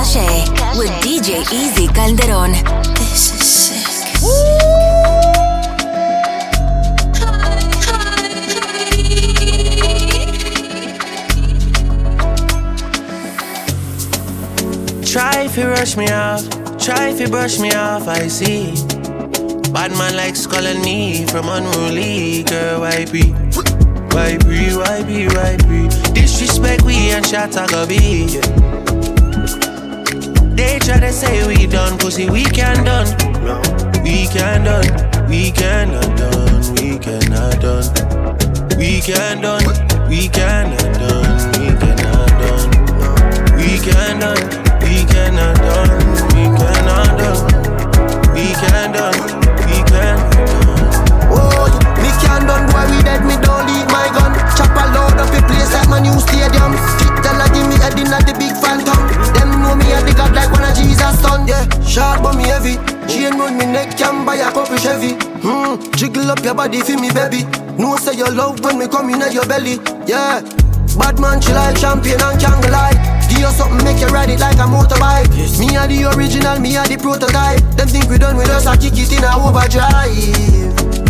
Cache with DJ Easy Calderon. This is sick. Woo! Try if you rush me off, try if you brush me off, I see. Bad man likes calling me from unruly. Girl, why be? Why be, why be, why be? Disrespect we and shatter go be, yeah. They try to say we done, pussy we can done. No, we can done, we cannot done, we cannot done. We can done, we cannot done, we cannot done. We can done. We cannot done, we cannot done, we can done, we can done. Oh, we can done, why we dead, me don't leave my gun. Chop a load up the place like my new stadium. Kick the lad in me head in at the big phantom. Them know me and the God like one of Jesus' son. Yeah, sharp but me heavy. Chain round me neck, can buy a couple Chevy. Jiggle up your body for me baby. No say your love when me come in at your belly. Yeah, bad man chill like champion and can't lie. Give you something, make you ride it like a motorbike, yes. Me are the original, me are the prototype. Them think we done with us, I kick it in a overdrive.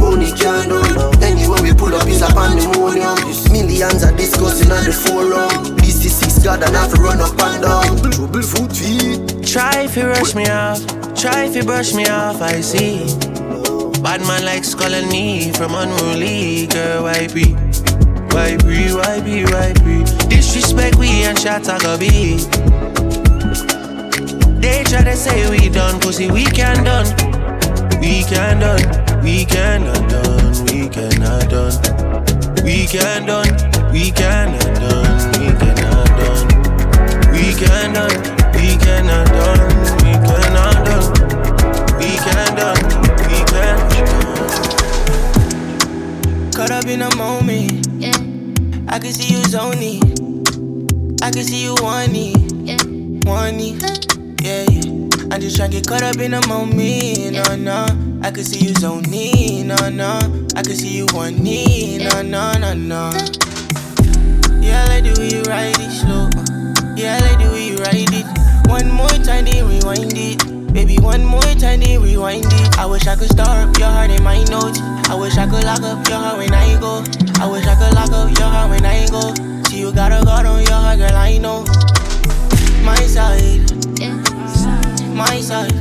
Money can't done. Anywhere we pull up is a pandemonium, yes. Millions are discussing on the forum. This is six God and have to run up and down. Trouble foot feet. Try if you rush me off, try if you brush me off, I see. Bad man likes calling me from unruly. Girl, why be? Why be, why be, why be? Disrespect we and shatter go be. They try to say we done, pussy we can done. We can done, we cannot done, we cannot done. We can done, we cannot done, we cannot done. We can done, we cannot done, we cannot done. We can done, we can. Caught up in a moment. I can see you zoning, I can see you wanting, yeah. Wanting, yeah, yeah. I just tryna get caught up in a moment, yeah. No, no, I can see you zoning, no, no, I can see you wanting, yeah. No, no, no, no. Yeah, I like the way you ride it slow, yeah, I like the way you ride it. One more time, then rewind it, baby, one more time, then rewind it. I wish I could stir up your heart in my notes. I wish I could lock up your heart when I go. I wish I could lock up your heart when I go. See you got a guard on your heart, girl, I know. My side, yeah. My side,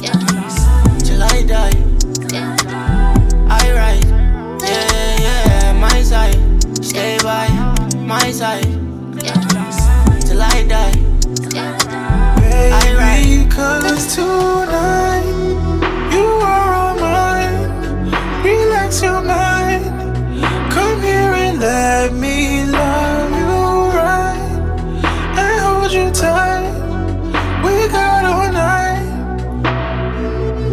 yeah. Till I die, yeah. I ride, yeah, yeah. My side, stay by my side, yeah. Till I die, yeah. I ride. Baby, because tonight you are all mine. Relax your mind. Come here and let me love you right. I hold you tight. We got all night.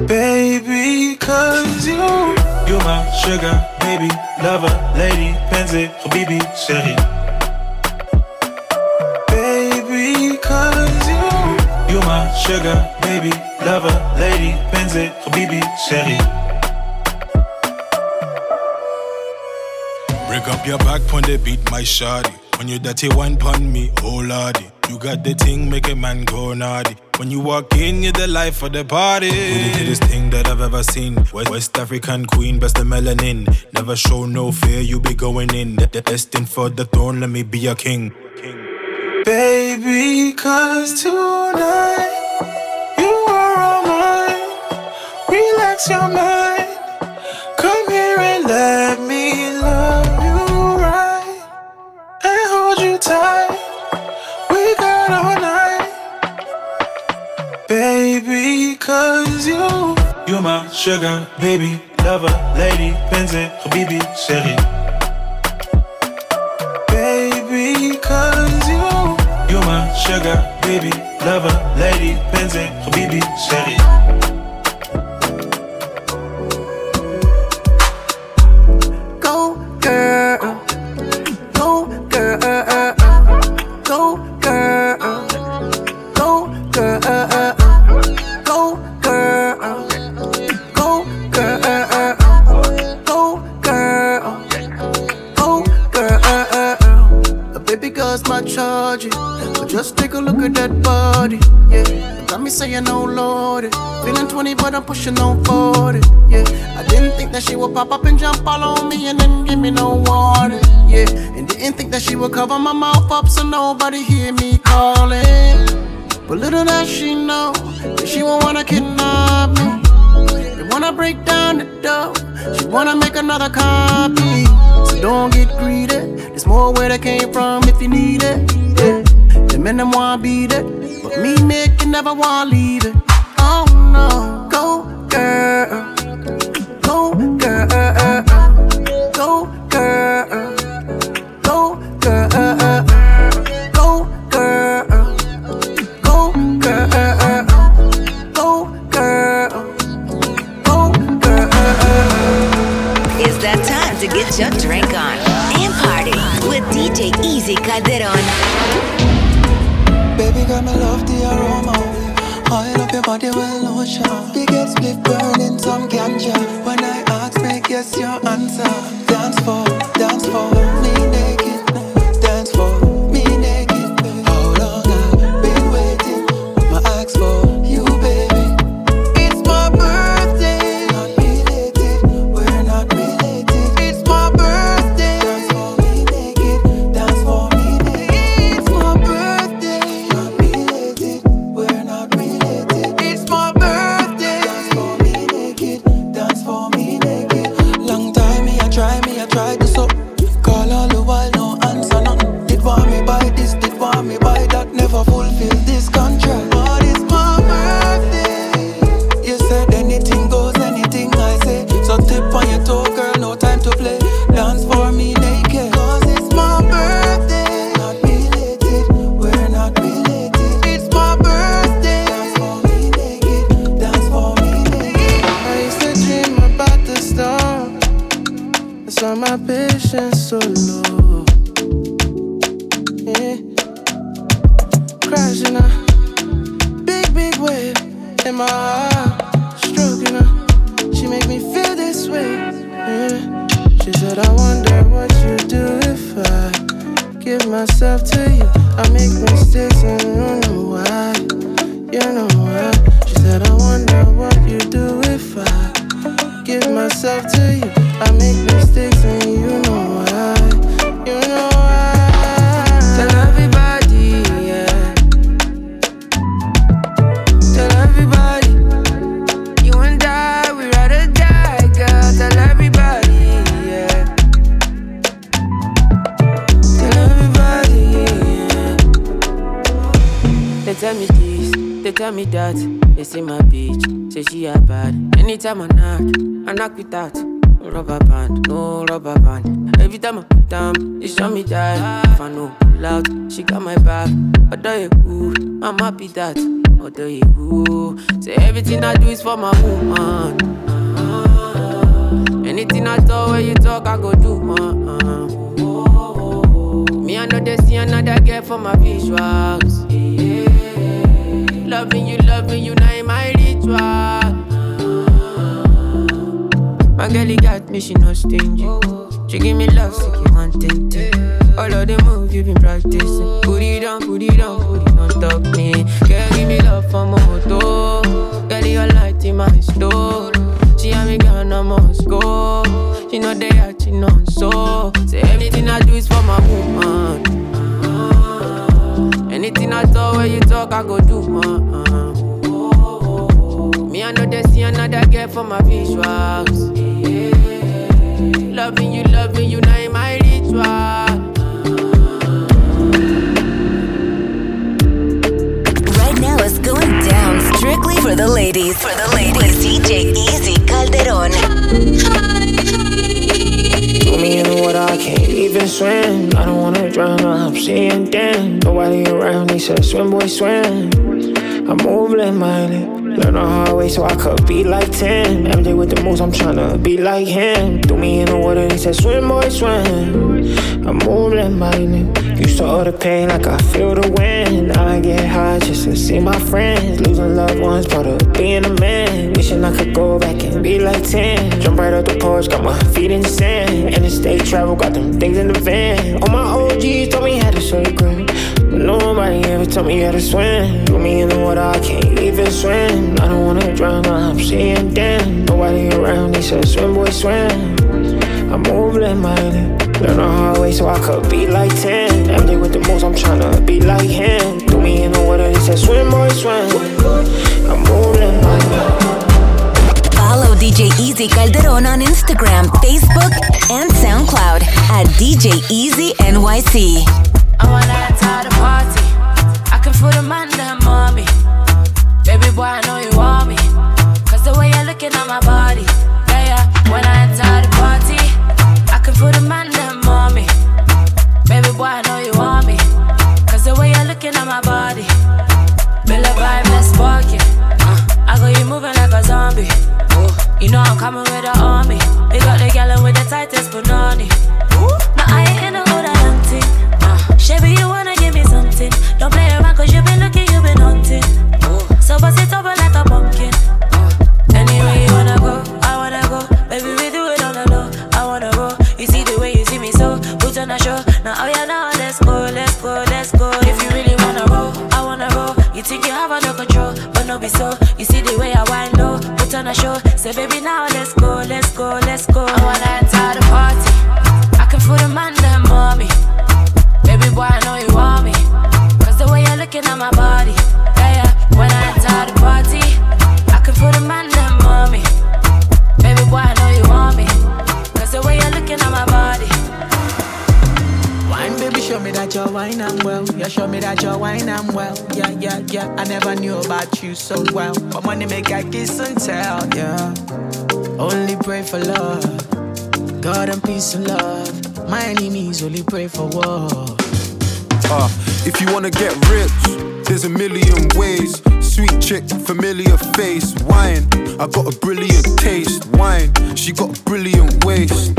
Baby, cause you my sugar, baby, lover, lady, penzi, habibi, chérie. Baby, cause you my sugar, baby, lover, lady, penzi, habibi, chérie. Break up your back pon the beat, my shawty. When you dirty wine pon me, oh lordy. You got the thing, make a man go naughty. When you walk in, you're the life of the party. You're the hottest thing that I've ever seen. West African queen, best of melanin. Never show no fear, you be going in. They're destined for the throne, let me be your king. Baby, cause tonight you are all mine. Relax your mind. Come here and let me love. Time. We got all night. Baby, cause you're my sugar, baby, lover, lady, penzi, habibi, chérie. Baby, cause you're my sugar, baby, lover, lady, penzi, habibi, chérie. Go, girl. Go, girl. overcharge it. But just take a look at that body, yeah. Got me saying oh lordy. Feeling 20 but I'm pushing on 40, yeah. I didn't think that she would pop up and jump all on me and then give me no warning, yeah. And didn't think that she would cover my mouth up so nobody hear me calling. But little does she know that she won't wanna kidnap me. They wanna break down the door, she wanna make another copy. So don't get greedy, there's more where that came from if you need it, yeah. The men them wanna beat it, but me make you never wanna leave it. Oh no, go girl, go girl, go girl, go girl, go girl, go girl, go girl, go girl. It's that time to get your drink on and party with DJ Easy Calderon. Baby girl, me love the aroma. Oil up your body with lotion. You get split burning some ganja. When I ask, make yes your answer. Dance for me naked. Dance for me naked. How long I've been waiting? My ask for you, baby. It's my birthday. Not related, we're not related. It's my birthday. Dance for me naked. Dance for me naked. It's my birthday. Not related, we're not related. My birthday. Dance for me naked, dance for me naked. Long time me I try this up. Call all the while, no answer none. Did want me buy this, did want me buy that. Never fulfill this contract. But it's my birthday. You said anything goes, anything I say. So tip on your toe, girl, no time to play. Dance for me naked. Cause it's my birthday. Not related, we're not related. It's my birthday. Why my patience so low? Yeah. Crashing a big wave in my heart, stroking her. She make me feel this way. Yeah. She said, I wonder what you do if I give myself to you. I make mistakes and you know why. You know why. She said, I wonder what you do if I give myself to you. I make mistakes and you know why. You know why. Tell everybody, yeah. Tell everybody. You and I, we ride or die, girl. Tell everybody, yeah. Tell everybody, yeah. They tell me this, they tell me that. They say my bitch, say she a bad. Anytime I knock with that. Rubber band, no rubber band. Every time I put down, it's on me die. If I know pull out, she got my back. Although you who, I'm happy that. Although you who, say everything I do is for my woman. Anything I talk, when you talk, I go do. Me I know they see another girl for my visuals. Loving you, now in my ritual. My girl, he got me, she not stingy. She give me love, she keep on tempting. All of the moves you been practicing. Put it down, don't talk me. Girl, give me love for my motor. Girl, your light in my store. She and me girl, I must go. She know they acting on so. Say everything I do is for my woman. Anything I talk, when you talk, I go do, Me, I know they see another girl for my visuals. Loving you, now in my ritual. Right now it's going down strictly for the ladies. For the ladies, DJ Easy Calderon. Put me in the water, I can't even swim. I don't wanna drown, I'm seeing them. Nobody around, they said swim, boy, swim. I'm over-minded. Learn the hard way so I could be like Tim. Every day with the moves, I'm tryna be like him. Threw me in the water, he said, swim, boy, swim. I'm moving my nigga. Used to all the pain like I feel the wind. Now I get high just to see my friends. Losing loved ones, part of being a man. Wishing I could go back and be like Tim. Jump right off the porch, got my feet in the sand. Interstate travel, got them things in the van. All my OGs told me how to circle. Nobody ever told me how to swim. Threw me in the water, I can't even swim. I don't wanna drown, I'm seeing them. Nobody around, they said swim, boy, swim. I'm moving my head. Learn the hard way so I could be like Tim. Every day with the moves, I'm tryna be like him. Threw me in the water, they said swim, boy, swim. I'm moving my head. Follow DJ Easy Calderon on Instagram, Facebook, and SoundCloud at DJ Easy NYC. I wanna act out the party. I can feel the man that mommy. Baby boy, I know you want me. Cause the way you're looking at my body. Yeah, yeah. When I enter the party, I can feel the man that mommy. Baby boy, I know you want me. Cause the way you're looking at my body. Bella vibe, let's spark it. I got you moving like a zombie. Ooh. You know I'm coming with the army. We got the gallon with the tightest Bononi. No, I ain't in the hood, I hunting. Shabby, you wanna give me something. Don't play around cause you've been looking, you've been hunting. So bust it over like a pumpkin. Anyway you wanna go, I wanna go. Baby, we do it on the low, I wanna go. You see the way you see me so, put on a show. Now oh yeah, now let's go, let's go, let's go. If you really wanna go, you think you have under control, but no be so. You see the way I wind low, put on a show. Say baby now let's go, let's go, let's go. I wanna enter the party, I can feel the man that mommy. Baby boy, I know you want me. Cause the way you're looking at my body. Yeah, yeah. When I enter the party, I can feel the man that mommy. Baby boy, I know you want me. Cause the way you're looking at my body. Wine, baby, show me that your wine I'm well. Yeah, show me that your wine I'm well. Yeah, yeah, yeah. I never knew about you so well. But money make I kiss and tell, yeah. Only pray for love, God and peace and love. My enemies only pray for war. If you wanna get rich, there's a million ways. Sweet chick, familiar face. Wine, I got a brilliant taste. Wine, she got a brilliant waist.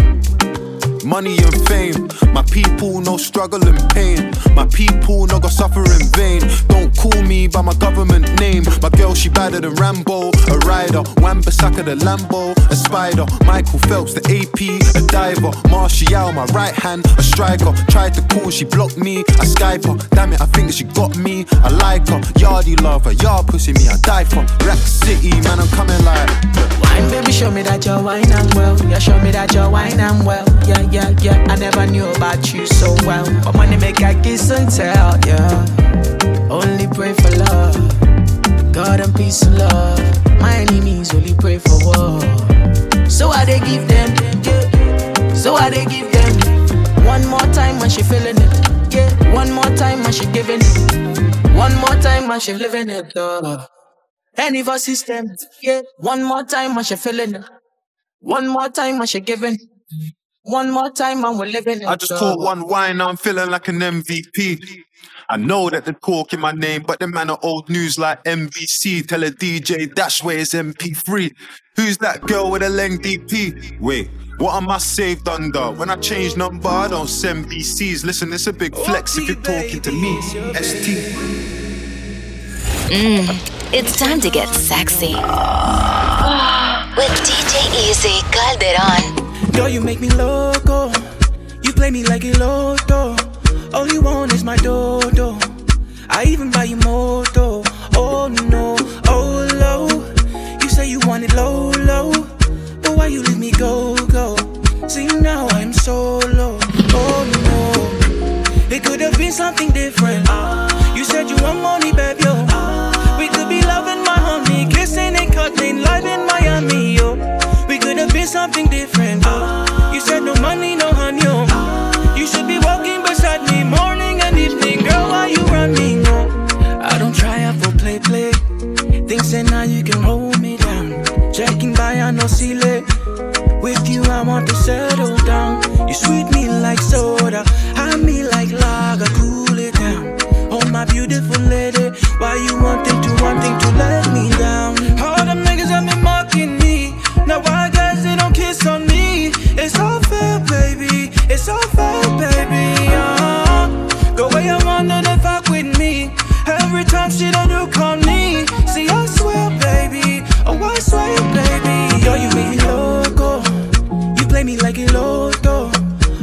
Money and fame, my people no struggle and pain. My people no go suffer in vain. Don't call me by my government name. My girl she badder than Rambo, a rider. Wan-Bissaka the Lambo, a spider. Michael Phelps the AP, a diver. Martial my right hand, a striker. Tried to call, she blocked me, I Skype her. Damn it, I think that she got me, I like her. Yardie love her, yard pussy me, I die for. Rack City, man, I'm coming like. Wine, baby, show me that your wine I'm well. Yeah, show me that your wine I'm well. Yeah. Yeah, yeah, I never knew about you so well. But money make I kiss and tell, yeah. Only pray for love, God and peace and love. My enemies only pray for war. So I they give them, yeah. So I they give them. One more time when she feeling it, yeah. One more time when she giving it. One more time when she living it, any of our system, yeah. One more time when she feeling it. One more time when she giving. One more time and we're living. I just caught one wine, now I'm feeling like an MVP. I know that they're talking my name, but the man are old news like MVC. Tell a DJ Dashway is MP3. Who's that girl with a lengthy P? Wait, what am I saved under? When I change number, I don't send VCs. Listen, it's a big flex if you're talking to me. ST. It's time to get sexy. With DJ Easy Calderon. Yo, you make me loco. You play me like a loto. All you want is my dodo. I even buy you moto. Oh no, oh low. You say you want it low, low. But why you leave me go, go? See now I'm solo. Oh no, it could have been something different. You said you want money, babe, yo. We could be loving my honey, kissing and cuddling, live in Miami, yo. We could have been something different. You said no money, no honey. You should be walking beside me morning and evening. Girl, why you running? I don't try out for play, play. Things say now you can hold me down. Checking by, I know see late. With you, I want to settle down. You sweet me like soda, high me like lager, cool it down. Oh, my beautiful lady, why you wanting to let me down?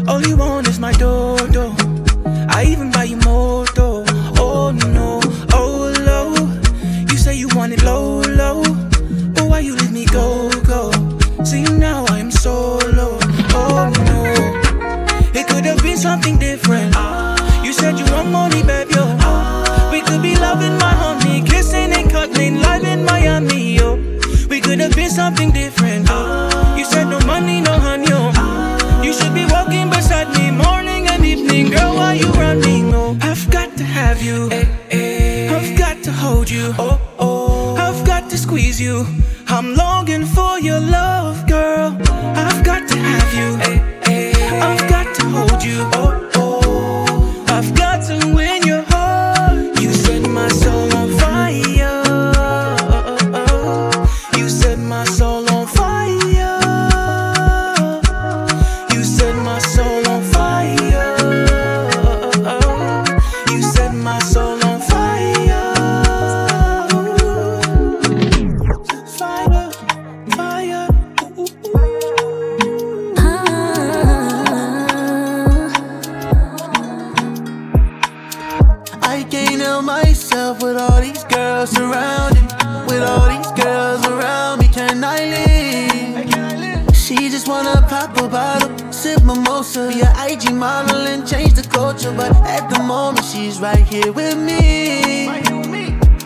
All you want is my dodo. I even buy you moto. Oh no, oh low. You say you want it low, low. But why you let me go, go? See now I am solo. Oh no, it could have been something different. You said you want money, baby. We could be loving my honey, kissing and cuddling, live in Miami, yo. We could have been something different. You said no money, no honey, yo. You should be walking beside me morning and evening. Girl, why you running? Oh, I've got to have you. I've got to hold you. Oh, oh, I've got to squeeze you. I'm longing for your love, girl. I've got to have you. I've got to hold you. Oh, oh, I've got to win your heart. You set my soul on fire. Oh, oh, oh. You set my soul on fire. Be an IG model and change the culture, but at the moment she's right here with me.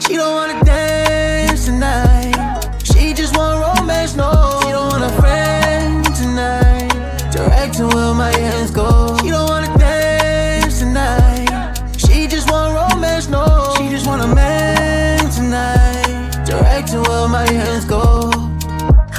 She don't wanna dance tonight. She just want romance, no. She don't want a friend tonight. Directing where my hands go. She don't wanna dance tonight. She just want romance, no. She just want a man tonight. Directing where my hands go.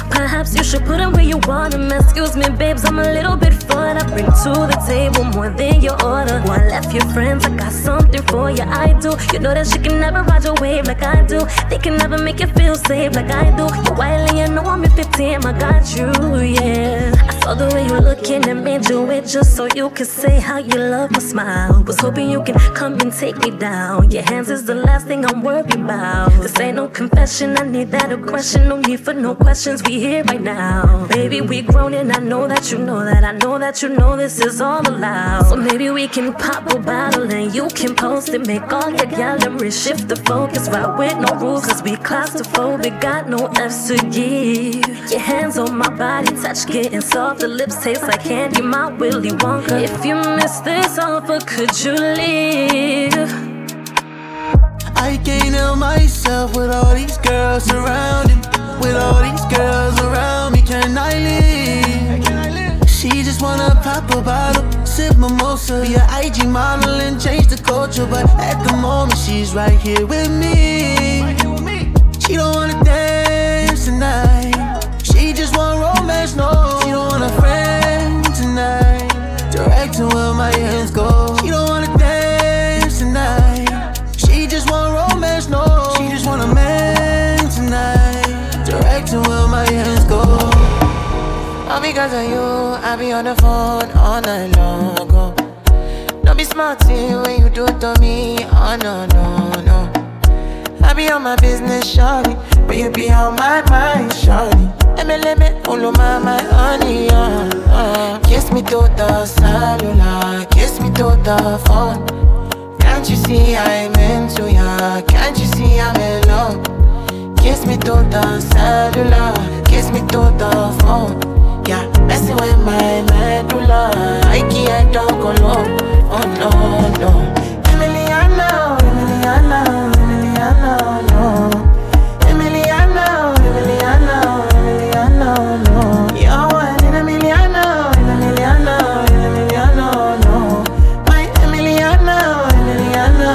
Perhaps you should put him where you want him. Excuse me, babes, I'm a little bit fun. I bring to the table more than your order. While I left your friends, I got something for you, I do. You know that she can never ride your wave like I do. They can never make you feel safe like I do. You're wild and you know I'm at 15, I got you, yeah. I saw the way you looking and made you wait just so you could say how you love my smile. Was hoping you can come and take me down. Your hands is the last thing I'm worried about. This ain't no confession, I need that aggression. No need for no questions, we here right now. Baby, we grown and I know that you know that. I know that you know this is all allowed. So maybe we can pop a bottle and you can post it. Make all that gallery shift the focus. Right with no rules, cause we claustrophobic. Got no F's to give. Your hands on my body, touch getting soft. The lips taste like candy, my Willy Wonka. If you miss this offer, could you leave? I can't help myself with all these girls surrounding. With all these girls around me, can I live? She just wanna pop a bottle, sip mimosa. Be an IG model and change the culture. But at the moment, she's right here with me. She don't wanna dance tonight. She just want romance, no. She don't want a friend tonight. Directing where my hands go. She don't wanna dance tonight. She just want romance, no. She just want a man tonight. Directing where my hands go. All because of you, I be on the phone all night long ago. Don't be smarty when you do it to me, oh no, no, no. I be on my business, shawty, but you be on my mind, shawty. MLM, all my honey, kiss me to the cellular, kiss me to the phone. Can't you see I'm into ya, can't you see I'm in love? Kiss me to the cellular, kiss me to the phone. Yeah, messing with my medulla. I can't talk alone. Oh no, no. Emiliano, Emiliano, Emiliano, no. Emiliano, Emiliano, Emiliano, no. You're one in a million, in a million, in a million, no. My Emiliano, Emiliano.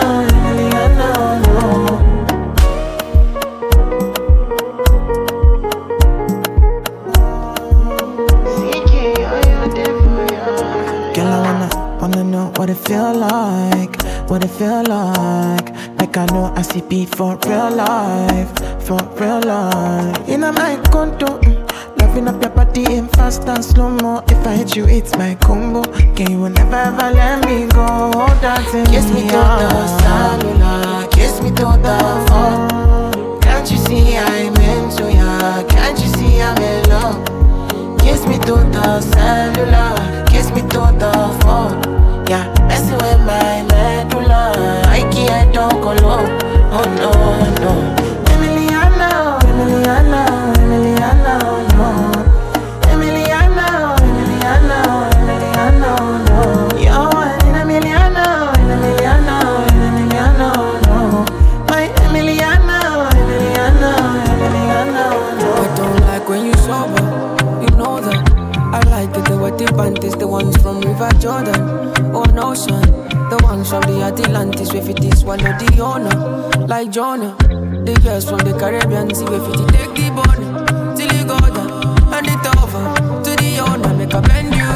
What it feel like, what it feel like. Like I know I see beat for real life, for real life. In a my condo, loving up your body in fast and slow-mo. If I hit you, it's my combo. Can you never ever let me go? Dancing kiss me to the cellular, kiss me to the phone. Can't you see I'm into ya, can't you see I'm in love? Kiss me to the cellular, kiss me to the sweaty panties, the ones from River Jordan or an ocean. The ones from the Atlantis, we fit this swallow the honor, like Jonah. The girls from the Caribbean, see we fit take the bone till it go down and it over to the owner, make a bend you.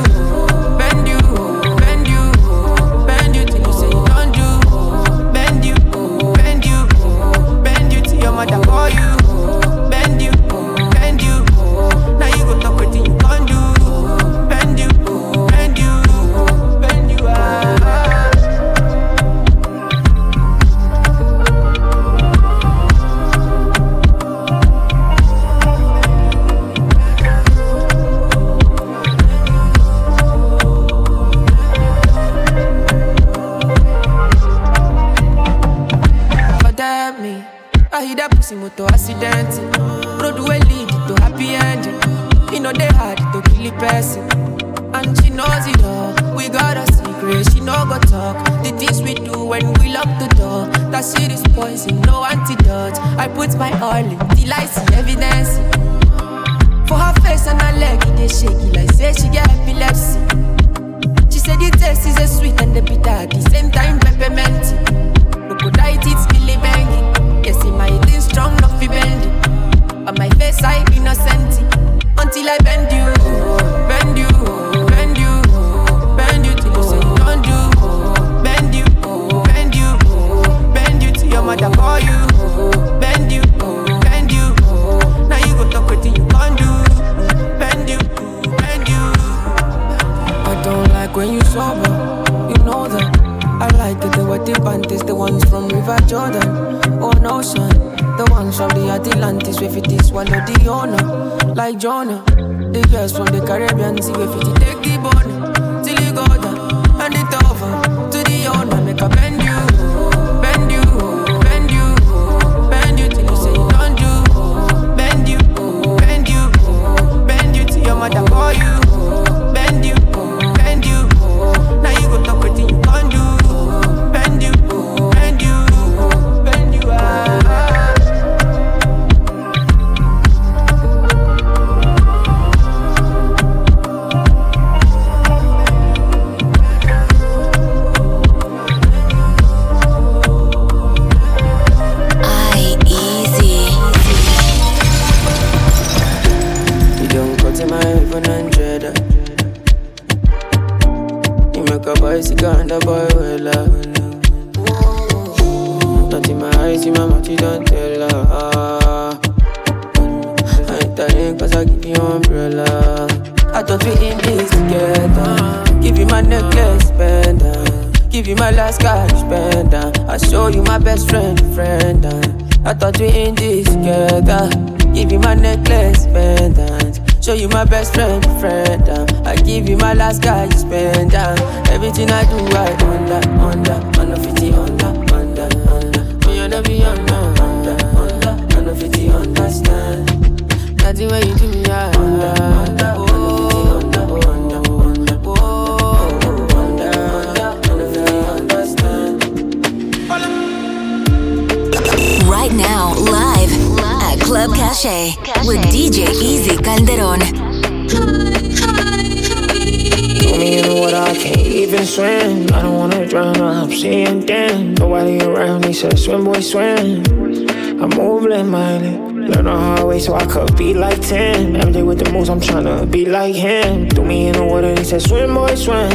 I'm tryna be like him. Threw me in the water, he said, swim, boy, swim.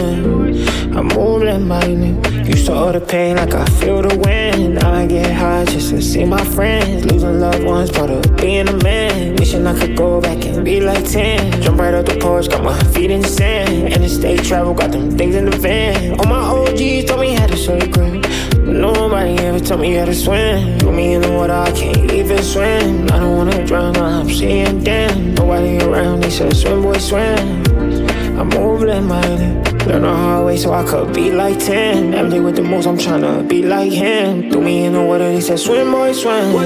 I'm moving my neck. You saw the pain like I feel the wind. Now I get high just to see my friends. Losing loved ones, part of being a man. Wishing I could go back and be like 10. Jump right off the porch, got my feet in the sand. Interstate travel, got them things in the van. All my OGs told me how to circle. Nobody ever told me how to swim. Threw me in the water, I can't even swim. I don't wanna drown, I'm seeing them. Nobody around, they said swim, boy, swim. I'm moving my neck. Learn the hard way so I could be like 10. MJ with the moves, I'm tryna be like him. Threw me in the water, they said swim, boy, swim.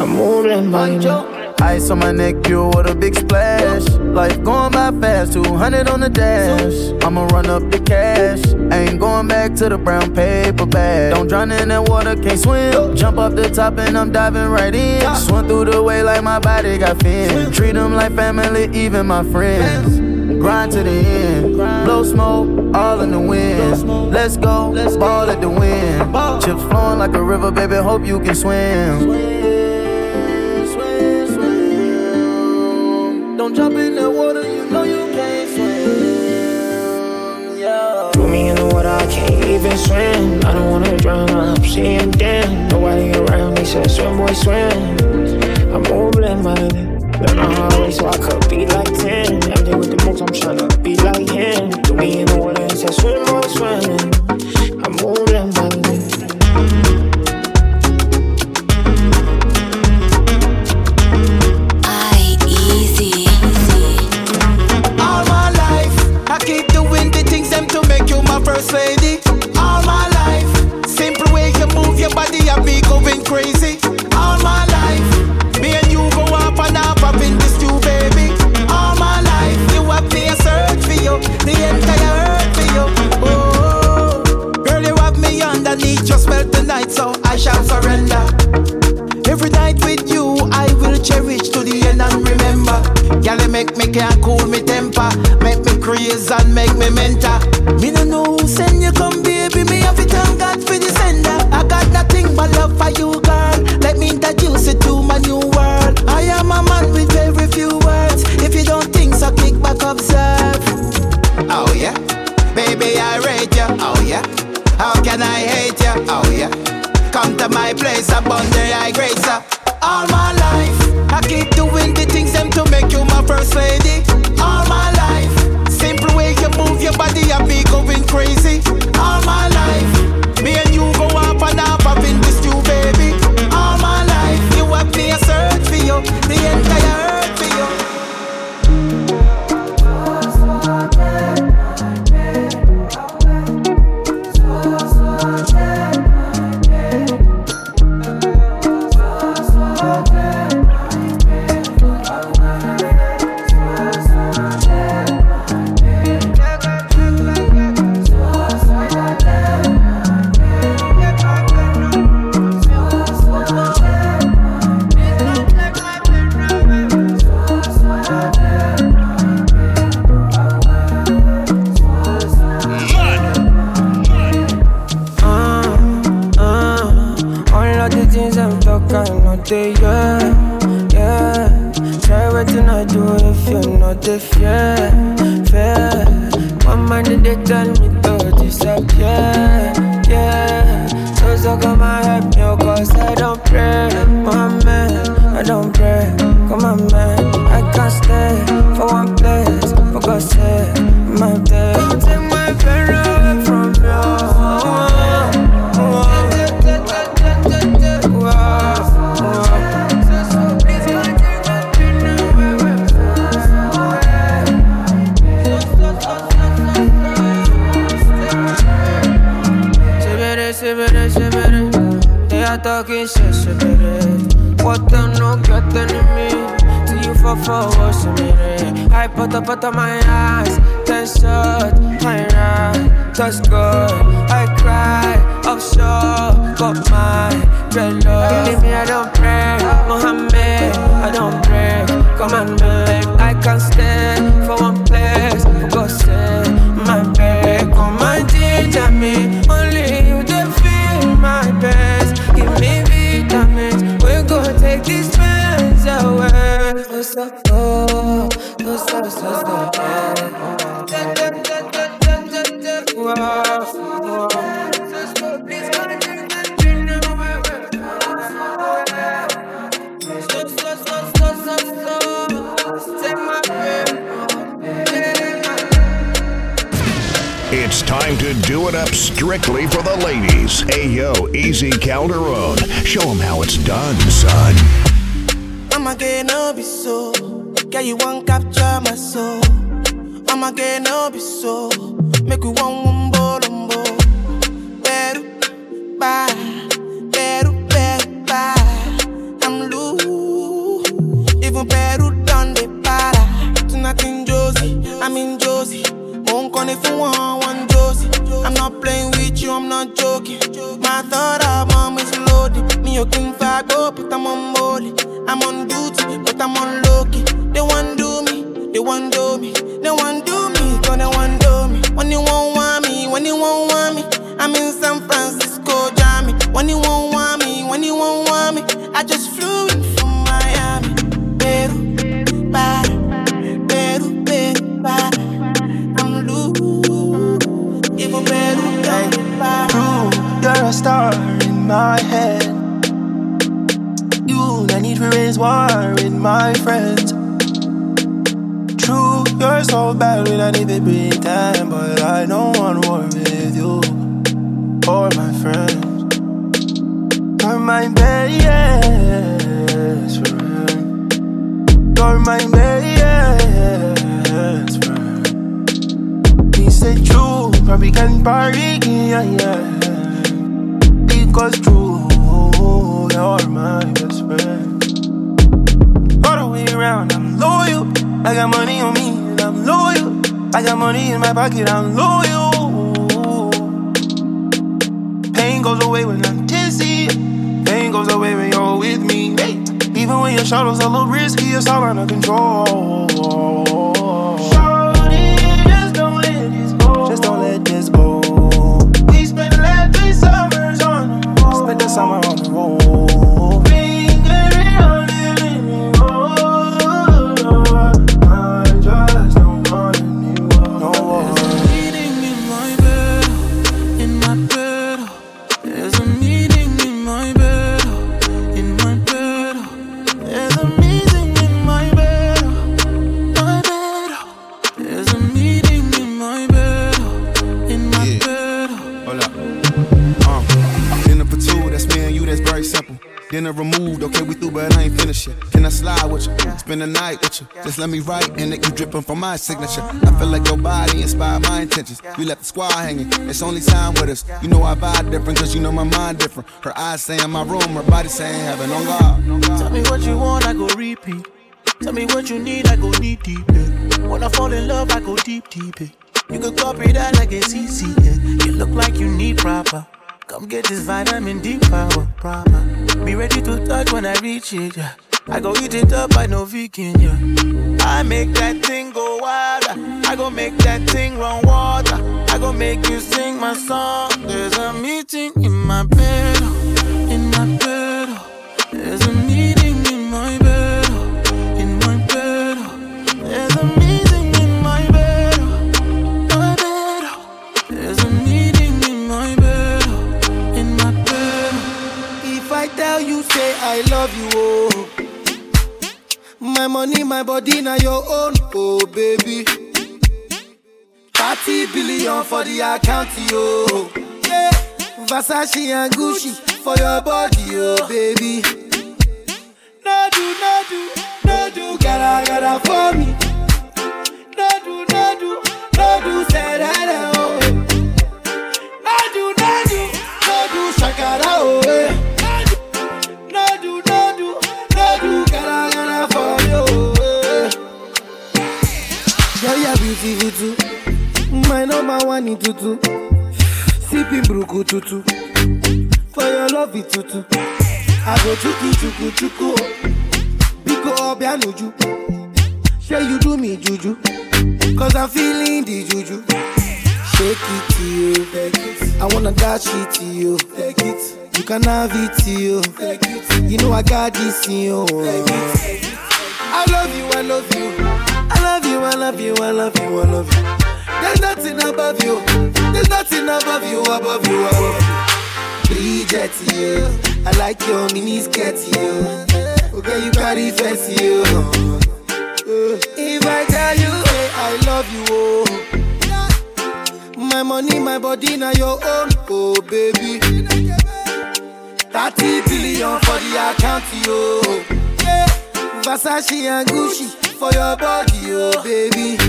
I'm moving my neck. Ice on my neck, you what a big splash. Life going by fast, 200 on the dash. I'ma run up the cash. Ain't going back to the brown paper bag. Don't drown in that water, can't swim. Jump up the top and I'm diving right in. Swim through the way like my body got fins. Treat them like family, even my friends. grind to the end. Blow smoke, all in the wind. Let's go, ball at the wind. Chips flowing like a river, baby, hope you can swim. Don't jump in the water, you know you can't swim, yeah. Throw me in the water, I can't even swim. I don't wanna drown, I'm seeing damn. Nobody around, they said swim, boy, swim. I'm overblinded, don't know how I race, so I could be like 10. I'm there with the moves, I'm tryna be like him. Throw me in the water, they said swim, boy, swim. I'm overblinded. First lady, all my life. Simple way you move your body have me going crazy. All my life, me and you go up and up in this too, baby. All my life, you have me a search for you, the entire earth for you. Oh, girl, you have me underneath your spell tonight, so I shall surrender. Every night with you, I will cherish to the end and remember. Girl, you make me can't cool me temper, make me crazy and make me mental. Me no know who send you come, baby. Me have to thank God for the sender. I got nothing but love for you, girl. Let me introduce you to my new world. I am a man with very few words. If you don't think so, click back, observe. Oh yeah, baby, I rate you. Oh yeah, how can I hate you? Oh yeah, come to my place, I bond there, I grace her. All my life, I keep doing the things them to make you my first lady. All my life. Simple way you move your body and me going crazy. All my life, me and you go up and up in this too, baby. All my life, you have me a search for you, the entire earth for you. It's time to do it up strictly for the ladies. Ayo, Easy Calderon. Show them how it's done, son. I'ma get no be so. Yeah, you won't capture my soul. I'ma get no be so. Make you one bolombo. Better, bye. Better, better, bye. I'm loose. Even better done the para. To nothing, Josie. I'm in Josie. I'm not playing with you, I'm not joking. My third album is loaded. Me, you king fago, but I'm on molly. I'm on duty, but I'm on low key. They won't do me, they won't do me. They want do me, cause they want do me. When you won't want me, when you won't want me, I'm in San Francisco, Jammy. When you won't want me, when you won't want me, I just flew in from Miami. Peru, para, Peru, Peru, para. I'm loose, even Peru, Peru, para. Oh, you're a star in my head. You, I need to raise war with my friends. True, you're so bad when I need to pretend, but I don't want war with you or my friends. You're my best friend. You're my best friend. He said true, probably can't party, yeah, yeah. Because true, you're my best friend. All the way around, I'm loyal. I got money on me and I'm loyal. I got money in my pocket, I'm loyal. Pain goes away when I'm dizzy. Pain goes away when you're with me. Hey. Even when your shadow's a little risky, it's all under control. Shorty, just don't let this go. Just don't let this go. We spent the last 3 summers on the road. Spent the summer on the road. Dinner removed, okay, we through, but I ain't finished yet. Can I slide with you? Yeah. Spend the night with you? Yeah. Just let me write, and it keep dripping from my signature. I feel like your body inspired my intentions. Yeah. You left the squad hanging, it's only time with us. Yeah. You know I vibe different, cause you know my mind different. Her eyes say in my room, her body saying heaven, on God. No God. Tell me what you want, I go repeat. Tell me what you need, I go deep, deep, yeah. When I fall in love, I go deep, deep, yeah. You can copy that like it's easy, yeah. You look like you need proper. Come get this vitamin D power, proper. Be ready to touch when I reach it, yeah. I go eat it up, I no vegan, yeah. I make that thing go wilder. I go make that thing run water. I go make you sing my song. There's a meeting in my bed, in my bed. There's a meeting in my bed, in my bed. There's a meeting in my bed, my bed. There's a meeting in my bed. Tell you say I love you, oh. My money, my body, now your own, oh baby. 30 billion for the account, yo. Yeah. Versace and Gucci for your body, oh baby. No do, no do, no do, gotta, gotta for me. No do, no do, no do, say that, oh. No do, no do, no do, shakara, oh. Eh. My number 1 in tutu. Sipping bruku tutu. For your love it tutu. I go chuku chuku chuku. Biko obianuju. Say you do me juju. Cause I'm feeling the juju. Shake it to you. Take it. I wanna dash it to you. Take it. You can have it to you. Take it. You know I got this in you. I love you, I love you. I love you, I love you, I love you, I love you. There's nothing above you. There's nothing above you, above you, above you. Bridget, you. I like your miniskirt, you. Okay, you carry fess, you. If I tell you, hey, I love you, oh. My money, my body, now your own, oh baby. 30 billion for the account, yo. Yeah. Versace and Gucci. For your body, oh baby. No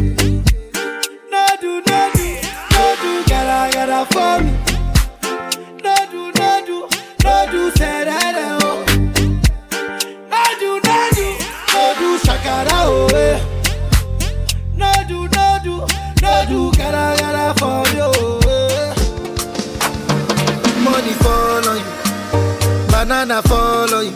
do, no do, no do, gotta, gotta for me. No do, no do, no do, say that, oh. No do, no do, no do, shakara, oh eh. No do, no do, no do, gotta, gotta for you, oh eh. Money fall on you, banana fall on you,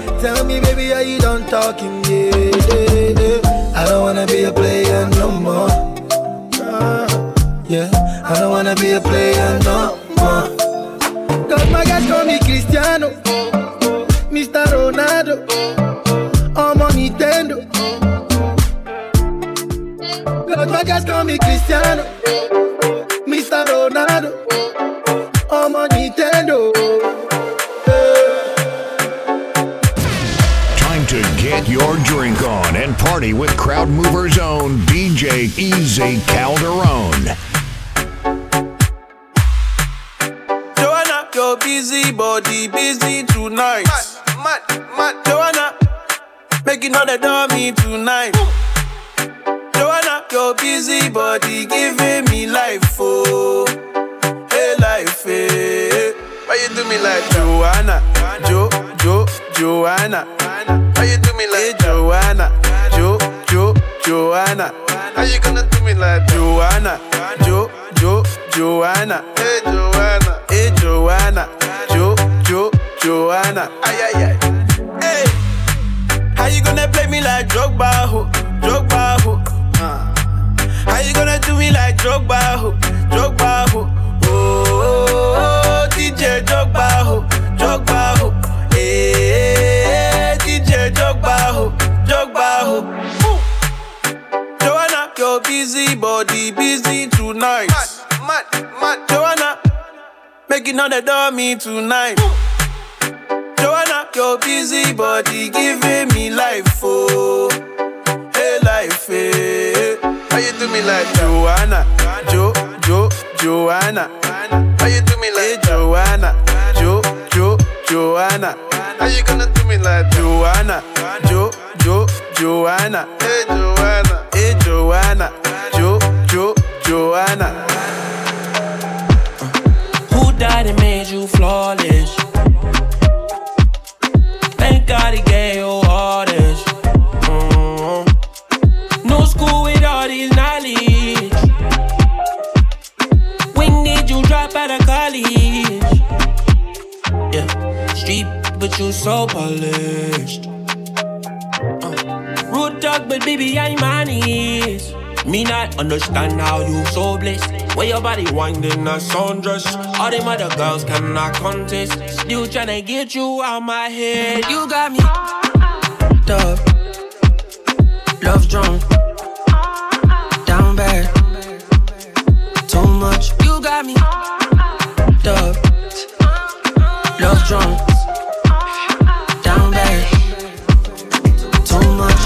Tell me, baby, are you done talking? Yeah, yeah, yeah. I don't wanna be a player no more. Yeah, I don't wanna be a player no more. Cause my guys call me Cristiano, Mr. Ronaldo, I'm on Nintendo. Cause my guys call me Cristiano, Mr. Ronaldo, I'm on Nintendo. To get your drink on and party with Crowd Mover's own DJ Easy Calderon. Joanna, your busy body, busy tonight. Mad, Joanna, making all the dummy tonight. Joanna, your busy body, giving me life, oh, hey life, hey. Why you do me like that? Joanna, Joanna. How you do me like that? Joanna, Joanna. How you gonna do me like that? Joanna, Joanna. Hey Joanna, Joanna. Ay. Hey, how you gonna play me like Drogba ho, Drogba ho? How you gonna do me like Drogba ho, Drogba ho? Oh, DJ Drogba ho, Drogba ho. Jogbaho. Joanna, your busy body, busy tonight. Mad, Joanna, making all the dummy tonight. Joanna, your busy body, giving me life, oh, hey life, hey. How you do me like that? Joanna, Joanna. How you do me like that? Hey, Joanna, Joanna. How you gonna do me like Joanna? Joanna. Hey Joanna. Hey Joanna. Joanna. Who died and made you flawless? Thank God he gave you all this. No school with all these knowledge. When did you drop out of college? Yeah, street, but you so polished. Road dog, but baby, I'm on it. Me not understand how you so blessed. Where your body winding a sundress. All them other girls cannot contest. Still tryna get you out my head. You got me dub, love drunk, down bad, too much. You got me dub, love drunk, down bad, too much.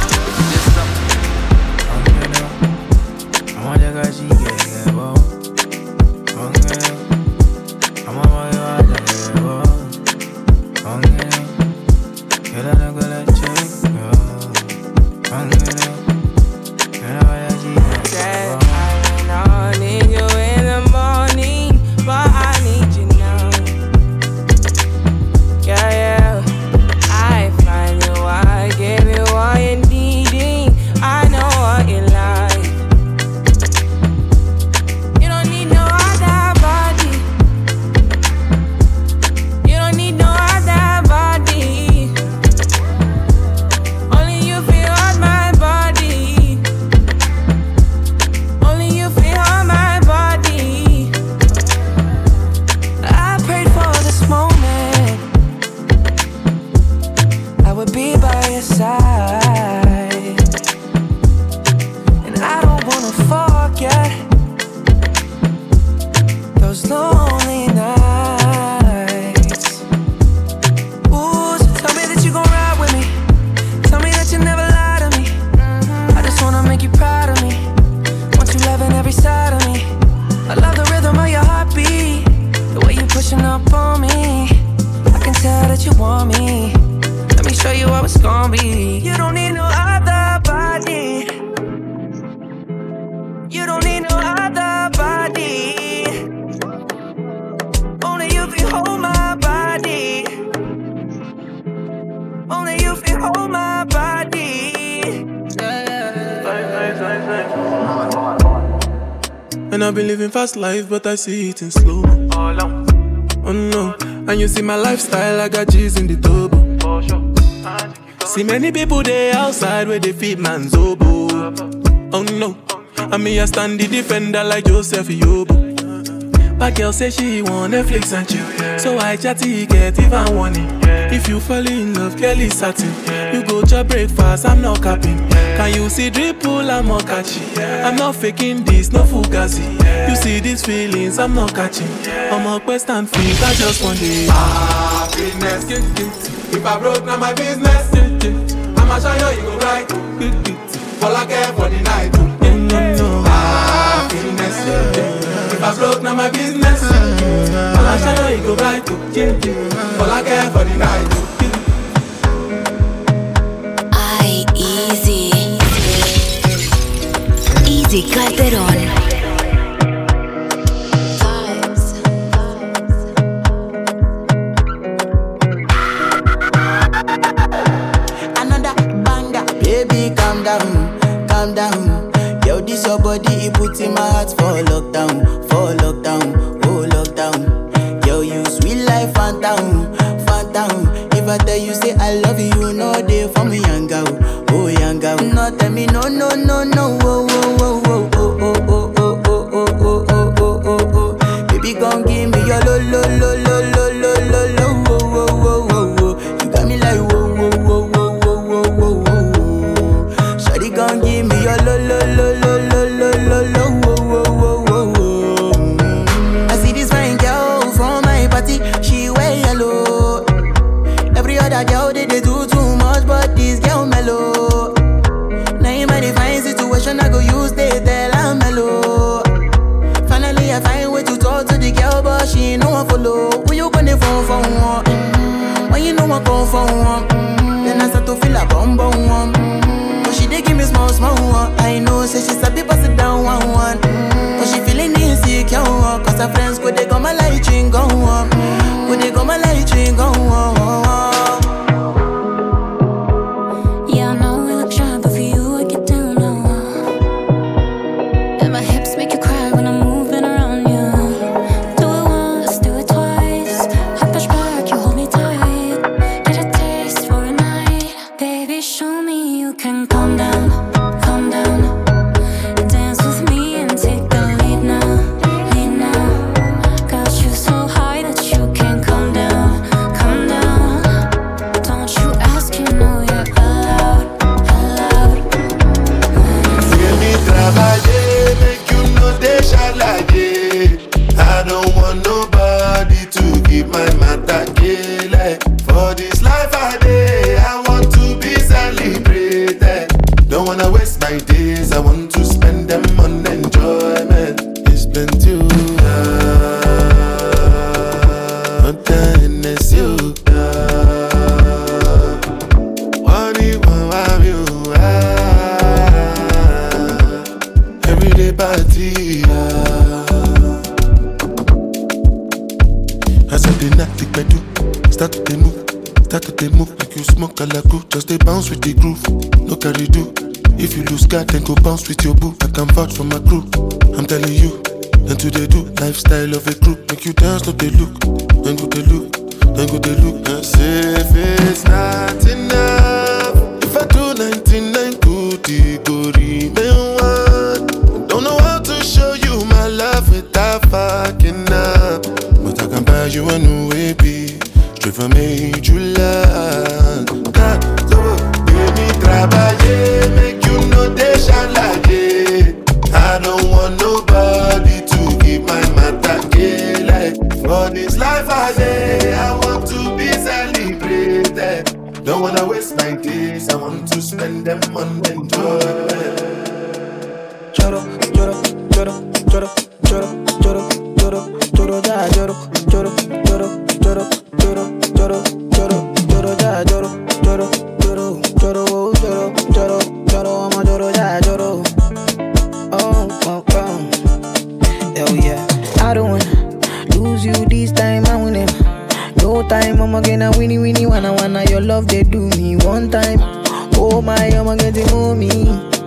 You don't need no other body. You don't need I've been living fast life, but I see it in slow. Oh no, and you see my lifestyle, I got G's in the turbo. See many people they outside where they feed man's oboe. Oh no, and me I stand the defender like Joseph Yobo. My girl say she want Netflix and chill, yeah. So I chatty get even warning, yeah. If you fall in love, Kelly satin, yeah. You go to breakfast, I'm not capping, yeah. Can you see dripple, I'm not catching, yeah. I'm not faking this, no fugazi, yeah. You see these feelings, I'm not catching, yeah. I'm a quest and things, I just want it. Happiness, if I broke, now my business. I'm a shiner, you go right. All I care for the night. Happiness, if I broke, now my business. All I shall know, it go right. All I care for the night. Easy Easy Calderon. It puts in my heart for lockdown, oh lockdown. Yo, you sweet life, phantom, phantom. If I tell you say I love you, no day for me, young girl, oh young girl. No tell me no, no, no, no, oh, oh, oh, oh, oh, oh, oh, oh, oh, oh, oh, oh, oh, oh. Baby, come give me your lo, lo, lo, lo, lo, lo, lo, lo, oh, oh, oh, oh. You got me like oh, oh, oh, oh, oh, oh, oh, oh. Shawty, come give me your lo, lo, lo, lo. Then I start to feel a bum bum one. But she did give me small small one. I know, say she's a bit busted down one one. But she feeling insecure, cause her friends could they go my light drink go on. Could they go my light drink go on. Then go bounce with your boo. I can vouch for my crew. I'm telling you, and to they do lifestyle of a crew. Make you dance, look they look, and go they look, and go they look. I say if it's not enough, if I do 99, could it go remain one? Don't know how to show you my love without fucking up, but I can buy you a new baby, straight from made you love. Make you know they shine like it. I don't want nobody to give my matter like. For this life I day, I want to be celebrated. Don't wanna waste my days, I want to spend them on enjoyment. Choro, choro, choro, choro, choro, choro, choro, choro, ja, choro, choro, choro, choro, choro, choro, choro, choro, ja, choro, choro, choro, choro. Choro, choro, choro, I'm a choro, yeah, choro. Oh, oh, oh. Hell yeah. I don't wanna lose you this time, I win it. No time, I'm gonna winnie, winnie, wanna, wanna. Your love, they do me one time. Oh my, I'm gonna get the mommy.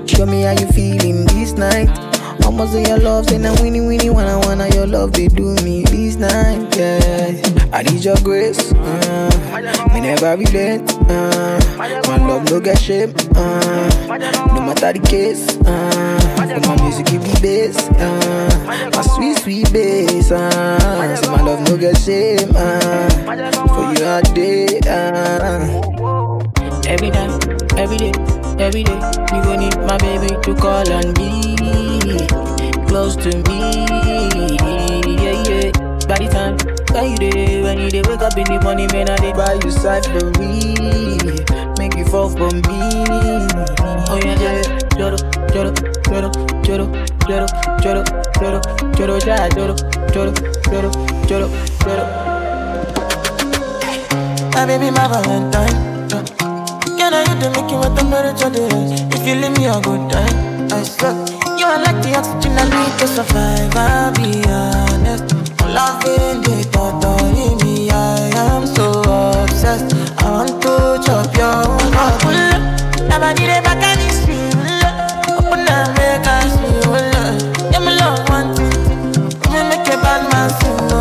Show me how you feeling this night. How much do your love? Say now weenie weenie wanna your love. They do me this night, yeah. I need your grace, me never relent, my love no get shame, no matter the case, my music give me bass, my sweet bass, so my love no get shame, for you all day, Every time, every day, you gon' need my baby to call and be close to me. Yeah, yeah. By the time when you dey, wake up in the morning, man, I dey buy you side for me, make you fall for me. Oh yeah, yeah. Joro. My baby, my Valentine. Girl, you to make you a temperature days. If you leave me a good time, I suck. You are like the oxygen I need to survive, I'll be honest. Loving the thought of me, I am so obsessed. I want to chop your own heart. Pull up, nobody they back and it's real. Open up, make us real. Yeah, my love wants it. You may make a bad man sing, no.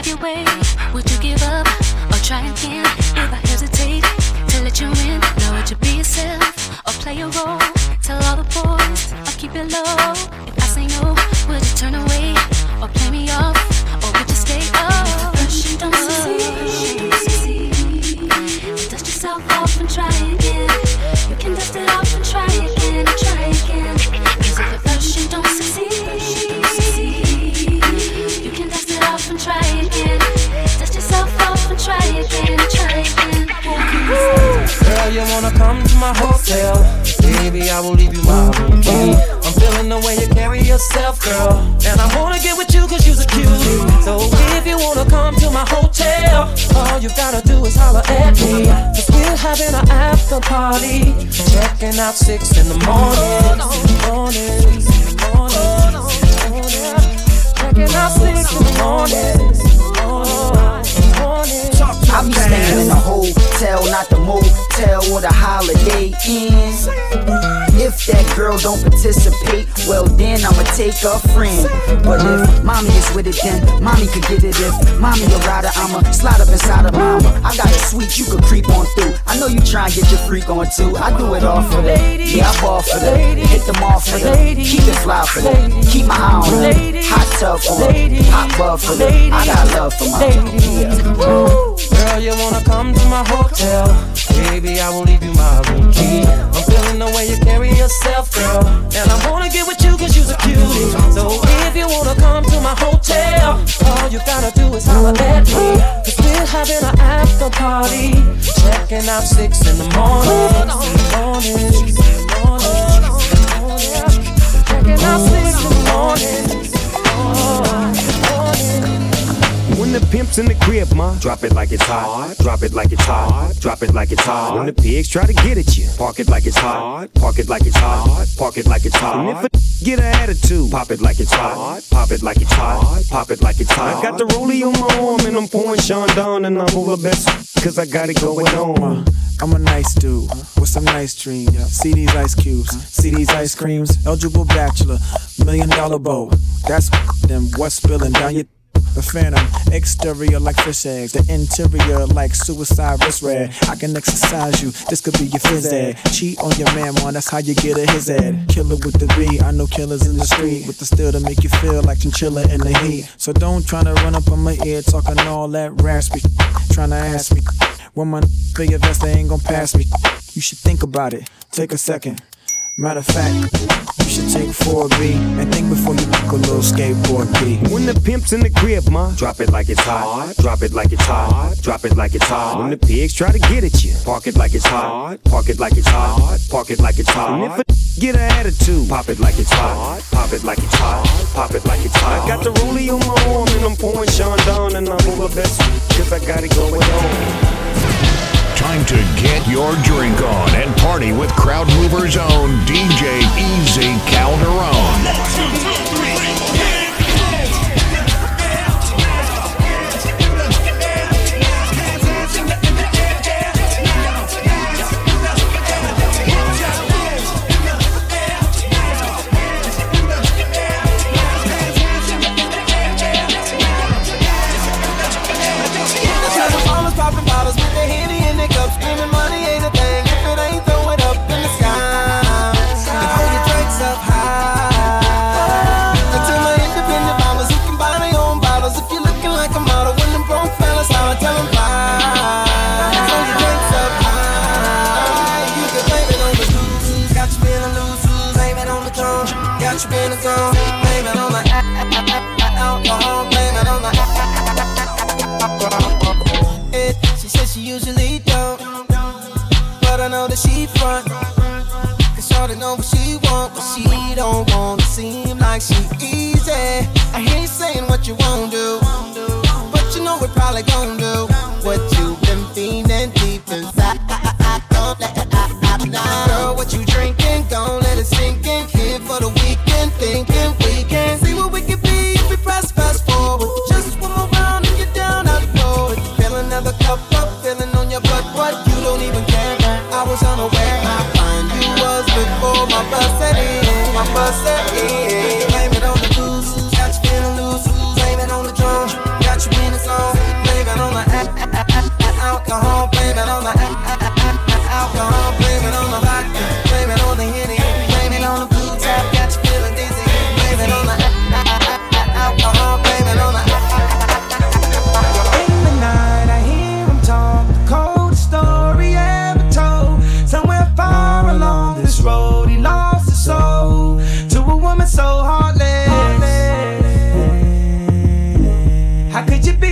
have your way. Would you give up or try again? If I hesitate to let you in, know it to be yourself or play a role. Tell all the boys I'll keep it low. If I say no, would you turn away or play me off, or would you stay up? Rush and don't succeed. Dust yourself off and try again. You can dust it off and try again, and try again. 'Cause if you rush and don't succeed, you can dust it off and try again. Dust yourself off and try again, and try again. Girl, you wanna come to my hotel? Baby, I will leave you my room key. I'm feeling the way you carry yourself, girl, and I wanna get with you 'cause you're a cutie. So if you wanna come to my hotel, all you gotta do is holler at me. 'Cause we're having an after party, checking out 6 in the morning. Checking out 6 in the morning. I be staying in the hotel, not the motel or the Holiday Inn. If that girl don't participate, well then I'ma take a friend. But if mommy is with it, then mommy could get it. If mommy a rider, I'ma slide up inside of mama. I got a suite you could creep on through. I know you try and get your freak on too. I do it all for that. Yeah, I ball for that. Hit them all for that. Keep it fly for that. Keep my eye on that. Hot tub for that. Hot bub for that. I got love for my girl. Girl, you wanna come to my hotel? Baby, I will leave you my room key. I'm feeling the way you carry yourself, girl, and I wanna get with you 'cause you're a cutie. So if you wanna come to my hotel, all you gotta do is holler at me. 'Cause we're having an after party, checking out 6 in the morning. Checking out 6 in the morning. When the pimp's in the crib, ma, drop it like it's hot. Drop it like it's hot. Drop it like it's hot. When the pigs try to get at you, park it like it's hot. Park it like it's hot. Park it like it's hot. And if a get an attitude, pop it like it's hot. Pop it like it's hot. Pop it like it's hot. I got the rollie on my arm and I'm pouring Sean down, and I'm over best 'cause I got it going on. I'm a nice dude with some nice dreams. See these ice cubes, see these ice creams. Eligible bachelor, $1 million bow. That's them. What's spilling down your? The phantom, exterior like fish eggs, the interior like suicide wrist red. I can exercise you, this could be your phys ed. Cheat on your man, man, that's how you get a his ed. Killer with the B, I know killers in the street, with the steel to make you feel like chinchilla in the heat. So don't try to run up on my ear talking all that raspy, trying to ask me when my big vest, they ain't gon' pass me. You should think about it, take a second. Matter of fact, you should take 4B and think before you pick a little skateboard B. When the pimp's in the crib, ma, drop it like it's hot. Drop it like it's hot. Drop it like it's hot. When the pigs try to get at you, park it like it's hot. Park it like it's hot. Park it like it's hot. And if a get an attitude, pop it like it's hot. Pop it like it's hot. Pop it like it's hot. I got the rollie on my arm and I'm pouring Sean down, and I'm over best 'cause I got it going on. Time to get your drink on and party with Crowd Mover's own DJ Easy Calderon. 1, 2, 3, high.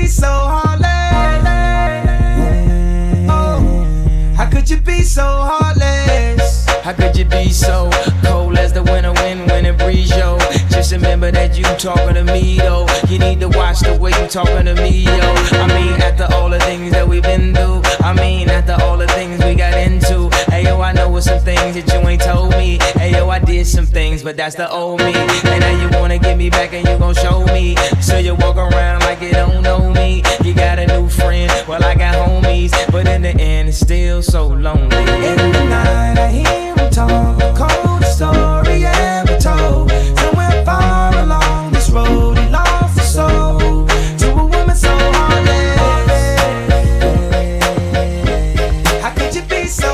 me so heartless? Oh, how could you be so heartless? How could you be so cold as the winter wind when it breeze, yo? Just remember that you talking to me, though. You need to watch the way you talking to me, yo. I mean, after all the things that we've been through, I mean, after all the things we got into. Ayo, I know some things that you ain't told me. Ayo, I did some things, but that's the old me. And now you wanna get me back and you gon' show me. So you walk around like you don't know me. You got a new friend, well I got homies, but in the end it's still so lonely. In the night I hear him talk, a cold story ever told. Somewhere far along this road he lost his soul to a woman so heartless. How could you be so?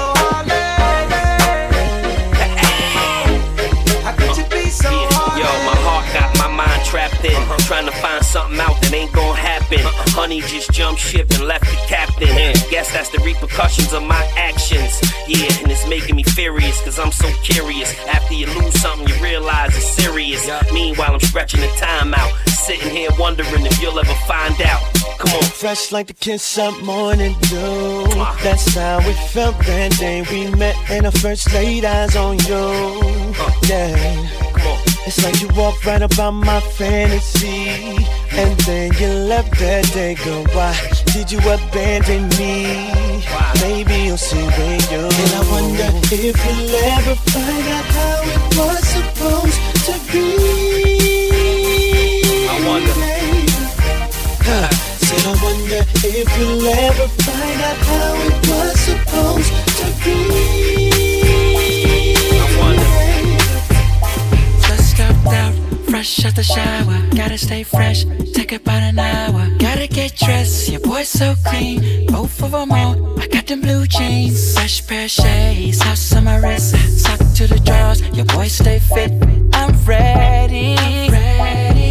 Trying to find something out that ain't gon' happen. Honey just jumped ship and left the captain. Guess that's the repercussions of my actions. Yeah, and it's making me furious, cause I'm so curious. After you lose something, you realize it's serious. Meanwhile, I'm stretching the time out, sitting here wondering if you'll ever find out. Come on. Fresh like the kiss of morning dew. That's how we felt that day we met, and I first laid eyes on you. Yeah. It's like you walked right up on my fantasy, and then you left that day, girl. Why did you abandon me? Maybe you'll see when you. And I wonder if you'll ever find out how it was supposed to be. I wonder. Said I wonder if you'll ever find out how it was supposed to be. I wonder. Out, fresh out the shower, gotta stay fresh, take about an hour. Gotta get dressed, your boy's so clean, both of them on. I got them blue jeans, fresh pair of shades, house on my wrist, sock to the drawers, your boy stay fit. I'm ready,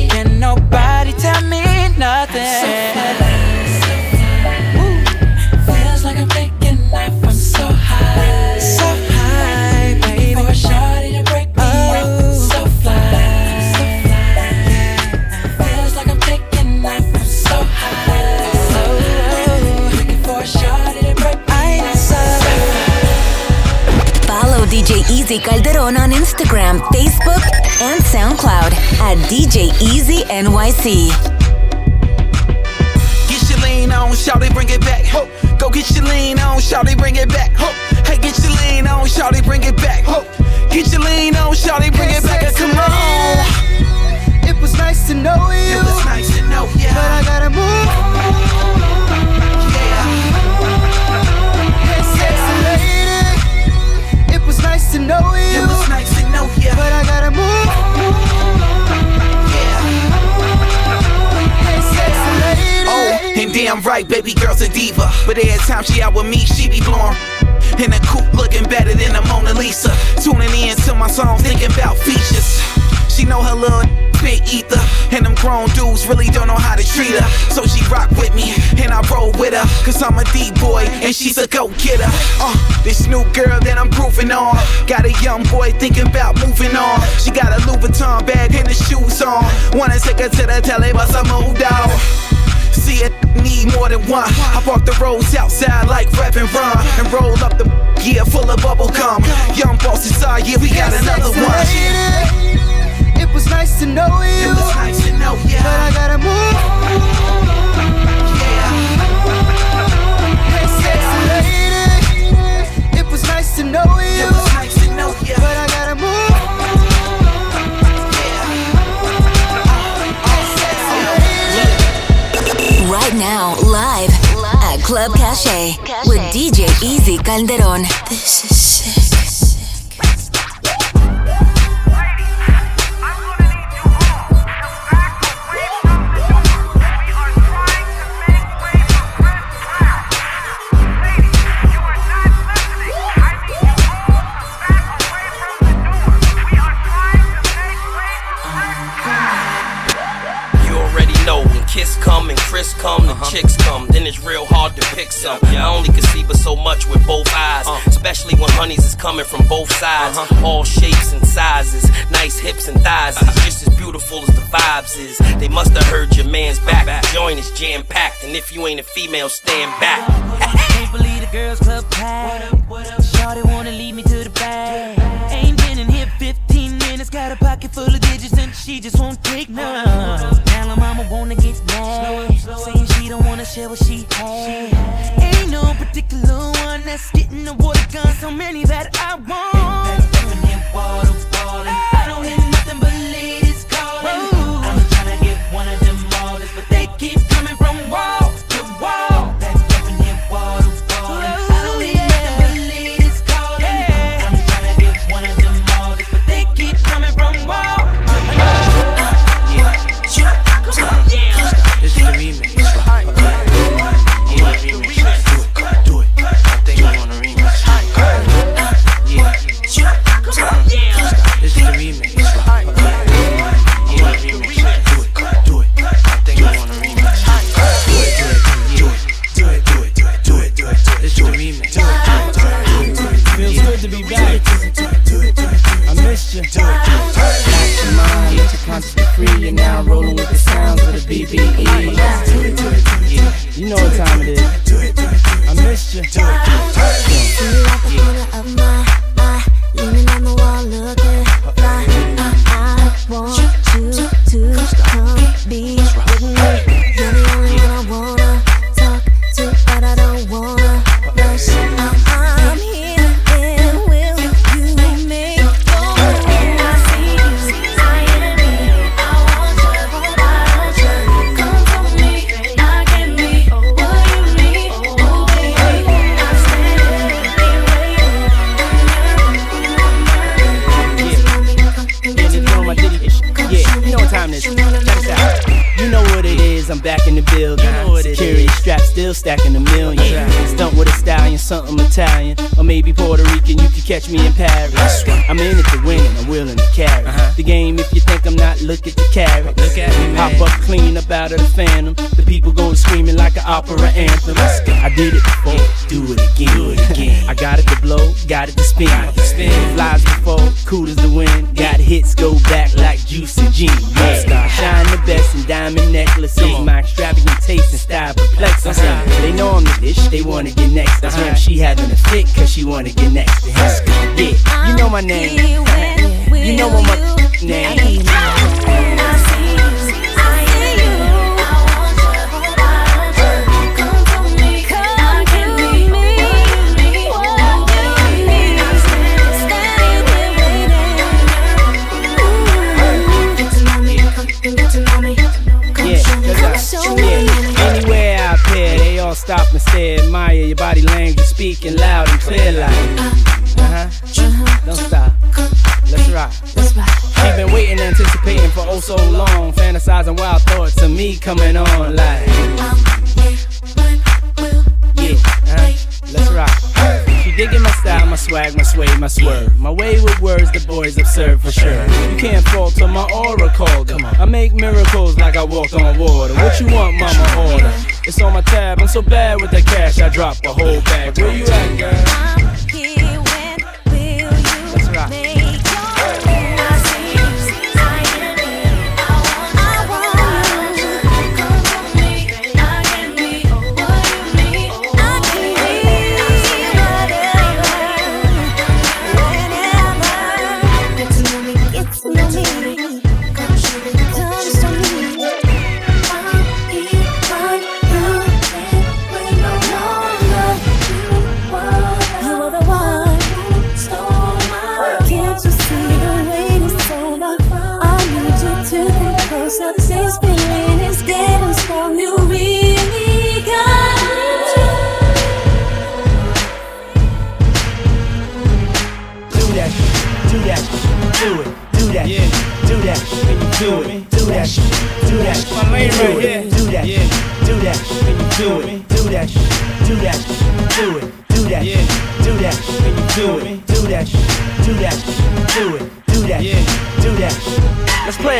can nobody tell me nothing. So fly. Woo. Feels like I'm taking life, I'm so high, so high, baby. For a shorty to break me up. DJ Easy Calderon on Instagram, Facebook, and SoundCloud at DJ Easy NYC. Get your lean on, shawty, bring it back. Ho. Go get your lean on, shawty, bring it back. Ho. Hey, get your lean on, shawty, bring it back. Ho. Get your lean on, shawty, bring it back. Come on. It was nice to know you. It was nice to know you. Yeah. But I gotta move on. Yeah. Hey, sexy lady. It was nice to know you. It was nice to know you. But I gotta move on. Yeah. Hey, sexy lady. Oh, and damn right, baby girl's a diva. But every time she out with me, she be blowing. In a coupe looking better than a Mona Lisa. Tuning in to my songs, thinking about features. She know her little bit ether, and them grown dudes really don't know how to treat her. So she rock with me, and I roll with her, cause I'm a D-boy, and she's a go-getter. This new girl that I'm grooving on, got a young boy thinking about moving on. She got a Louis Vuitton bag and the shoes on. Wanna take her to the telly, but I moved out. See it, need more than one. I walk the roads outside like Rap and Run, and roll up the yeah full of bubble gum. Young bosses are, yeah, we got another one. It was nice to know you. It was nice to know you. But I gotta move on. Yeah. Hey, sexy lady. It was nice to know you. It was nice to know you. But I gotta move on. Yeah. Hey, sexy lady. Right now, live at Club Cache with DJ Easy Calderon. This is sick. Kiss come and Chris come, the chicks come. Then it's real hard to pick some. I only can see but so much with both eyes, especially when honeys is coming from both sides. All shapes and sizes, nice hips and thighs. It's just as beautiful as the vibes is. They must have heard your man's back. The joint is jam packed, and if you ain't a female, stand back. Can't believe the girls club packed. Shawty wanna lead me to the bag. Ain't been in here 15 minutes, got a pocket full of digits and she just won't take none. Now her mama wanna get mad, saying she don't wanna share what she had. Ain't no particular one that's getting the water gun, so many that I want. Ain't that definite water ballin'? I don't hear nothing but ladies calling. I'm tryna get one of them models, but they keep coming from wall to wall.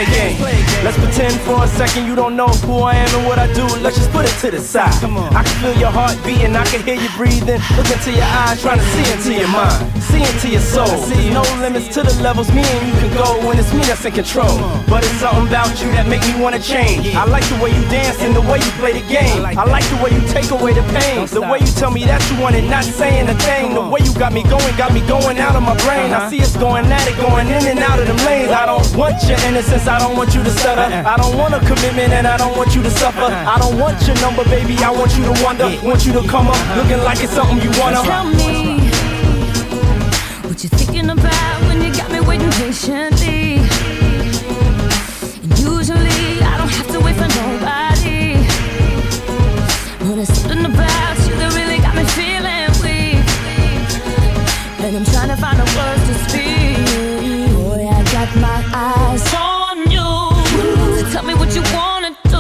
play a game. Let's pretend for a second you don't know who I am and what I do. Let's just put it to the side. I can feel your heart beating, I can hear you breathing. Look into your eyes, trying to see into your mind, see into your soul. There's no limits to the levels me and you can go when it's me that's in control. But it's something about you that make me wanna change. I like the way you dance and the way you play the game. I like the way you take away the pain, the way you tell me that you want it, not saying a thing. The way you got me going out of my brain. I see us going at it, going in and out of them lanes. I don't want your innocence, I don't want you to stutter. I don't want a commitment and I don't want you to suffer. I don't want your number, baby, I want you to wonder. Want you to come up looking like it's something you wanna. Tell me what you thinking about when you got me waiting patiently. And usually I don't have to wait for nobody, but there's something about you that really got me feeling weak, and I'm trying to find the words to speak. Boy, I got my eyes on you. So tell me what you wanna do. I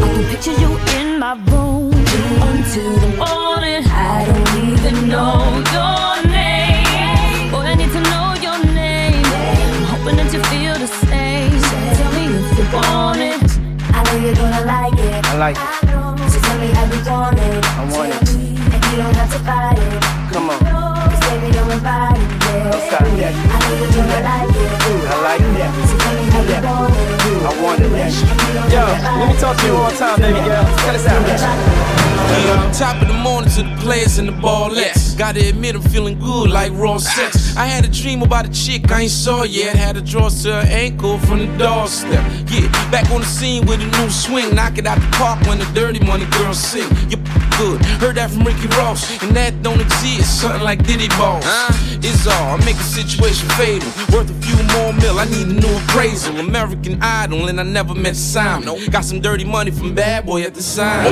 can picture you in my room until the morning. I don't even know your name. Boy, I need to know your name. I'm hoping that you feel the same. Tell me if you want it. I know you're gonna like it. I like it. So tell me how you want it. I want it. And you don't have to fight it. Come on. Cause baby, you're invited. I know you're gonna like it. I like it. So tell me how you want it. I want it. Yo, let me talk to you one time, baby girl. Cut us out. Yeah, top of the morning to the players and the ballettes. Gotta admit I'm feeling good like raw sex. I had a dream about a chick I ain't saw yet. Had her draws to her ankle from the doorstep. Yeah, back on the scene with a new swing. Knock it out the park when the dirty money girls sing. You're good, heard that from Ricky Ross. And that don't exist, something like Diddy Boss. It's all, I make the situation fatal. Worth a few more mil, I need a new appraisal. American Idol and I never met Simon. Got some dirty money from Bad Boy at the sign.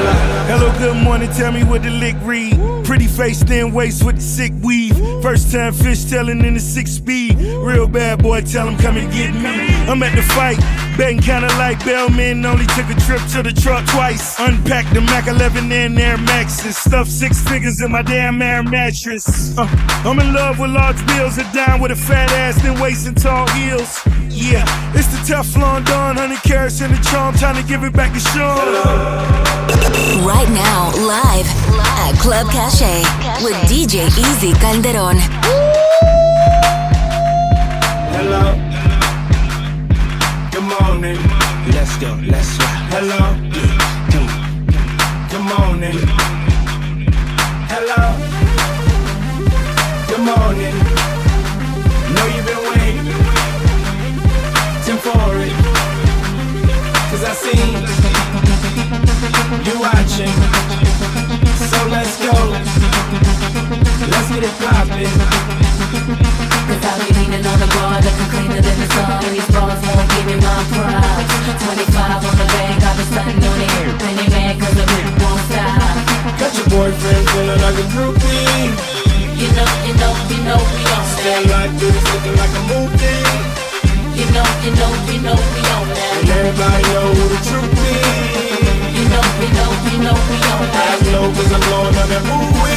Hello, good morning, tell me what the lick read. Pretty face, thin waist with the sick weave. First time fish telling in the 6-speed. Real bad boy, tell him come and get me. I'm at the fight, betting kinda like Bellman. Only took a trip to the truck twice. Unpacked the Mac 11 and Air Maxes. Stuffed 6 figures in my damn air mattress. I'm in love with large bills and dime with a fat ass, thin waist and tall heels. Yeah, it's the Teflon Don, 100 carats in the charm, trying to give it back to Sean. Right now, live at Club Cache with DJ Easy Calderon. Hello. Good morning. Let's go, let's go. Hello. Come on. Good morning. Hello. Good morning. Know you've been waiting. Time for it. Cause I seen you watching, so let's go. Let's get it poppin'. Cause I'll be leaning on the bar looking cleaner than the sun. And these bars won't give me my pride. 25 on the bank, I'll be stuntin' on it. When you mad cause the rip won't stop. Got your boyfriend feelin' like a groupie. You know, we on that. Stand like this, looking like a movie. You know, we on that. And everybody know who the truth is. You know, I know cause I'm blowing up that movie.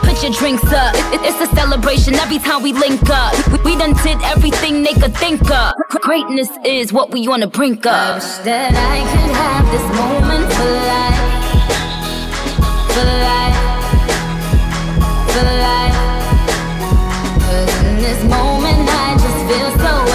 Put your drinks up, it's a celebration every time we link up. We done did everything they could think of. Greatness is what we wanna bring up. I wish that I could have this moment for life. For life. For life. Cause in this moment I just feel so alive.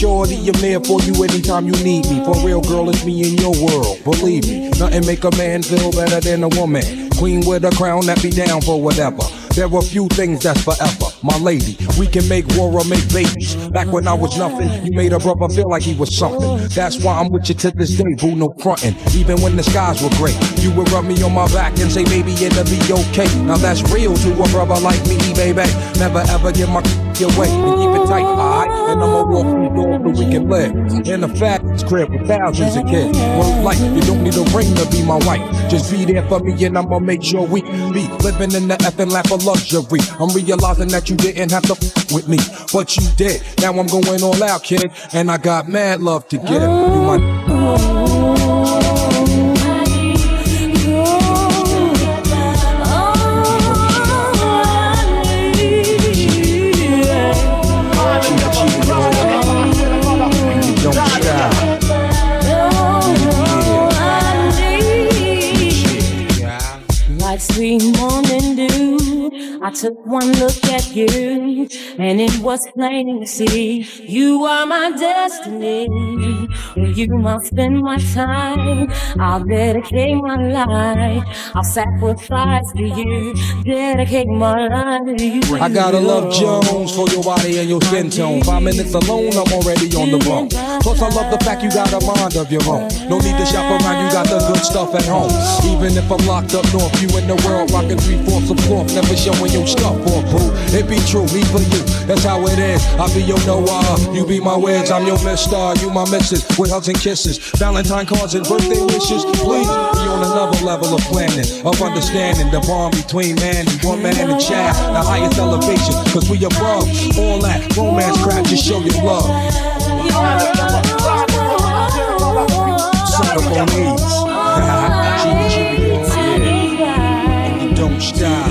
Shorty, I'm there for you anytime you need me. For real, girl, it's me in your world. Believe me, nothing make a man feel better than a woman. Queen with a crown that be down for whatever. There are few things that's forever. My lady, we can make war or make babies. Back when I was nothing, you made a brother feel like he was something. That's why I'm with you to this day, boo, no frontin'. Even when the skies were gray, you would rub me on my back and say, baby, it'll be okay. Now that's real to a brother like me, baby. Never ever give my away and keep it tight, alright? And I'ma walk through the door so we can live in a fabulous crib with thousands of kids. Well, like, you don't need a ring to be my wife. Just be there for me and I'ma make sure we be living in the effing lap of luxury. I'm realizing that you didn't have to f with me, but you did. Now I'm going all out, kid, and I got mad love to give. You my don't stop. Like sweet morning dew, I took one look at you, and it was plain to see you are my destiny. With you, I'll spend my time. I'll dedicate my life. I'll sacrifice for you. Dedicate my life to you. I gotta love Jones for your body and your skin tone. 5 minutes alone, I'm already on the run. Plus, I love the fact you got a mind of your own. No need to shop around, you got the good stuff at home. Even if I'm locked up north, you in the world rocking 3/4 of cloth, never showing your stuff for boo. It be true, me for you, that's how it is. I be your Noah, you be my wedge. I'm your mister, you my missus, with hugs and kisses, Valentine cards and birthday wishes. Please be on another level of planning, of understanding the bond between man and woman and a child. The highest elevation, cause we above all that romance crap, just show your love. Son of knees. Don't stop. Don't stop.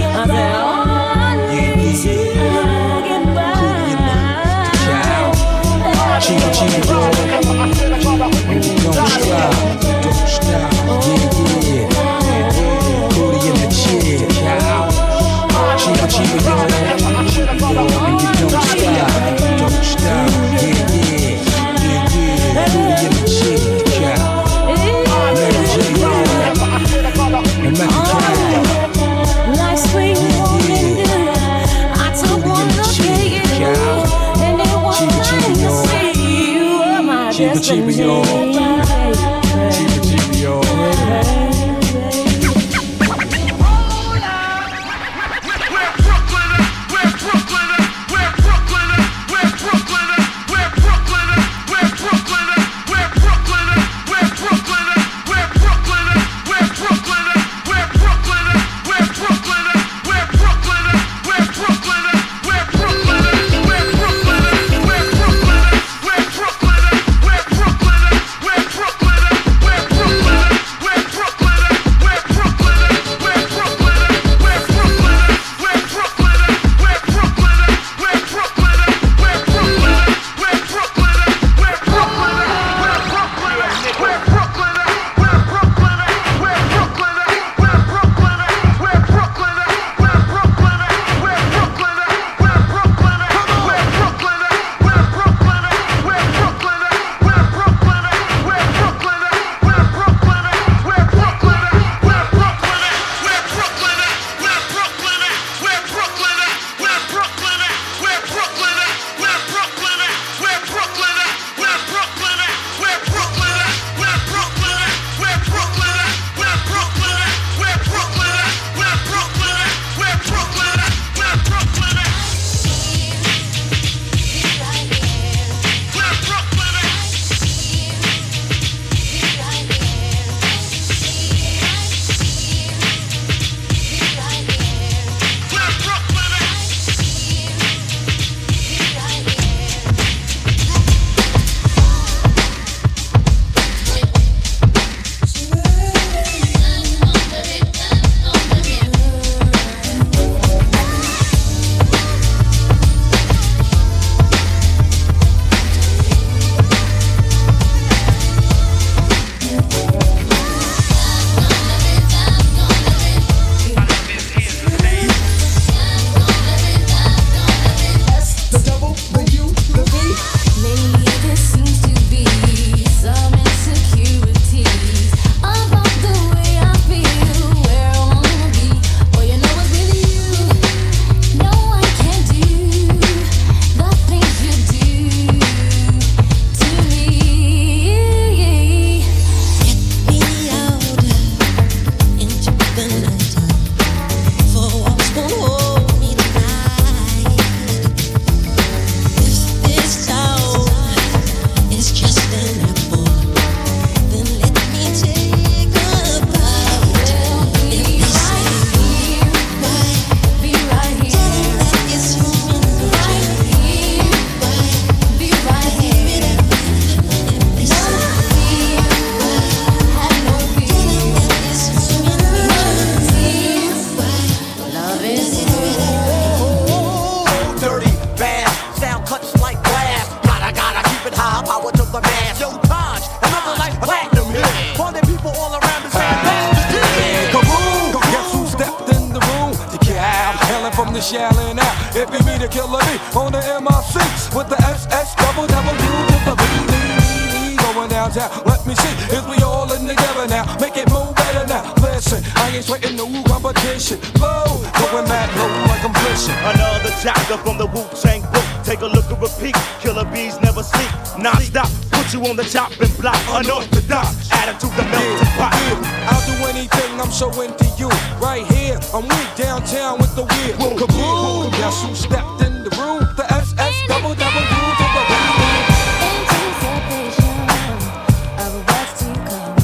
regularly on the MIC with the SS double double D with the BD. Going downtown, let me see, is we all in together now, make it move better now. Listen, I ain't sweating no competition. Low, going mad low like I'm fishing. Another chapter from the Wu-Tang book. Take a look and repeat. Killer bees never sleep, non-stop. Put you on the chopping block, unorthodox attitude that melts the pot. I'll do anything, I'm so into you. Right here, I'm weak downtown with the weird. Kaboom! Guess who stepped in the room? The SS double double dude with the room. Anticipation of what's to come.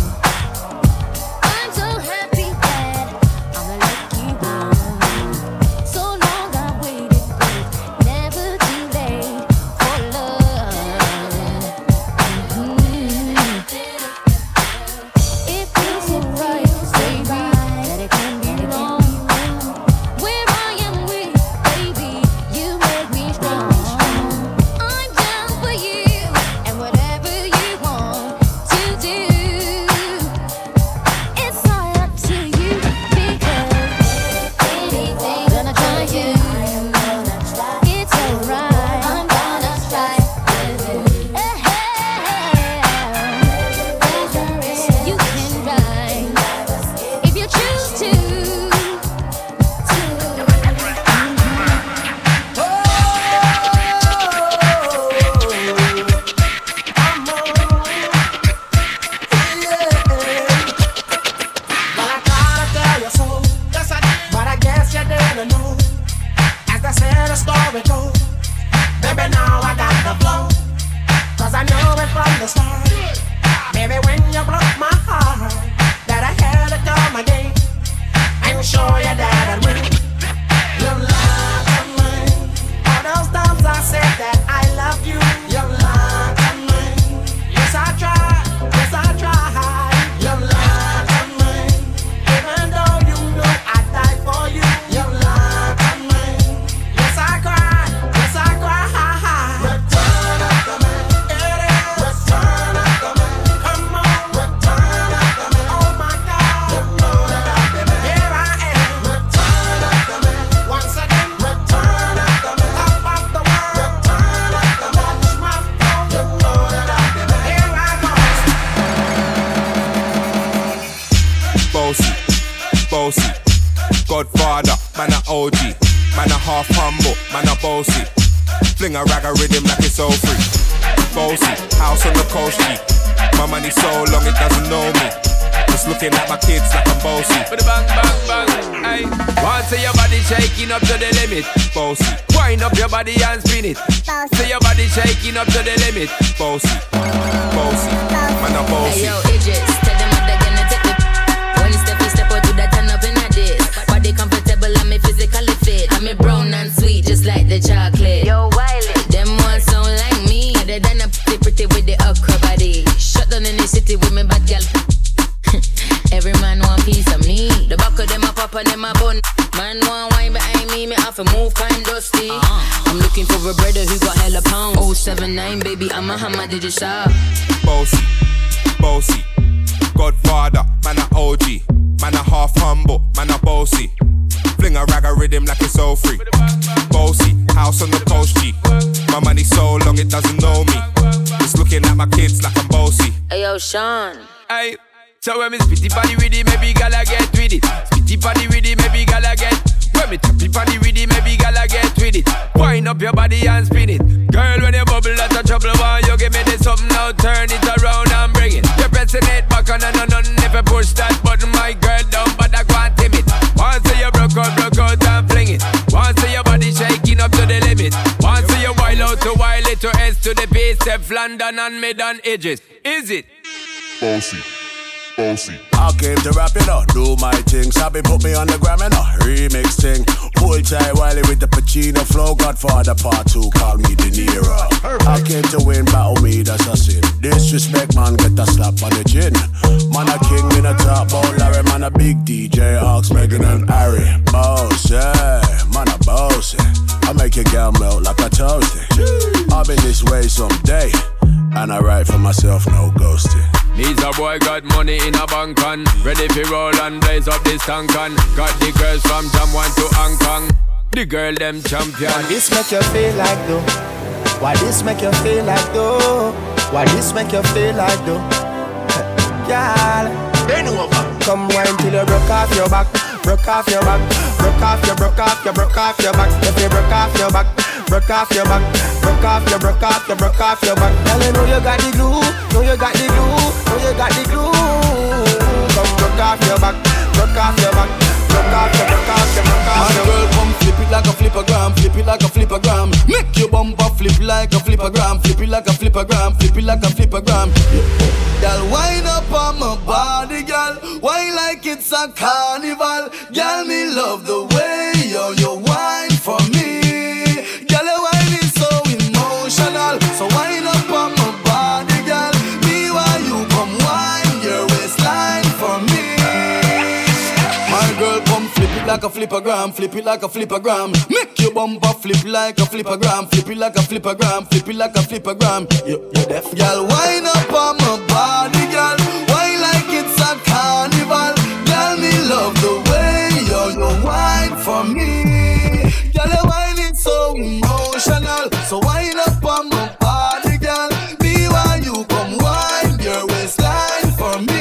I'm so happy that I'm a lucky one. So long I waited, but never too late for love. If things are right, stay right. That it can be wrong. Where I am with you, baby, you make me strong. I'm down for you and whatever you want to do. It's all up to you because anything gonna try you. It's alright. I'm gonna try with you. You can ride if you choose to. Well, I gotta tell you so, yes I did, but I guess you didn't know. As they say the story goes, baby now I got the flow, 'cause I know it from the start. Baby when you broke my heart, that I had to come again and show you that I win. Your love of mine, all those times I said that I love you. Your love of mine, yes I tried. Your love of mine, even though you know I died for you. Your love of mine, yes I cried. Return of the man, it is. Return of the man, come on. Return of the man, oh my God. You know that I've been man, here I am. Return of the man, once again. Return of the man, top of the world. Return of the man, touch my phone. You know that I've been man, here I go. Bossy, bossy, Godfather, man a OG, man a half humble, man a bossy. Fling a rag a rhythm like it's all free. Bossy, house on the coast G. My money so long it doesn't know me. Just looking at my kids like I'm bossy, With a bang, bang, bang, aye. Want to your body shaking up to the limit. Bossy, wind up your body and spin it. Say your body shaking up to the limit. Bossy, bossy, man a bossy. Hey yo, Idris, tell them what they're gonna take it. When you step out to that turn up in a dish. Body comfortable, I'm a physically fit. I'm a brown and sweet, just like the chocolate. Yo, Wiley, them ones sound like me. They done a pretty pretty with the upper body. Shut down in the city with me bad girl. Every man want piece of me. The back of them a pop and them a bun. Man want wine behind me, me have to move fine dusty. I'm looking for a brother who got hella pounds. 079, baby, I'm a hammer, did you shop? Bossy, bossy, Godfather, man a OG, man a half humble, man a bossy. Fling a rag a rhythm like it's all free. Bossy, house on the coast G. My money so long it doesn't know me. Just looking at my kids like I'm bossy. Hey yo, Sean. Aye. So when me spitty body with it, maybe gala get with it. Spitty body with it, maybe gala get. When me tappy body with it, maybe gala get with it. Wind up your body and spin it. Girl, when you bubble out of trouble, why you give me this something now? Turn it around and bring it. You're pressing it back on and on. If you push that button, my girl down, but I can't tame it. Once you broke out and fling it. Once your body shaking up to the limit. Once you wild out to wild it to S to the base, step London and mid and edges. Is it? Bossy. Bossy. I came to rap it up, do my thing. Sabi put me on the gram and a remix thing. Pull tight Wiley with the Pacino flow. Godfather part 2, call me De Niro. I came to win, battle me, that's a sin. Disrespect man, get a slap on the chin. Man a king, in a top about Larry. Man a big DJ, Hawks, Megan and Harry. Bossy, man a bossy. I make your girl melt like a toasty. I've been this way someday. And I write for myself, no ghosting. Needs a boy, got money in a bank on. Ready for roll and blaze up this tank on. Got the girls from Jam 1 to Hong Kong. The girl them champion. Why this make you feel like though? Why this make you feel like though? Why this make you feel like though? Girl, they know about. Come wine till you broke off your back, broke off your back, broke off your, broke off your, broke off your back. If you broke off your back, broke off your back, broke off your, broke off your, broke off your back. Girl, you know you got the glue, know you got the glue, know you got the glue. Come broke off your back, broke off your back. My girl, come flip it like a flippergram, flip it like a flippergram. Make your bumper flip like a flippergram, flip it like a flippergram, flip it like a flippergram. Girl, wind up on my body, girl. Wine like it's a carnival. Girl, me love the way you wine for me. Girl, your wine is so emotional. So wind up on my body, girl. Me while you come wine your waistline for me. My girl, come flip it like a flippergram, flip it like a flippergram. Make your bumper flip like a flippergram, flip it like a flippergram, flip it like a flippergram. You're deaf, girl. Wind up on my body, girl. Wine like it's a carnival. Girl, me love the way you wine for me. Girl, your wine is so emotional. So wind up on my body, girl. Be why you come wine your waistline for me.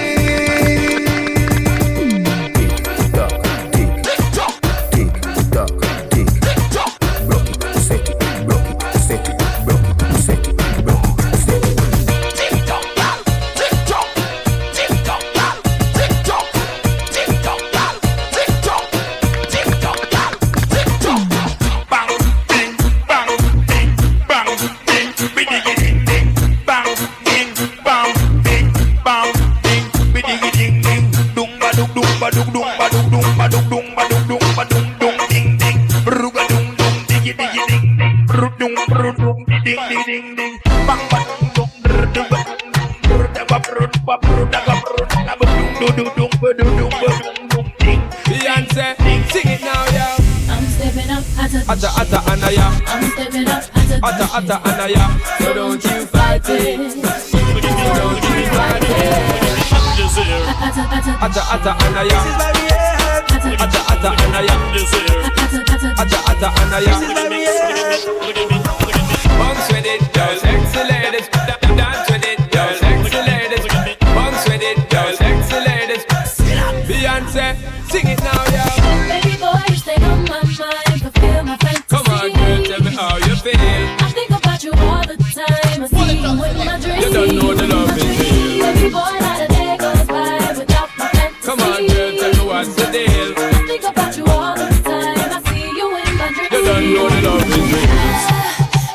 Atta Anaya, so don't you fight it. Don't you fight it. Atta Anaya, Atta Anaya, Atta Anaya. Bounce with it, girls, excellent it. Dance with it, girls, excellent it. Bounce with it, girls, excellent it. Beyonce, sing it now, yeah. Baby boy, you stay on my mind, fulfill my fantasy. Come on, girl, tell me how you feel. You don't know the love is real. Every boy not a day goes by without my fantasy. Come on girl, tell me what's the deal. I think about you all the time. I see you in my dreams. You don't know the love is real.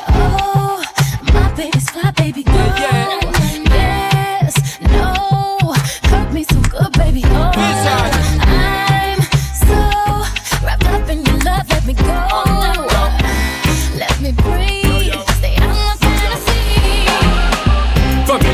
Oh, my baby's fly, baby girl. Yeah. Yes, no, hurt me so good, baby. Oh, I'm so wrapped up in your love. Let me go. Let me breathe.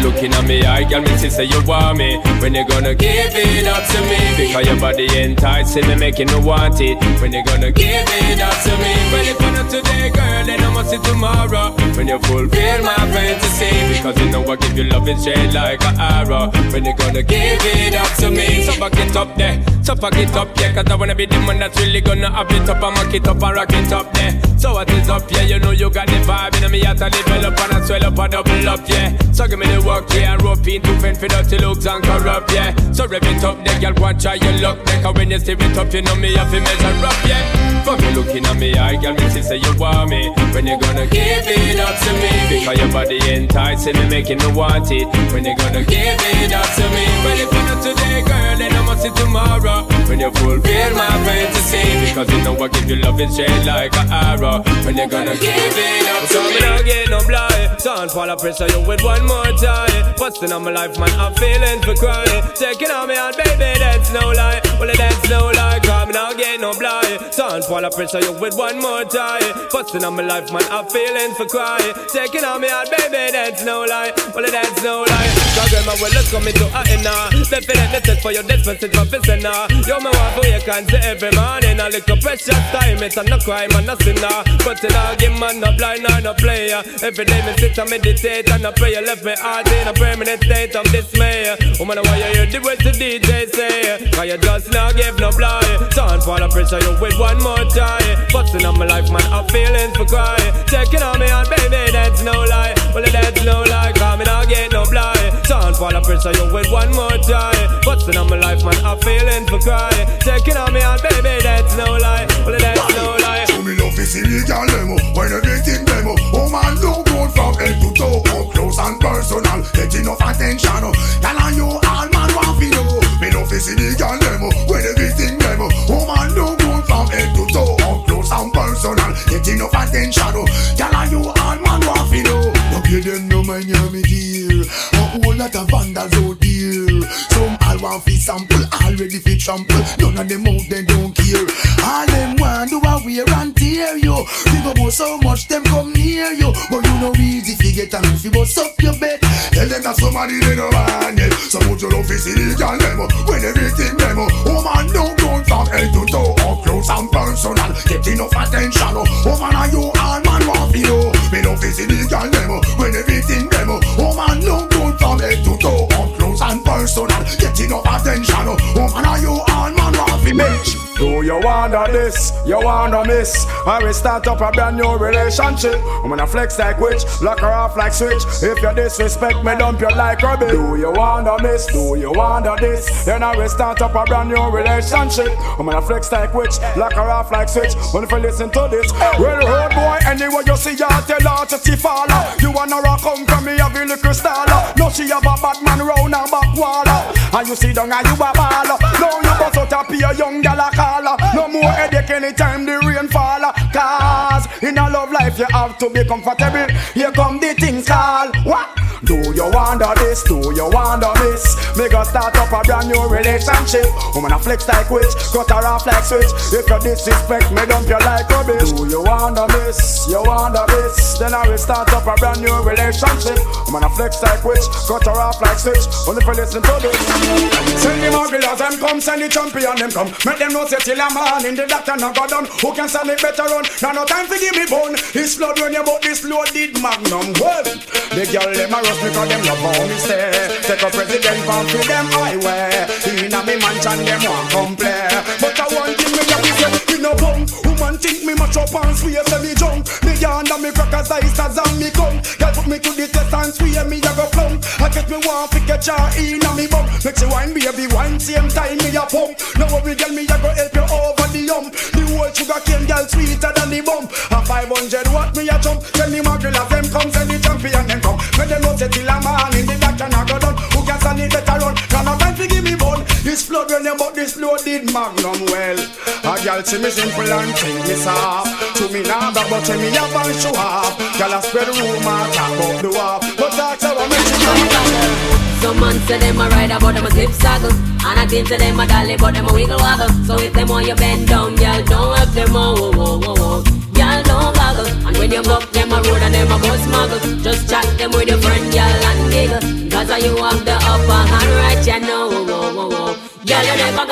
Looking at me, I got me to say you want me. When you gonna give it up to me? Because your body enticing me, making me want it. When you gonna give it up to me? Well, if not today, girl, then I must see tomorrow. When you fulfill my fantasy, because you know I give you love in shade like an arrow. When you gonna give it up to me? So fuck it up there, so fuck it up there, cause I wanna be the man that's really gonna have it up and mock it up and rock it up there. So what is up, yeah, you know you got the vibe in me, I have to develop and I swell up and double up, yeah. So give me the work. Yeah, and rope into fend for dirty looks and corrupt, yeah. So rev it up, the girl want try your luck, yeah. Cause when you steer it up, you know me have to measure up, yeah. For me looking at me, I girl, me say you want me. When you gonna give it up to me? Because your body enticing me, making me want it. When you gonna give it up to me? Well, if not today, girl, then I must see tomorrow. When you fulfill my fantasy, because you know I give you love in shade like an arrow. When you gonna give it up to me? So don't get no blind, don't fall a pressure you with one more time. Bustin' on my life, man, I'm feeling for crying. Checking on me out, baby, that's no lie. Well, that's no lie, come now, get no blind. Don't fall a pressure you with one more tie. Bustin' on my life, man, I'm feeling for crying. Checking on me out, baby, that's no lie. Well, that's no lie. Cause girl, my world is coming to an end. Definitely set for your dispensing for pissing. Yo, my wife, who you can't see every morning. A little precious time, it's not crime, I'm not sinner. But in our game, man, no blind, I'm no player. Every day, me sit and meditate and I pray. You left me out in a permanent state of dismay. Woman, why you hear the words the DJ say? Cause you just not give no blow. Don't fall a pressure you with one more. more time. But still on my life, man, I feelings for cry. Checking on me on, baby, that's no lie. Well, that's no lie, come and I get no blind. Turn for the pressure, you with one more time. But still on my life, man, I feelings for cry. Checking on me on, baby, that's no lie. Well, that's no lie. So me love is illegal demo, when everything demo. Oh man, no good from head to toe, up close and personal. Get enough attention, oh. Tell on you all man want to know. Me love is illegal demo, when everything demo. Oh man, no good from head to toe, up close and personal. Get enough attention, oh. Tell on you all man want to know. But you don't know my name deal. A whole lot of vandals out deal. Some all want fi sample, all ready fi trample. None of them out they don't care. All them want do a wear and tear you. They go boast so much them come near you. But you know easy if you get a move, you boast up your bed. Tell them that somebody they don't want it. Support your love is illegal demo, when everything demo. Oh man, don't go from head to toe, up close and personal. Get enough attention, oh man, are you all man want fi know. Me love is illegal demo, when everything demo. Oh man, don't go from head to toe, up close and personal. Get enough attention, oh man, are you all man want fi know. Do you wanna this? You wanna miss? I will start up a brand new relationship. I'm gonna flex like witch, lock her off like switch. If you disrespect me, dump you like rubbish. Do you wanna miss? Do you wanna this? Then I will start up a brand new relationship. I'm gonna flex like witch, lock her off like switch. Only if you listen to this. Well, old boy, anyway you see ya, tell her to see falla. You wanna rock home from me, have a little stala. No, she have a bad man round her back walla. And you see down and you a baller. Now you bust out up here, young gala. No more headache anytime the rain fall. Cause in a love life you have to be comfortable. Here come the things call. What? Do you wonder this? Do you wonder this? Make us start up a brand new relationship. Woman a flex like witch, cut her off like switch. If you disrespect me, dump you like rubbish. Do you wonder this? You wonder this? Then I will start up a brand new relationship. Woman a flex like witch, cut her off like switch. Only if you listen to this. Send the mugglers them come, send the champion them come. Make them know say till a man in the doctor no go down. Who can stand it better on? Now no time for give me bone. This blood when you bought this loaded magnum. What? The girl them a rush because them love how me stay. Take a president from to them highway. Inna me mansion them want come play. But I want thing me a be say, you know bum. Woman think me mash up and swear say me drunk. Me yarn and me crackers eyes as and me come. Girl put me to the test and swear me a go plumb. I get me one pick a jar inna me bum. Make she wine baby wine same time me a pump. Now every girl me a go help you over the hump. The whole sugar cane girl sweeter than the bump. A 500 watt me a jump. Tell me my girl of them come, send the champion them come. Make them know say till a man in the back can I go down. Who can stand it better run? Can I can't forgive me bone. This flood when you bought this loaded magnum well. A girl see me simple and think me soft. To me now that but me a fan show off. Girl a spread rumor talk about the war. But that's how I make you come down. Some man say them a ride about them a slip saddle. And I think say them a dolly but them a wiggle waggle. So if them want you bend down, y'all don't help them all. Y'all don't goggle. And when you buck them a road and them a go smuggle. Just chat them with your friend, y'all and giggle. Cause you have the upper hand right, you know. Girl, you never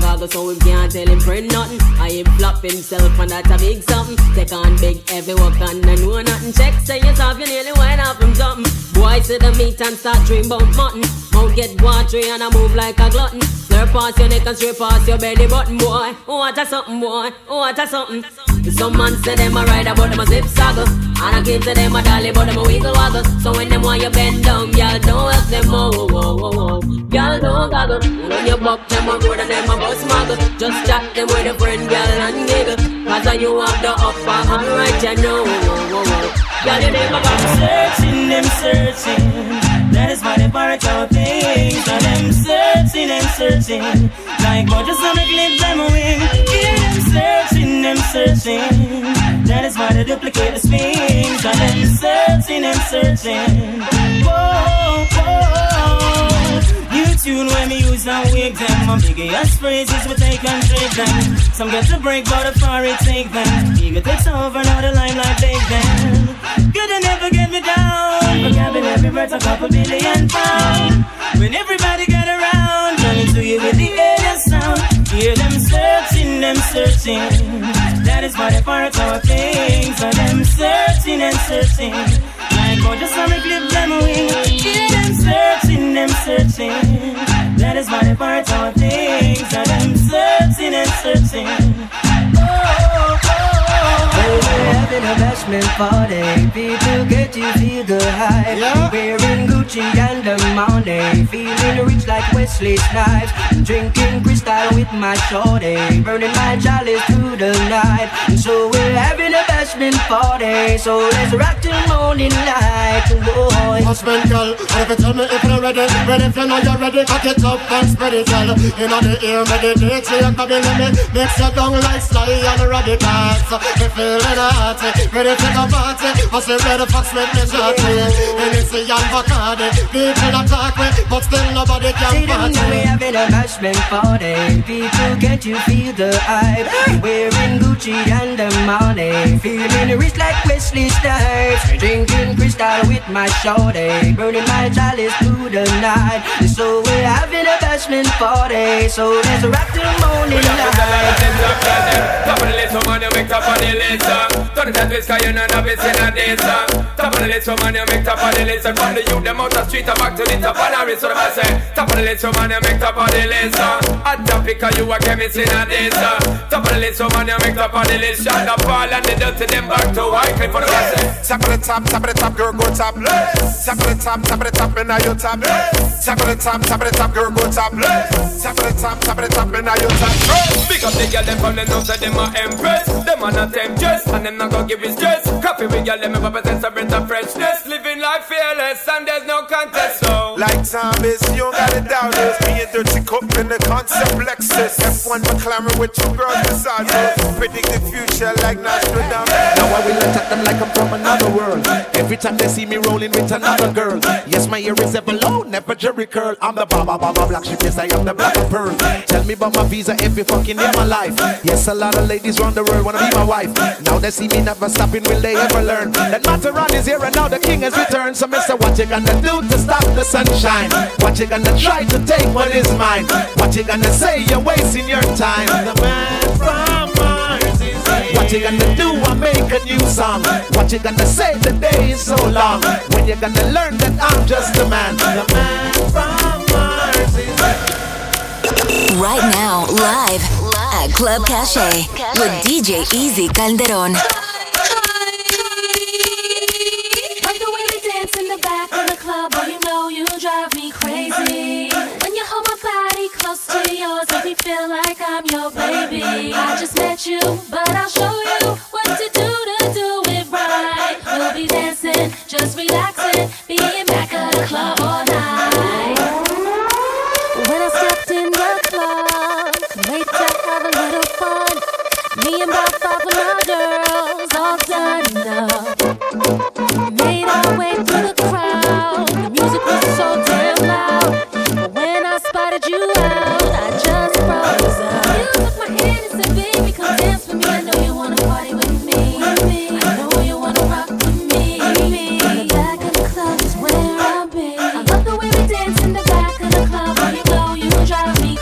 goggle, so we can't tell him friend nothing. I him flop himself and that's a big something. Take on big every walk and I know nothing. Check, say yourself, you nearly went off him something. Boy, see the meat and start dream about mutton. Mouth get watery and I move like a glutton. Slurp past your neck and straight past your belly button, boy. What a something, boy, what a something. Some man say them a ride about them a zip saggle. And I give to them a dolly but them a wiggle waggle. So when them want you bend down, y'all don't help them, oh. Y'all don't goggle. You buck them a road and them a bus smuggle. Just chat them with a friend, girl, and nigga. Cause you have the upper hand right, you know. Girl, you never got searching, them searching. That is why they part of things. And them searching and searching. Like gorgeous on the clip, them wing. Yeah, them searching, them searching. That is why they duplicate the spins. And them searching and searching. Whoa, whoa. You tune when me use and wig them. My biggest phrases we take and trade them. Some get to break but the fire it take them. Ego takes over now the limelight take them. Could they never get me down? Vocabulary worth a couple billion pounds. When everybody get around, turning to you with the alien sound. Hear them searching, them searching. That is why they part our things. So them searching and searching. Like oh just let me clip them wings. Hear them searching, them searching. That is why they part our things. So them searching and searching. Oh. 40, feet to get you feel the hype. Yeah. Wearing Gucci and the money, feeling rich like Wesley Snipes. Drinking crystal with my shorty, burning my chalice through the night. So we're having a bashment party, so let's rock till morning light. Boy, bashment girl, and if you tell me if you're ready, ready if you know you're ready, cock it up and spread it all. You know the ear meditate, so you come in me, mix your tongue like Sly and Roddy Bass. You feeling hot, ready to go party, must be ready for sweat me shorty. And it's a young Bacardi, people attack me, but still nobody can party. See, we're having a bashment party, people get you feel the hype. Wearing Gucci and the money, feeling rich like Wesley Snipes. Drinking crystal with my shorty, burning my chalice through the night. So we're having a bashment party, so let's rock till morning light. Top of the list, so man, you make top of the list. Turn it to twist, cause you're not a bitch in a dance. Top of the list, so man, you make top of the list. From the youth, them out the street, back to the top of the list. So the man say, top of the list, so man, you make top of the list. Hot topic, cause you a chemist in a dance. Top of the list, so man, you make top of the list. Shot the ball and the dirty, them back to high clip for the man say. Top of the top, girl, go top. Top of the top, and now you top. Top of the top, girl, go top. Top of the top, and now you top. Pick up the girl, them from the north, so them are impressed. Them are not temptress, and them not gonna give you stress. Coffee with girl, them ever presents a breath of freshness. Living like fearless, and there's no contest, so like zombies, you don't gotta doubt us. Me and Dirty Cup in the concept Lexus. F1 McLaren with two girls beside us. Predict the future like Nostradamus. Now I will attack them like I'm from another world. Every time they see me rolling with another girl. Yes, my ear is ever low, never jerry curl. I'm the Baba Baba Black Sheep, yes, I am the Black Pearl. Tell me about my visa every fucking day of my life. Yes, a lot of ladies round the world wanna be my wife. Now they see me never stopping, will they ever learn? That Mataran is here and now the king has returned. So mister, what you gonna do to stop the sunshine? What you gonna try to take what is mine? What you gonna say, you're wasting your time? The man from Mars is here. What you gonna do, I make a new song. What you gonna say, the day is so long. When you gonna learn that I'm just a man? The man from Mars is here. Right now, live at Club Cache with DJ Easy Calderon. Like the way we dance in the back of the club, oh, you know you drive me crazy. When you hold my body close to yours, make me feel like I'm your baby. I just met you, but I'll show you what to do it right. We'll be dancing, just relaxing, being back at the club all night. When I stepped in the club, late to have a little fun. Me and about 500 girls all done up. Made our way through the crowd. The music was so damn loud. But when I spotted you out, I just froze up. You took my hand and said, baby, come dance with me. I know you wanna party with me. I know you wanna rock with me. In the back of the club is where I'll be. I love the way we dance in the back of the club. You drive me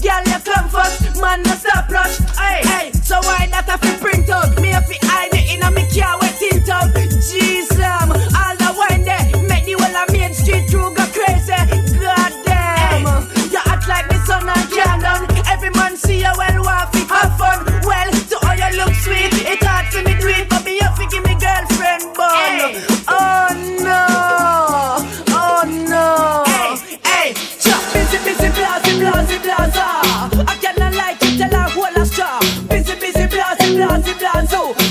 Girl, you come first, man, no stop rush. Hey, hey, so why that I fi print out? Me a fi hide it in a me car wet in town. Jeez, all the wine there, make the whole of Main Street through go crazy. God damn, hey, you act like the sun and can't down. Every man see you well, want fi have fun. Well, to all you look sweet, it hard for me do it, but me a fi give me girlfriend bun. Hey. Oh no, oh no. Hey, hey, chop, busy, busy, blase, blase, blase.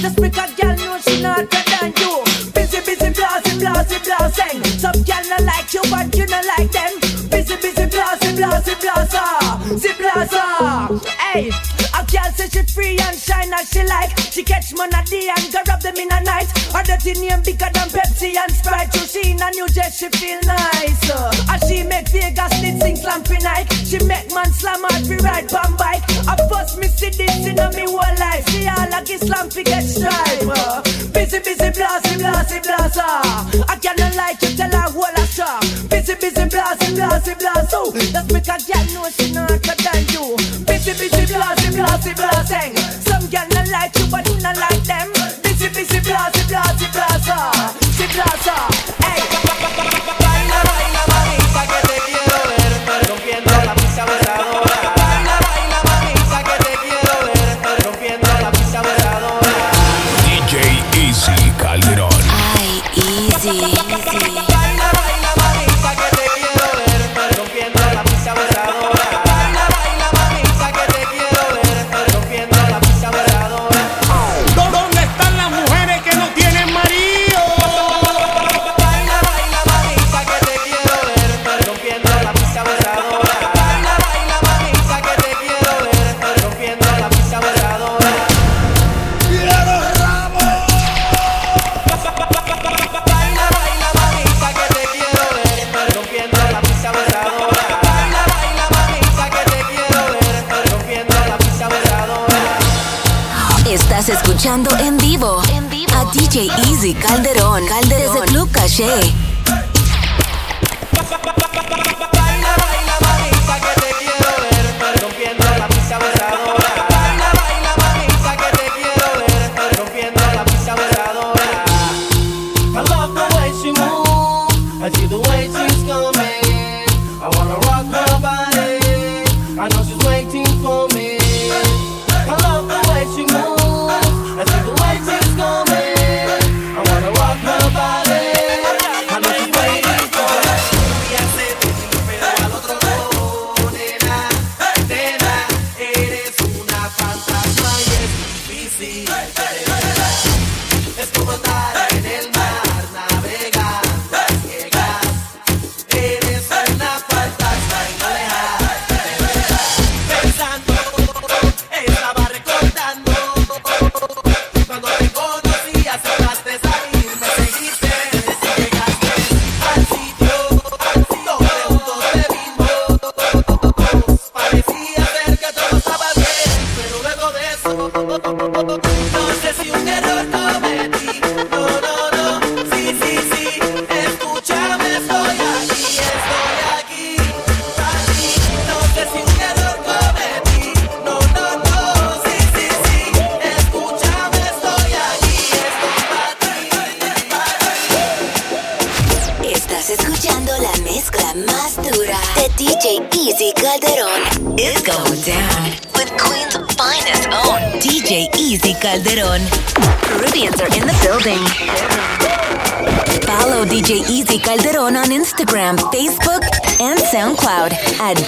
Just because girl knows she not better than you. Busy, busy, blasting, blasting, blasting. Some girl not like you, but you not like them. Busy, busy, blasting, blasting, blasting. Zip blaster. Hey, a girl say she free and shine as she like. She catch money day and go rub them in a night. Her dirty name bigger than Pepsi and Sprite. So she in a new dress, she feel nice. And she make Vegas lit sing slampy night. She make man slam hard free ride bomb bike. At first me see this in a me whole life. See all like Islam fi get strive. Busy, busy, blasty, blasty, blasty. I cannot like you tell her whole a shop. Busy, busy, blasty, blasty, blasty. Just make a girl know she not better than you. Busy, busy, blasty, blasty, blasty. Some girl not like you, but you not like them. Busy, busy, blasty, blasty, blasty. Si blasty. En vivo a DJ Easy Calderon, Calderon desde Club Cache.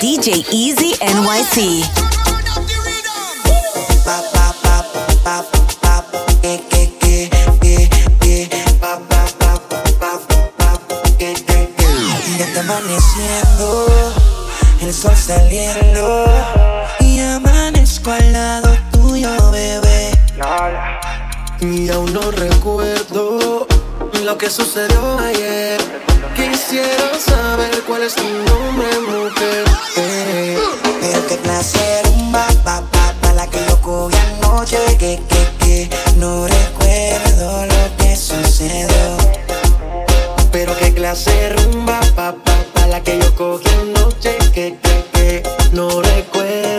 DJ Easy NYC. Ya está amaneciendo, el sol saliendo y amanezco al lado tuyo, bebé. Y aún no recuerdo lo que sucedió ayer. Quisiera saber cuál es tu nombre, mujer. Pero qué placer, un pa' la que yo cogí anoche. Que no recuerdo lo que sucedió. Pero qué clase rumba, pa' la que yo cogí anoche. Que no recuerdo.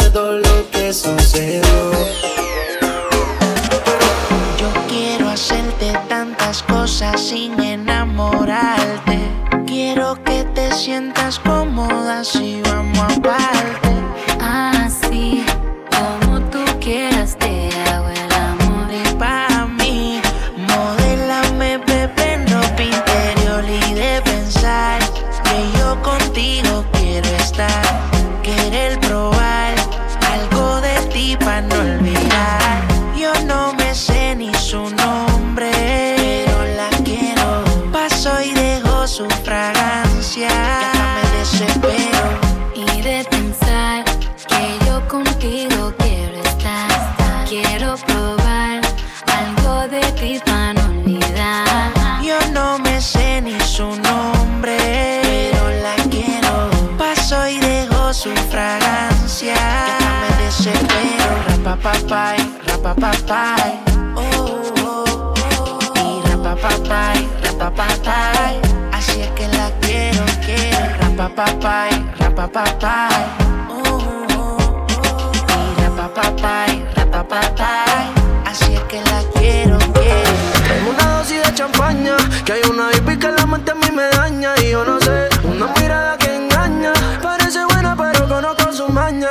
rapapapai, rapapapai. Oh, oh, oh, oh. Y rapapapai, rapapapai. Así es que la quiero, quiero. Rapapapai, rapapapai. Oh, oh, oh, oh. Y rapapapai, rapapapai. Así es que la quiero, quiero. Tengo una dosis de champaña, que hay una hippie que la mente a mí me daña. Y yo no sé, una mirada que engaña. Parece buena pero conozco su maña.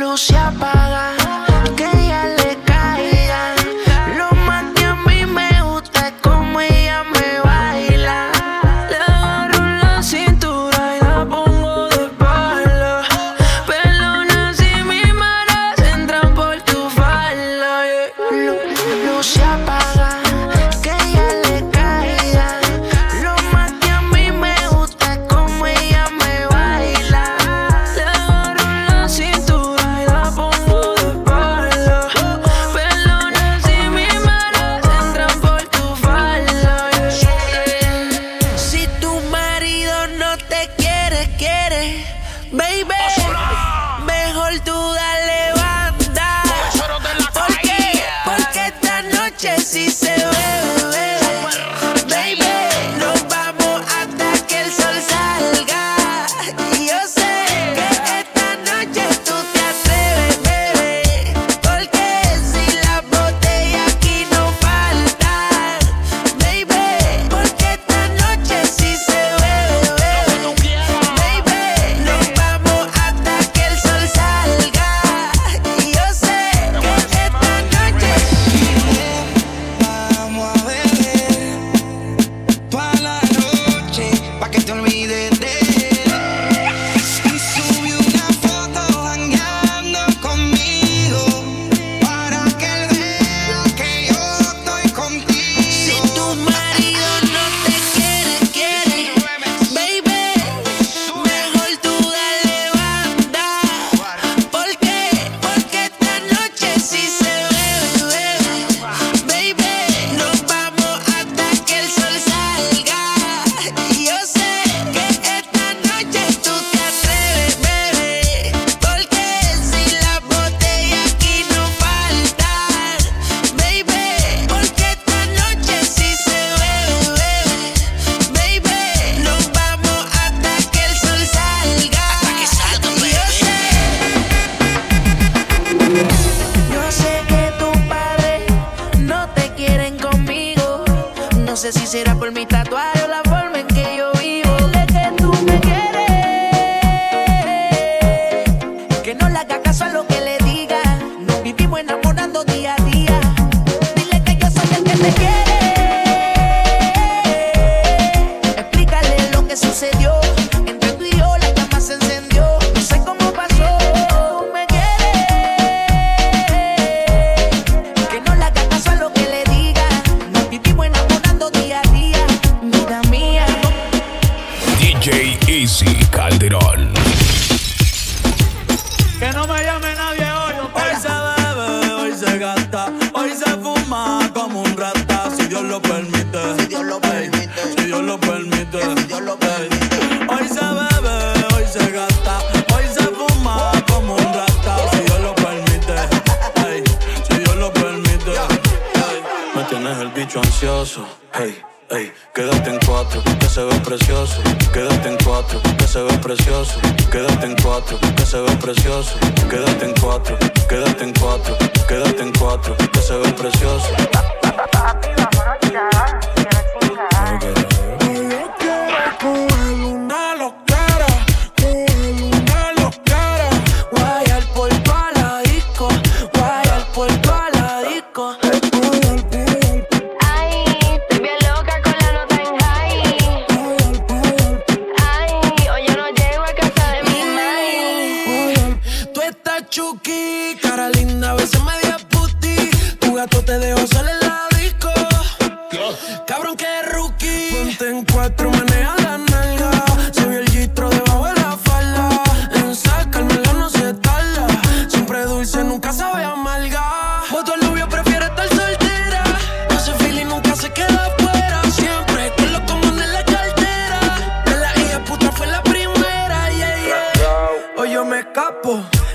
Luz se apaga.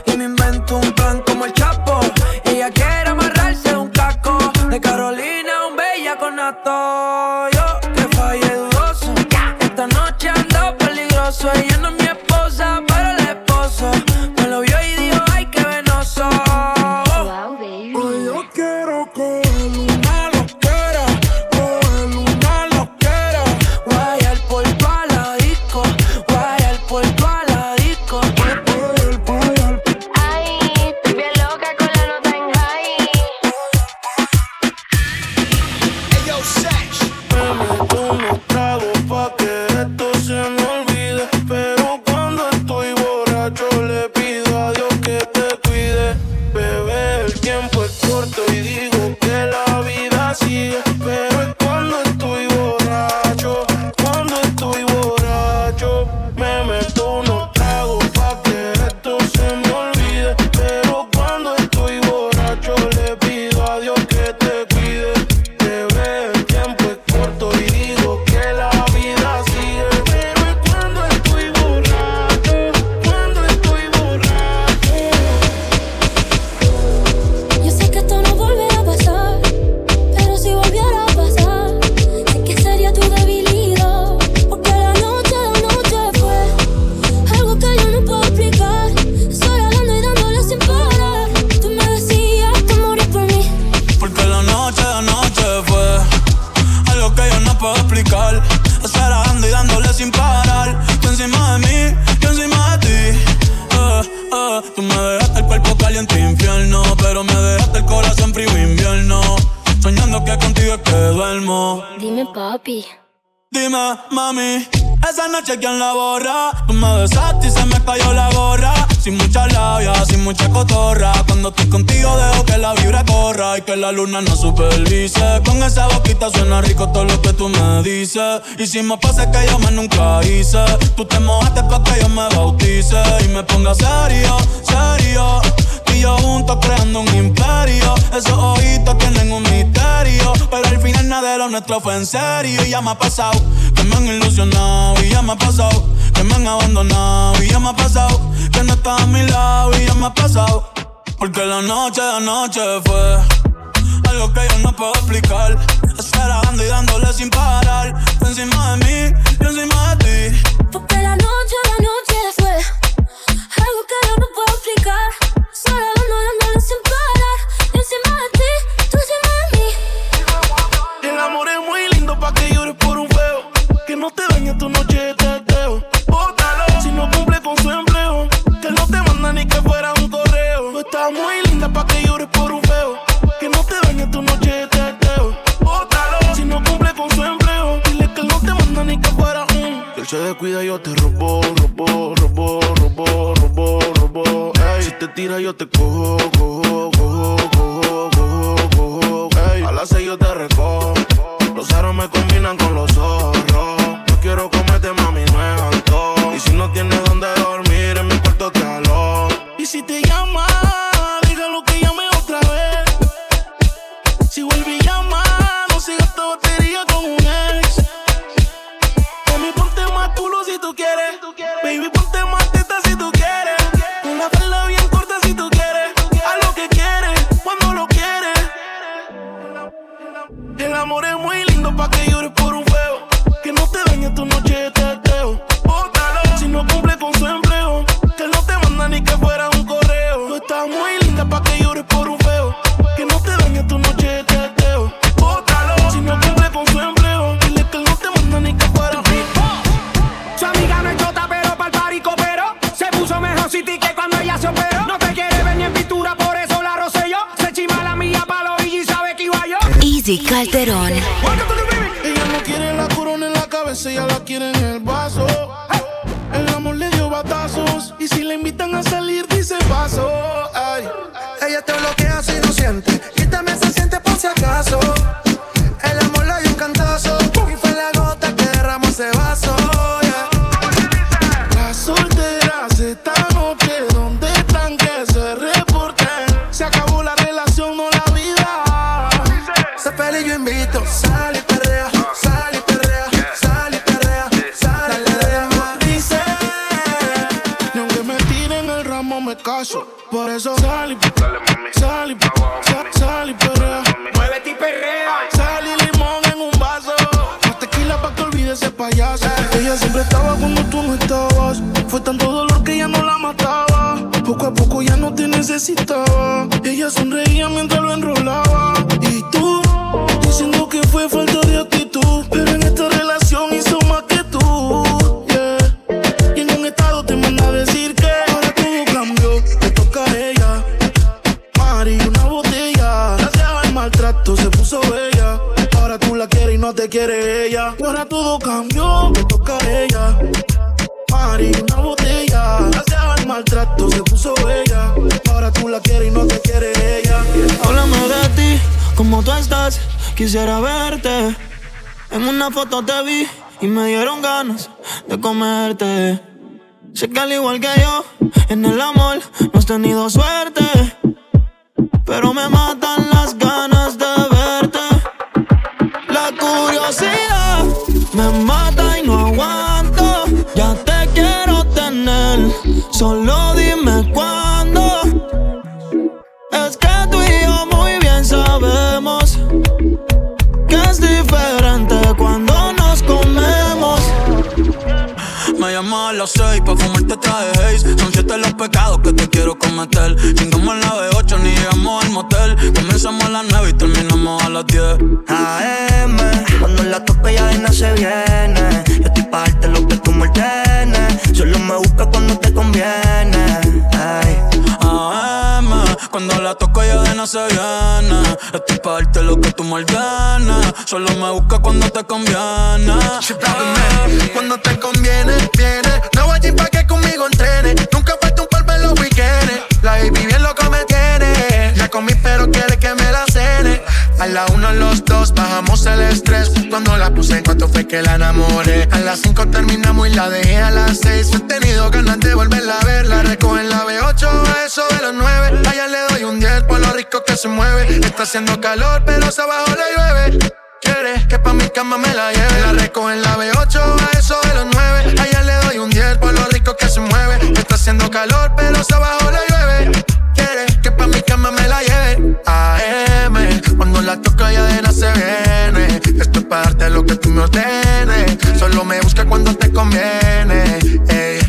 Y me invento un plan como el Chapo. Ella que ingrato, yo que fallé dudoso. Esta noche ando peligroso, ella no es mi esposa, pero el esposo me lo vio y dijo, ay, qué venoso. Hoy yo quiero coger una loquera, coger una loquera. Guayar por pa' la disco, guayar por pa' la disco. Ay, estoy bien loca con la nota en high. Hey, yo, Sech. Me meto unos tragos pa' que esto se me olvide. Pero cuando estoy borracho le pido a Dios que te cuide. Bebé, el tiempo es corto y digo que la vida sigue. Pero es cuando estoy borracho, me meto unos tragos pa' que esto se me olvide. Pero cuando estoy borracho le pido a Dios que te cuide. Bebé, el tiempo es corto y digo que la vida sigue. Pero es cuando estoy borracho, cuando estoy borracho. Yo sé que esto no volverá a pasar, pero si volviera a pasar, sé que sería tu debilidad. Porque la noche fue algo que yo no puedo explicar. Sola dando y dándole sin parar. Tú me decías que morías por mí. Porque la noche fue algo que yo no puedo explicar. Acelerando y dándole sin parar. Tú encima de mí, yo encima de ti. Tú me dejaste el cuerpo caliente infierno, pero me dejaste el corazón frío invierno. Soñando que contigo es que duermo. Dime, papi. Dime, mami, esa noche quién la borra. Tú me besaste y se me cayó la gorra. Sin mucha labia, sin mucha cotorra. Cuando estoy contigo dejo que la vibra corra y que la luna no supervise. Con esa boquita suena rico todo lo que tú me dices. Hicimos pases que yo más nunca hice. Tú te mojaste pa' que yo me bautice y me ponga serio, serio. Tú y yo juntos creando un imperio. Esos ojitos tienen un misterio, pero al final nada de lo nuestro fue en serio. Y ya me ha pasado que me han ilusionado, y ya me ha pasado que me han abandonado, y ya me ha pasado que no estás a mi lado, y ya me ha pasado. Porque la noche fue algo que yo no puedo explicar. Acelerando y dándole sin parar. Tú encima de mí, yo encima de ti. Porque la noche fue algo que yo no puedo explicar. Acelerando y dándole sin parar. Yo encima de ti, tú encima de mí. El amor es muy lindo pa' que llores por un feo. Que no te dañe tu noche de teteo. Bótalo si no cumple con su empleo. Que no te manda ni que fuera un correo. Tú estás muy linda pa' que llores por un feo. Que no te dañe tu noche de teteo. Bótalo si no cumple con su empleo. Dile que no te manda ni que fuera un. Si él se descuida yo te robo. Ey. Si te tira yo te cojo. Ey. A las 6 yo te recojo. Los aros me combinan con los zorros. Yo quiero comerte, mami, no es alto. Y si no tienes dónde dormir, en mi cuarto te alo. Y si te llama, dígalo que llame otra vez. Si vuelve y llama, no siga esta batería con un ex. Mami, ponte más culo si tú quieres. Baby, ponte más teta si tú quieres. Con la falda bien corta si tú quieres. Haz lo que quieres, cuando lo quieres. El amor es muy lindo pa' que llores por un feo. Que no te dañe tu noche de teteo. Bótalo si no cumple con su empleo. Que no te manda ni que fuera un correo. Tú estás muy linda pa' que llores por un feo. Que no te dañe tu noche de teteo. Bótalo si no cumple con su empleo. Dile que no te manda ni que fuera un correo. Su amiga no es chota pero pa'l party cooperó. Se puso mejor City que cuando ella se operó. No te quiere ver ni en pintura, por eso la rocé yo. Se chima la mía pa' lo y sabe que iba yo. Easy Calderón. Ella no quiere la corona en la cabeza, ella la quiere en el vaso. El amor le dio batazos y si la invitan a salir dice paso. Ay. Ella te bloquea si no siente, quítame esa siente por si acaso. El amor le dio un cantazo y fue la gota que derramó ese vaso. Yeah. Las solteras están o qué, ¿dónde están que se reporten? Se acabó la relación, no la vida. Sé feliz, yo invito. Sal y perrea, sal y perrea, sal y perrea, sal y perrea. Dice, ni aunque me tiren el ramo me caso. Por eso sal y perrea, sal y perrea. Muévete y perrea. Sal y limón en un siempre estaba cuando tú no estabas. Fue tanto dolor que ya no la mataba. Poco a poco ya no te necesitaba. Ella sonreía mientras lo enrolaba. Y tú, diciendo que fue falta de actitud, pero en esta relación hizo más que tú. Yeah. Y en un estado te manda a decir que ahora todo cambió, te toca a ella. Mari, una botella. Gracias al maltrato se puso bella. Ahora tú la quieres y no te quiere ella. Y ahora todo cambió, te toca a ella. Mari, una botella. Gracias al maltrato se puso bella. Ahora tú la quieres y no te quiere ella. Háblame de ti, cómo tú estás. Quisiera verte. En una foto te vi y me dieron ganas de comerte. Sé que al igual que yo, en el amor no has tenido suerte, pero me matan las ganas de verte. La curiosidad me mata y no aguanto. Ya te quiero tener, solo dime cuándo. Es que tú y yo muy bien sabemos que es diferente cuando nos comemos. Me llamas a las 6 pa' fumarte traje Haze. Son 7 los pecados que te quiero cometer. Chingamos a las 8, ni llegamos al motel. Comenzamos a las 9 y terminamos a las 10 AM. Cuando la tope ya de nada se viene. Yo estoy pa' darte lo que tú me ordenes. Solo me buscas cuando te conviene. Ay. AM. Cuando la toco ya de nada se viene. Estoy pa' darte lo que tú me ordenes. Solo me buscas cuando te conviene. Ay. Cuando te conviene, viene. No voy a ir pa' que conmigo entrene. Nunca falta un polvo en los weekendes. La baby bien loco me tiene. Ya comí pero quiere que me la cene. A la 1 los 2 bajamos el estrés. Cuando la puse en 4 fue que la enamoré. A las 5 terminamos y la dejé a las 6. He tenido ganas de volverla a ver. La recojo en la B8 a eso de los 9. A ella le doy un 10 por lo rico que se mueve. Está haciendo calor pero se abajo le llueve. Quieres que pa' mi cama me la lleve. La recojo en la B8 a eso de los 9. A ella le doy un 10 por lo rico que se mueve. Está haciendo calor pero se abajo le llueve. Quieres que pa' mi cama me la lleve. AM, cuando la toca ya de nada se viene. Esto es pa' darte lo que tú me ordenes. Solo me busca cuando te conviene. Ey.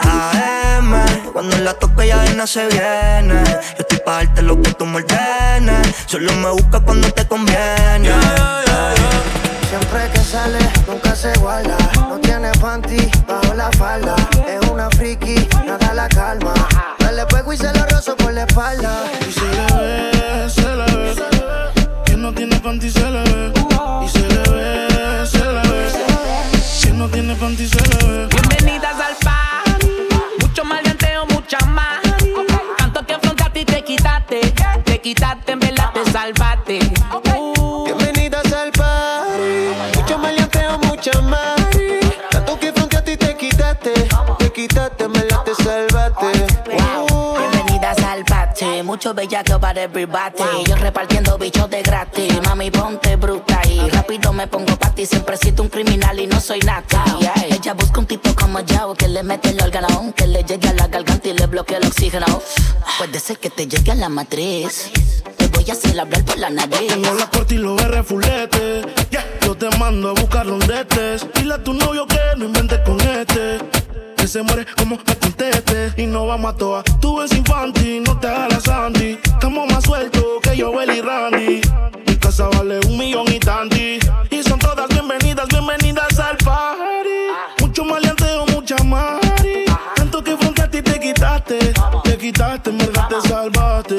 AM, cuando la toca ya de nada se viene. Yo estoy pa' darte lo que tú me ordenes. Solo me busca cuando te conviene. Yeah, yeah, yeah, yeah. Siempre que sale, nunca se guarda. No tiene panty bajo la falda. Es una friki, nada la calma. Le pego y se lo rozo por la espalda. Y se le ve, se le ve, se le ve. Que no tiene panty se le ve. Y se le ve, se le ve, se le ve. Que no tiene panty se le ve. Bienvenidas al pan. Mucho maleanteo, mucha más. Tanto que afrontaste y te quitaste. Te quitaste, en verdad te salvaste. Bienvenidas al pan. Mucho maleanteo, mucha más. Tanto que afrontaste y te quitaste. Te quitaste, en verdad te salvaste. Mucho bellaco para everybody. Yo repartiendo bichos de gratis. Mami, ponte bruta y rápido me pongo pa' ti. Siempre siento un criminal y no soy nata. Ella busca un tipo como yo que le mete el órgano, que le llegue a la garganta y le bloquee el oxígeno. Puede ser que te llegue a la matriz. Te voy a hacer hablar por la nariz. Tengo los cortes y los berrefuletes. Yo te mando a buscar donde estés. Dile a tu novio que no inventes con este. Que se muere como me conteste. Y no vamos a toa. Tú eres infantil, no te hagas la Sandy. Estamos más sueltos que yo, Belly y Randy. Mi casa vale 1,000,000 y tanti. Y son todas bienvenidas, bienvenidas al party. Mucho maleanteo, mucha mari. Tanto que frente a ti te quitaste. Te quitaste, mierda, te salvaste.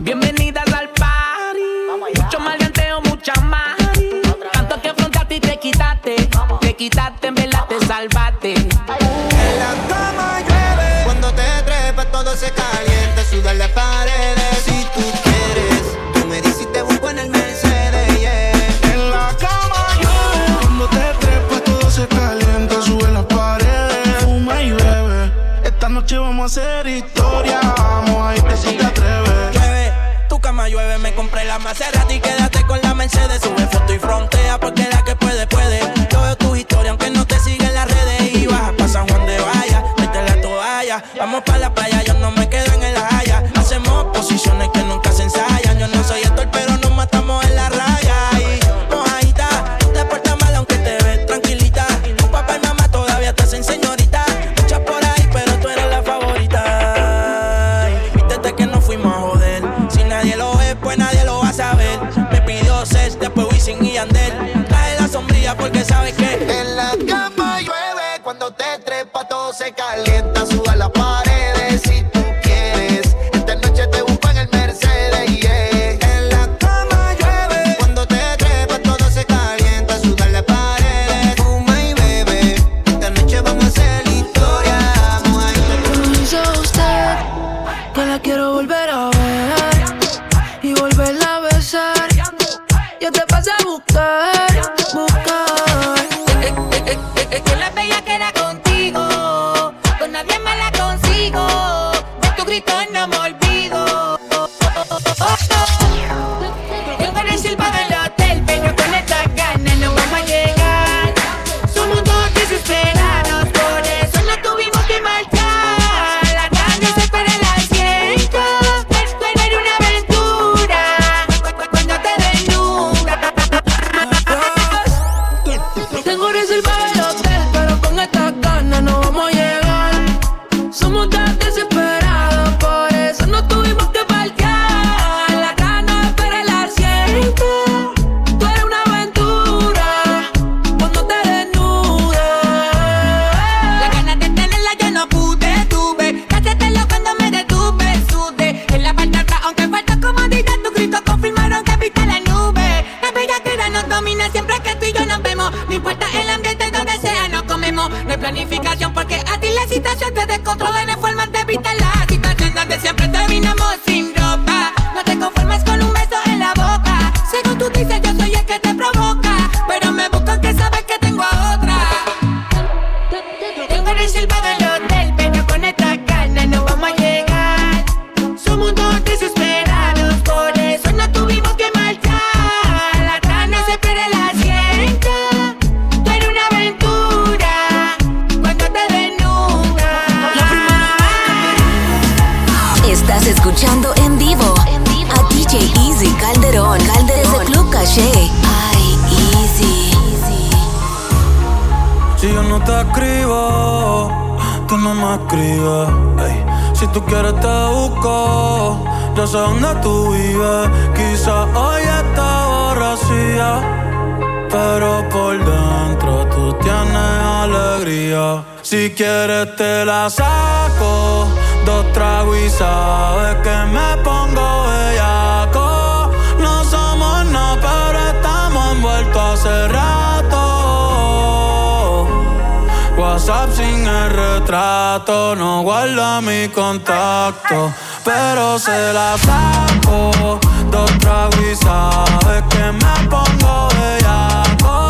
Bienvenidas al party. Mucho maleanteo, mucha mari. Tanto que frente a ti te quitaste. Te quitaste, en verdad te salvaste. En la cama llueve. Cuando te trepas todo se calienta. Sudar las paredes si tú quieres. Tú me dices te busco en el Mercedes, yeah. En la cama llueve. Cuando te trepas todo se calienta. Sube las paredes. Fuma y bebe. Esta noche vamos a hacer historia. Vamos a irte si te atreves. Llueve, tu cama llueve. Me compré la Maserati y quédate con la Mercedes. Sube foto y frontea porque la que puede, puede. Yo veo tus historias aunque no te siga en las redes. Y baja pa' San Juan de Vaya, mete la toalla. Vamos pa' la playa, yo no me quedo en el haya. Hacemos posiciones que nunca se ensayan. Yo no soy actor, pero nos matamos en la raya. Y mojadita, te portas mal aunque te ves tranquilita. Tu papá y mamá todo se calienta, sube las paredes si tú quieres. Esta noche te busco en el Mercedes, yeah. En la cama llueve, cuando te trepas todo se calienta, sube las paredes. Fuma y bebe, esta noche vamos a hacer historia. Vamos a ir. Me hizo usted que la quiero volver a ver y volverla a besar. Yo te paso a buscar. Es que la bella queda contigo, con nadie más la consigo. De tu grito no me olvido. Yo con el silba del hotel, pero con estas ganas no vamos a llegar. Somos dos desesperados, por eso no tuvimos que marchar. La carne se espera el asiento, esto era una aventura. Cuando te desnuda, tengo el silba del hotel. Planificación, porque a ti la situación te descontrola y no hay forma de evitar la situación donde siempre terminamos sin ropa. No te conformas con un beso en la boca. Según tú dices, yo soy el que te provoca, pero me buscan que sabes que tengo a otra. Tengo en el silba del hotel, pero con esta carne no vamos a llegar. Somos dos desesperados, por eso no tuvimos que marchar. La carne se espera el asiento. Estás escuchando en vivo a DJ Easy Calderon desde Club Cache. Ay, Easy. Si yo no te escribo, tú no me escribes. Hey. Si tú quieres te busco, ya sé dónde tú vives. Quizás hoy está borracía, pero por dentro tú tienes alegría. Si quieres te la saco. Dos tragos y sabes que me pongo bellaco. No somos nada, pero estamos envueltos hace rato. WhatsApp sin el retrato, no guarda mi contacto, pero se la saco. Dos tragos y sabes que me pongo bellaco.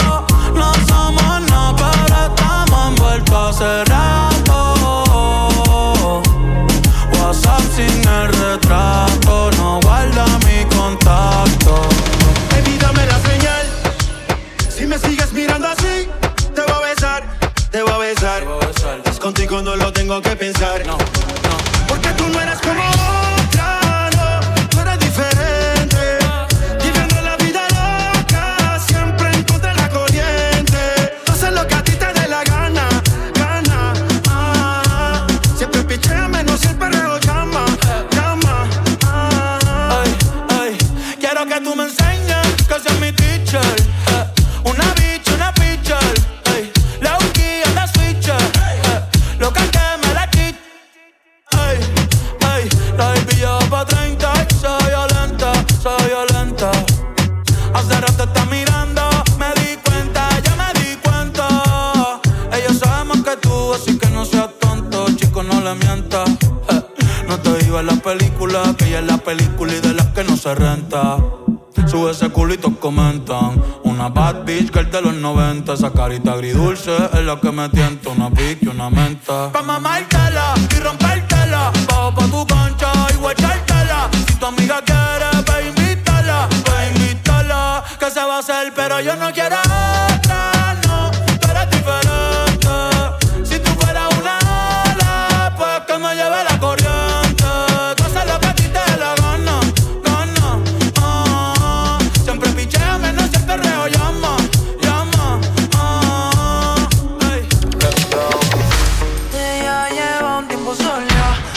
No somos nada, pero estamos envueltos hace rato. WhatsApp sin el retrato, no guarda mi contacto. Baby, dame la señal. Si me sigues mirando así, te voy a besar, te voy a besar. Es contigo, no lo tengo que pensar. No. Porque tú no eres como otra, no. Tú eres diferente. Viviendo la vida loca, siempre en contra de la corriente. Haces lo que a ti te dé la gana. Ah. Siempre pichéame, no siempre regalas. Se renta, sube ese culito, comentan. Una bad bitch girl de los 90. Esa carita agridulce es la que me tienta. Una pic y una menta. Pa' mamártela y rompértela. Bajo pa' tu cancha y guachártela. Si tu amiga quiere, ve invítala. Que se va a hacer, pero yo no quiero otra, no. Tú eres diferente. Si tú fueras una ala, pues que me lleve la corriente.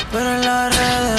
Pero en las redes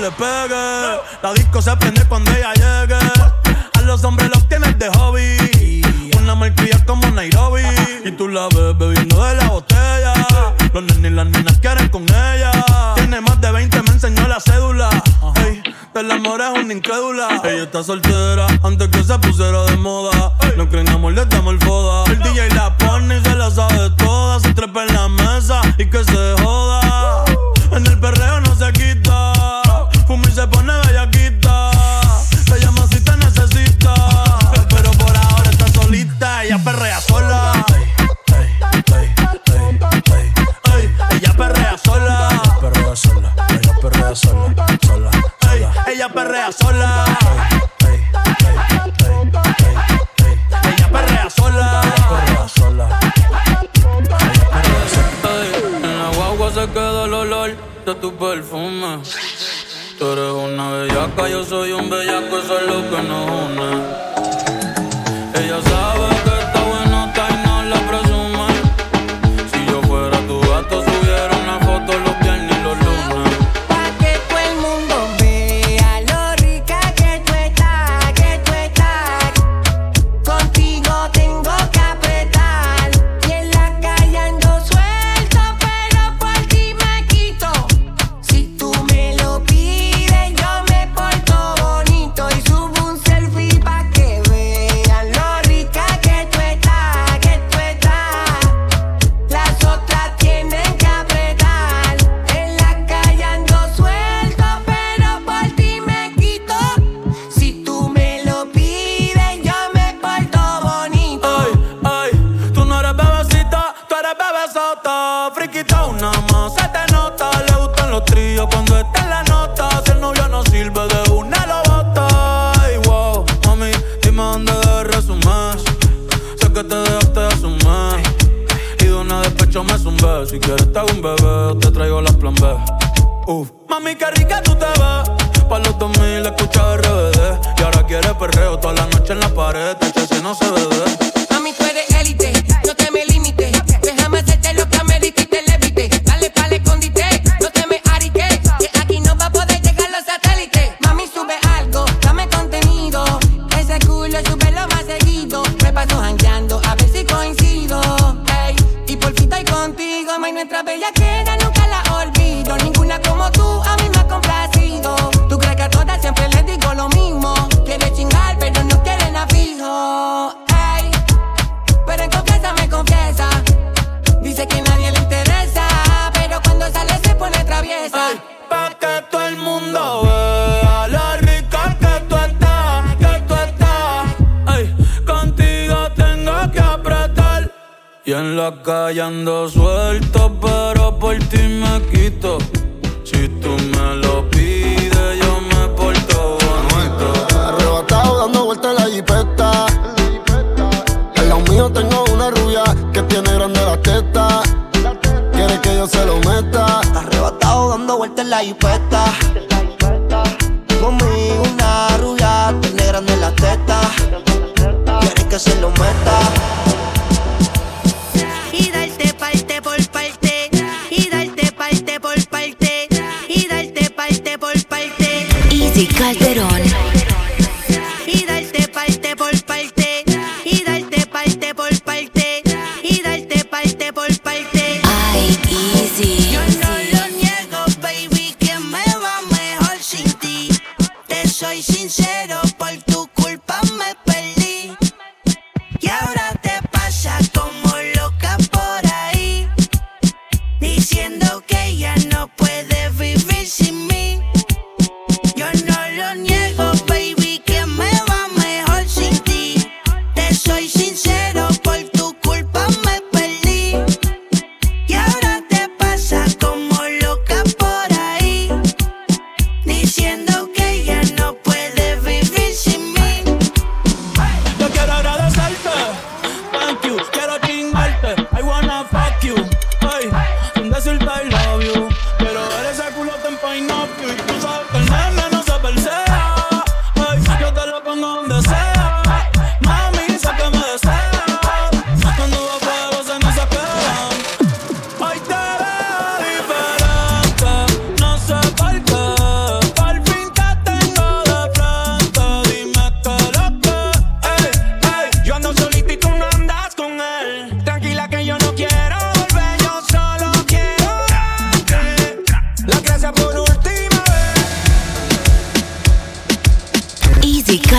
le pegue. La disco se prende cuando ella llegue. A los hombres los tienes de hobby, una marquilla como Nairobi. Y tú la ves bebiendo de la botella, los nenes y las nenas quieren con ella. Tiene más de 20, me enseñó la cédula. Ey, del amor es una incrédula. Ella está soltera antes que se pusiera de moda. No creen amor, le damos el foda. El DJ la pone y se la sabe toda. Se trepa en la mesa y que se joda. En el perreo no se quita, fuma y se pone bellaquita. Te llama si te necesita, pero por ahora está solita. Ella perrea sola. Ey, ey, ey, ey, ey. Ella perrea sola. Ella perrea sola. Ella perrea sola. Sola. Ey, ella perrea sola. Ey, ey, ey, ey, ey. Ella perrea sola. Ella perrea sola. Ella perrea sola. Ey, en la guagua se quedó el olor de tu perfume. Tú eres una bellaca, yo soy un bellaco, eso es lo que nos une. Ella sabe que está buenota y no la presume. Si yo fuera tu gato, subiera una foto los viernes y los lunes. Pa' que todo el mundo vea lo rica que tú estás, que tú estás. Contigo tengo que apretar. Y en la calle ando suelto, pero por ti me quito. Si tú me lo pides, y subo un selfie pa' que vean lo rica que tú estás, que tú estás. Las otras tienen que apretar. En la calle ando suelto, pero por ti me quito. Si tú me lo pides, yo me porto bonito. Ay, ay, tú no eres bebecita, tú eres bebesota. Friquita una más, se te nota. Le gustan los tríos cuando está en la nota. Si el novio no sirve de una, me zumbé. Si quieres te hago un bebé, te traigo las plan B. Uf. Mami, qué rica tú te ves. Pa' los 2000 escucha RBD. Y ahora quieres perreo toda la noche en la pared. Este si no se bebe. Mami, tú eres élite, no te me limites. Déjame hacerte lo que me diste y te levite. Dale pa'l escondite, no te me ariques, que aquí no va a poder llegar los satélites. Mami, sube algo, dame contenido. Ese culo sube lo más seguido. Me paso jangueando, a ver si coincido. Y contigo, ma, y nuestra bellaquera nunca la olvido. Ninguna como tú a mí me ha complacido. Tú crees que a todas siempre les digo lo mismo. Quieres chingar, pero no quieren a fijo. Ey, pero en confianza me confiesa. Dice que a nadie le interesa, pero cuando sale se pone traviesa. Ey, pa' que todo el mundo vea lo rica que tú estás, que tú estás. Ey, contigo tengo que apretar. Y en la calle ando suelto, pero por ti me quito. Si tú me lo pides, yo me porto bonito. Arrebatado dando vueltas en la jipeta. Al lado mío tengo una rubia que tiene grande la teta. Quiere que yo se lo meta. Arrebatado dando vueltas en la jipeta. Conmigo una rubia tiene grande la teta. Quiere que se lo meta. Calderón. Y darte parte por parte. Y darte parte por parte. Y darte parte por parte. Ay, Easy. Yo no lo niego, baby, que me va mejor sin ti. Te soy sincero, por tu culpa me perdí. Y ahora te pasa como loca por ahí, diciendo que ya no puedes vivir sin mí. Yo no lo niego, baby, que me va mejor sin ti. Te soy sincero, por tu culpa me perdí. Y ahora te pasa como loca por ahí, diciendo que ya no puedes vivir sin mí. Yo quiero agradecerte, thank you, quiero chingarte, I wanna fuck you, hey, sin decir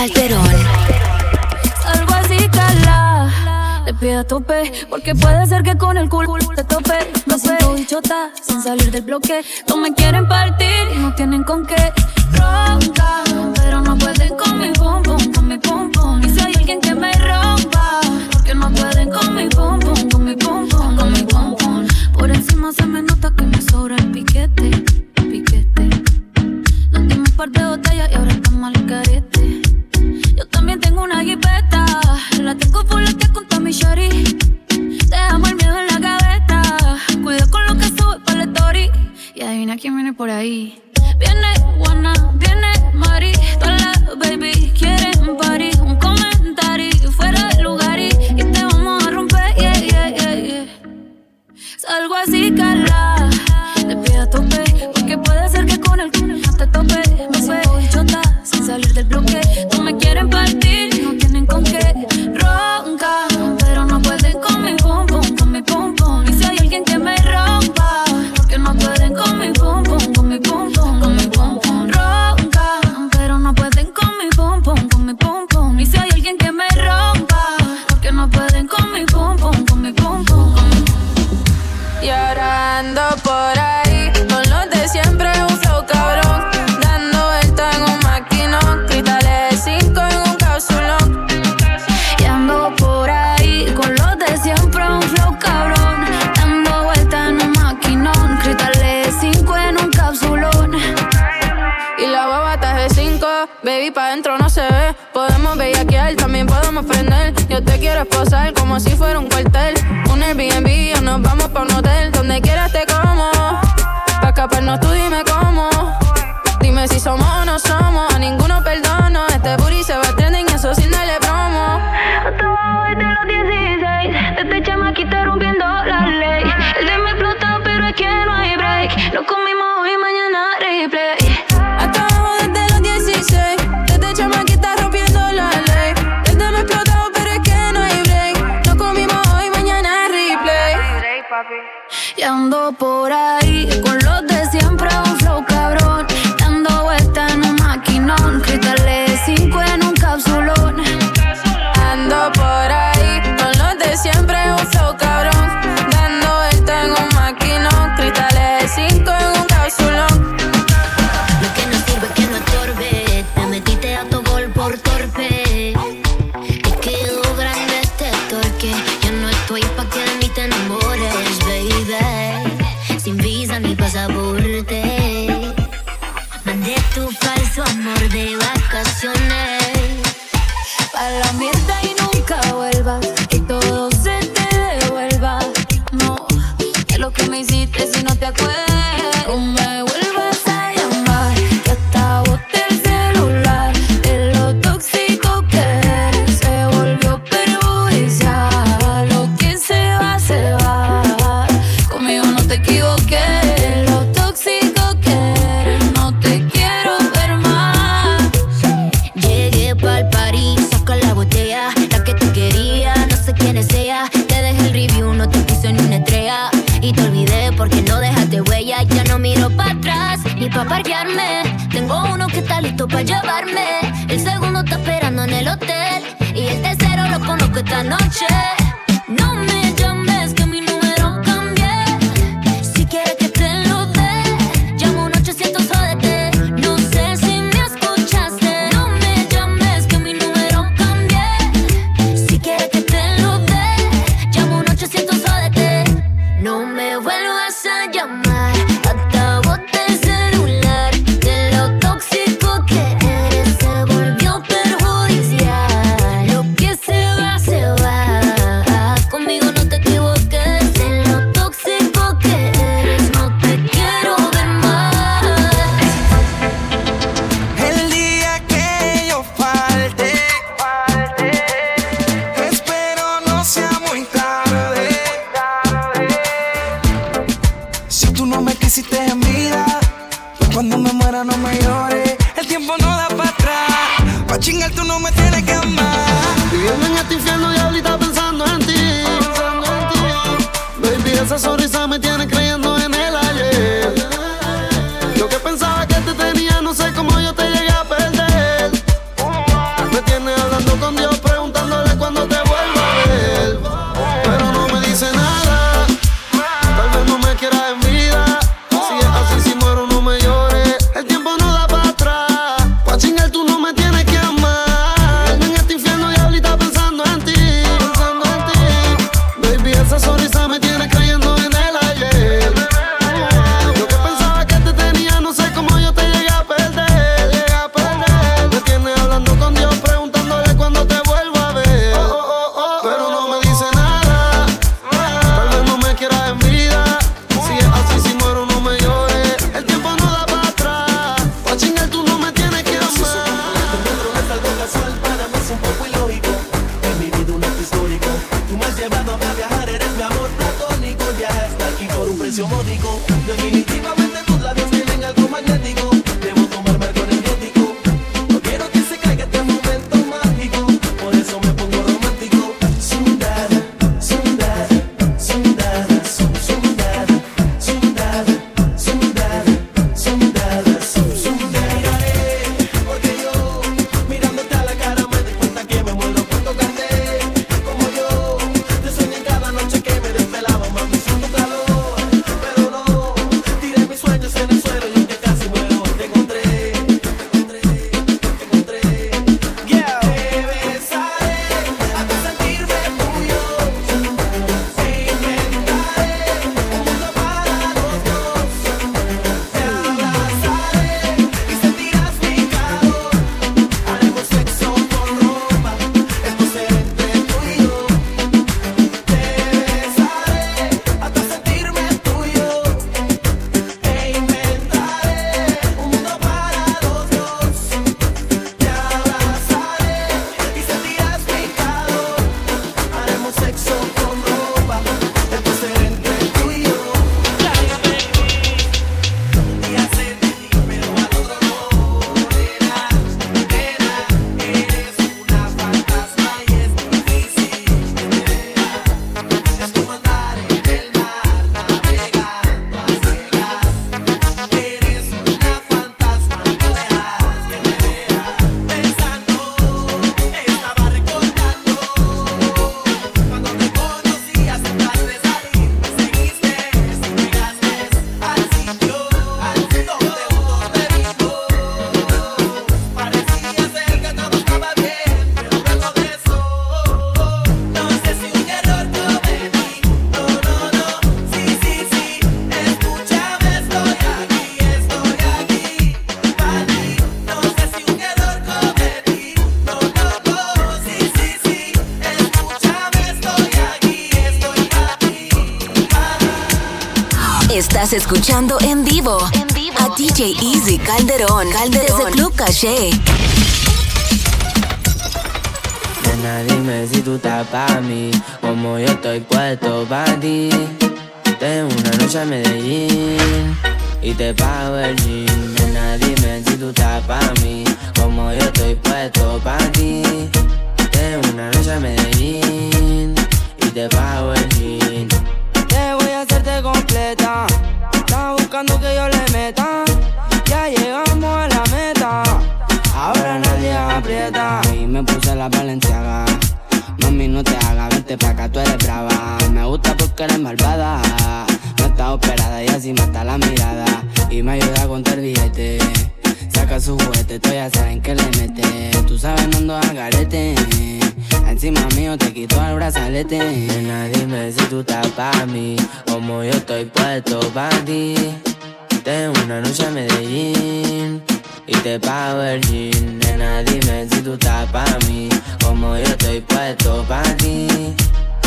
Calderón. Algo así, cala, le pido a tope, porque puede ser que con el culo te tope. Me siento bichota sin salir del bloque. No me quieren partir y no tienen con qué. Ronca, pero no pueden con mi pum pum, con mi pum pum. Y si hay alguien que me rompa, porque no pueden con mi pum pum, con mi pum pum, con mi pum pum. Por encima se me nota que me sobra el piquete, piquete. Nos dimos un par de botellas y ahora estamos al carete. Yo también tengo una jipeta, la tengo fuleta con toda mi shorty. Dejamos el miedo en la gaveta, cuidado con lo que sube para el story. Y adivina quién viene por ahí. Viene Juana, viene Mari, todas las baby quieren party. Un comentario fuera de lugar y te vamos a romper, yeah, yeah, yeah, yeah. Salgo así, cala, te pido a tope, porque puede ser que con el culo te tope. Me siento bichota sin salir del bloque. No me quieren partir, no tienen con qué. Ronca, pero no pueden con mi pum pum, con mi pum pum. Y si hay alguien que me rompa, porque no pueden con mi pum pum, con mi pum. Baby, pa' dentro no se ve. Podemos bellaquear, también podemos prender. Yo te quiero esposar como si fuera un cuartel. Un Airbnb o nos vamos pa' un hotel. Donde quieras te como. Pa' escaparnos tú dime cómo. Dime si somos o no somos. A ninguno perdono. Este booty se va a trending, eso sin darle promo. Hasta abajo desde los 16. Desde chamaquita rompiendo la ley. El de me explotó, pero es que no hay break. Nos comimos hoy, mañana replay. Y ando por ahí con los de siempre, un flow cabrón. Dando vueltas en un maquinón, cristales 5 en un capsulón. Ando por ahí con los de siempre, un flow cabrón. Dando vueltas en un maquinón, cristales 5 en un capsulón. Lo que no sirve es que no estorbe, te metiste a tu gol por torpe. Te quedó grande este torque, yo no estoy pa' que ni te enamores. Sin visa ni pasaporte, mandé tu falso amor de vacaciones. Pa' la mierda y nunca vuelvas, que todo se te devuelva. No, de lo que me hiciste si no te acuerdas. No me vuelvas a llamar, que hasta boté el celular. De lo tóxico que eres, se volvió perjudicial. Lo que se va, se va. Te equivoqué, lo tóxico que eres, no te quiero ver más. Llegué pa'l party, saca la botella, la que te quería, no sé quién es ella. Te dejé el review, no te puse ni una estrella. Y te olvidé porque no dejaste huella. Ya no miro pa' atrás, ni pa' parquearme. Tengo uno que está listo pa' llevarme. El segundo está esperando en el hotel. Y el tercero lo conozco esta noche. No me llames que mi número cambié. Quiero que te lo dé. Llamo un 800, jódete. No sé si me escuchaste. No me llames que mi número cambié. Si quieres que te lo dé. Llamo un 800, jódete. No me vuelvas a llamar. Hasta boté el celular. De lo tóxico que eres se volvió perjudicial. Lo que se va, se va. Conmigo no te equivoques. De lo tóxico que eres. Chingar, tú no me tienes que amar. Viviendo en este infierno y ahorita pensando en ti. Baby, esa sonrisa me tiene creyendo en el ayer. Yo que pensaba que te tenía, no sé cómo yo te llegué a perder. Me Estás escuchando en vivo a DJ Easy Calderon desde Club Cache. Nena, dime si tú estás pa' mí, como yo estoy puesto pa' ti. Tengo una noche a Medellín y te pago el gin. Nena, dime si tú estás pa' mí, como yo estoy puesto pa' ti. Tengo una noche a Medellín y te pago el gin. Te voy a hacerte completa, estás buscando que yo le meta. Ya llegamos a la meta, ahora nadie aprieta. Y me puse la Balenciaga, mami no te hagas, vente pa' acá, tú eres brava. Me gusta porque eres malvada, no estás operada y así mata la mirada. Y me ayuda a contar billete, saca su juguete, tú ya saben que le mete. Tú sabes no ando al garete, encima mío te quito el brazalete. Nena, dime si tú estás pa' mí, como yo estoy puesto pa' ti. Tengo una noche a Medellín y te pago el gin. Nena, dime si tú estás pa' mí, como yo estoy puesto pa' ti.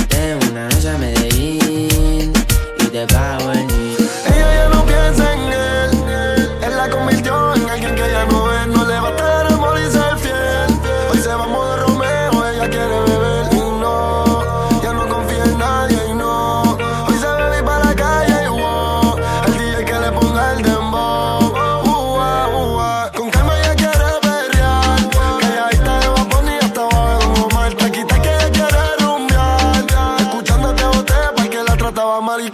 Tengo una noche a Medellín y te pago el gin. Ella ya no piensa en él, él la convirtió en alguien que ya no es. No le va a estar amor y ser fiel. Hoy se va a modo Romeo, ella quiere beber y no, ya no confía en nadie y no. Hoy se bebe para la calle y wow, el DJ que le ponga el dembow. ¿Y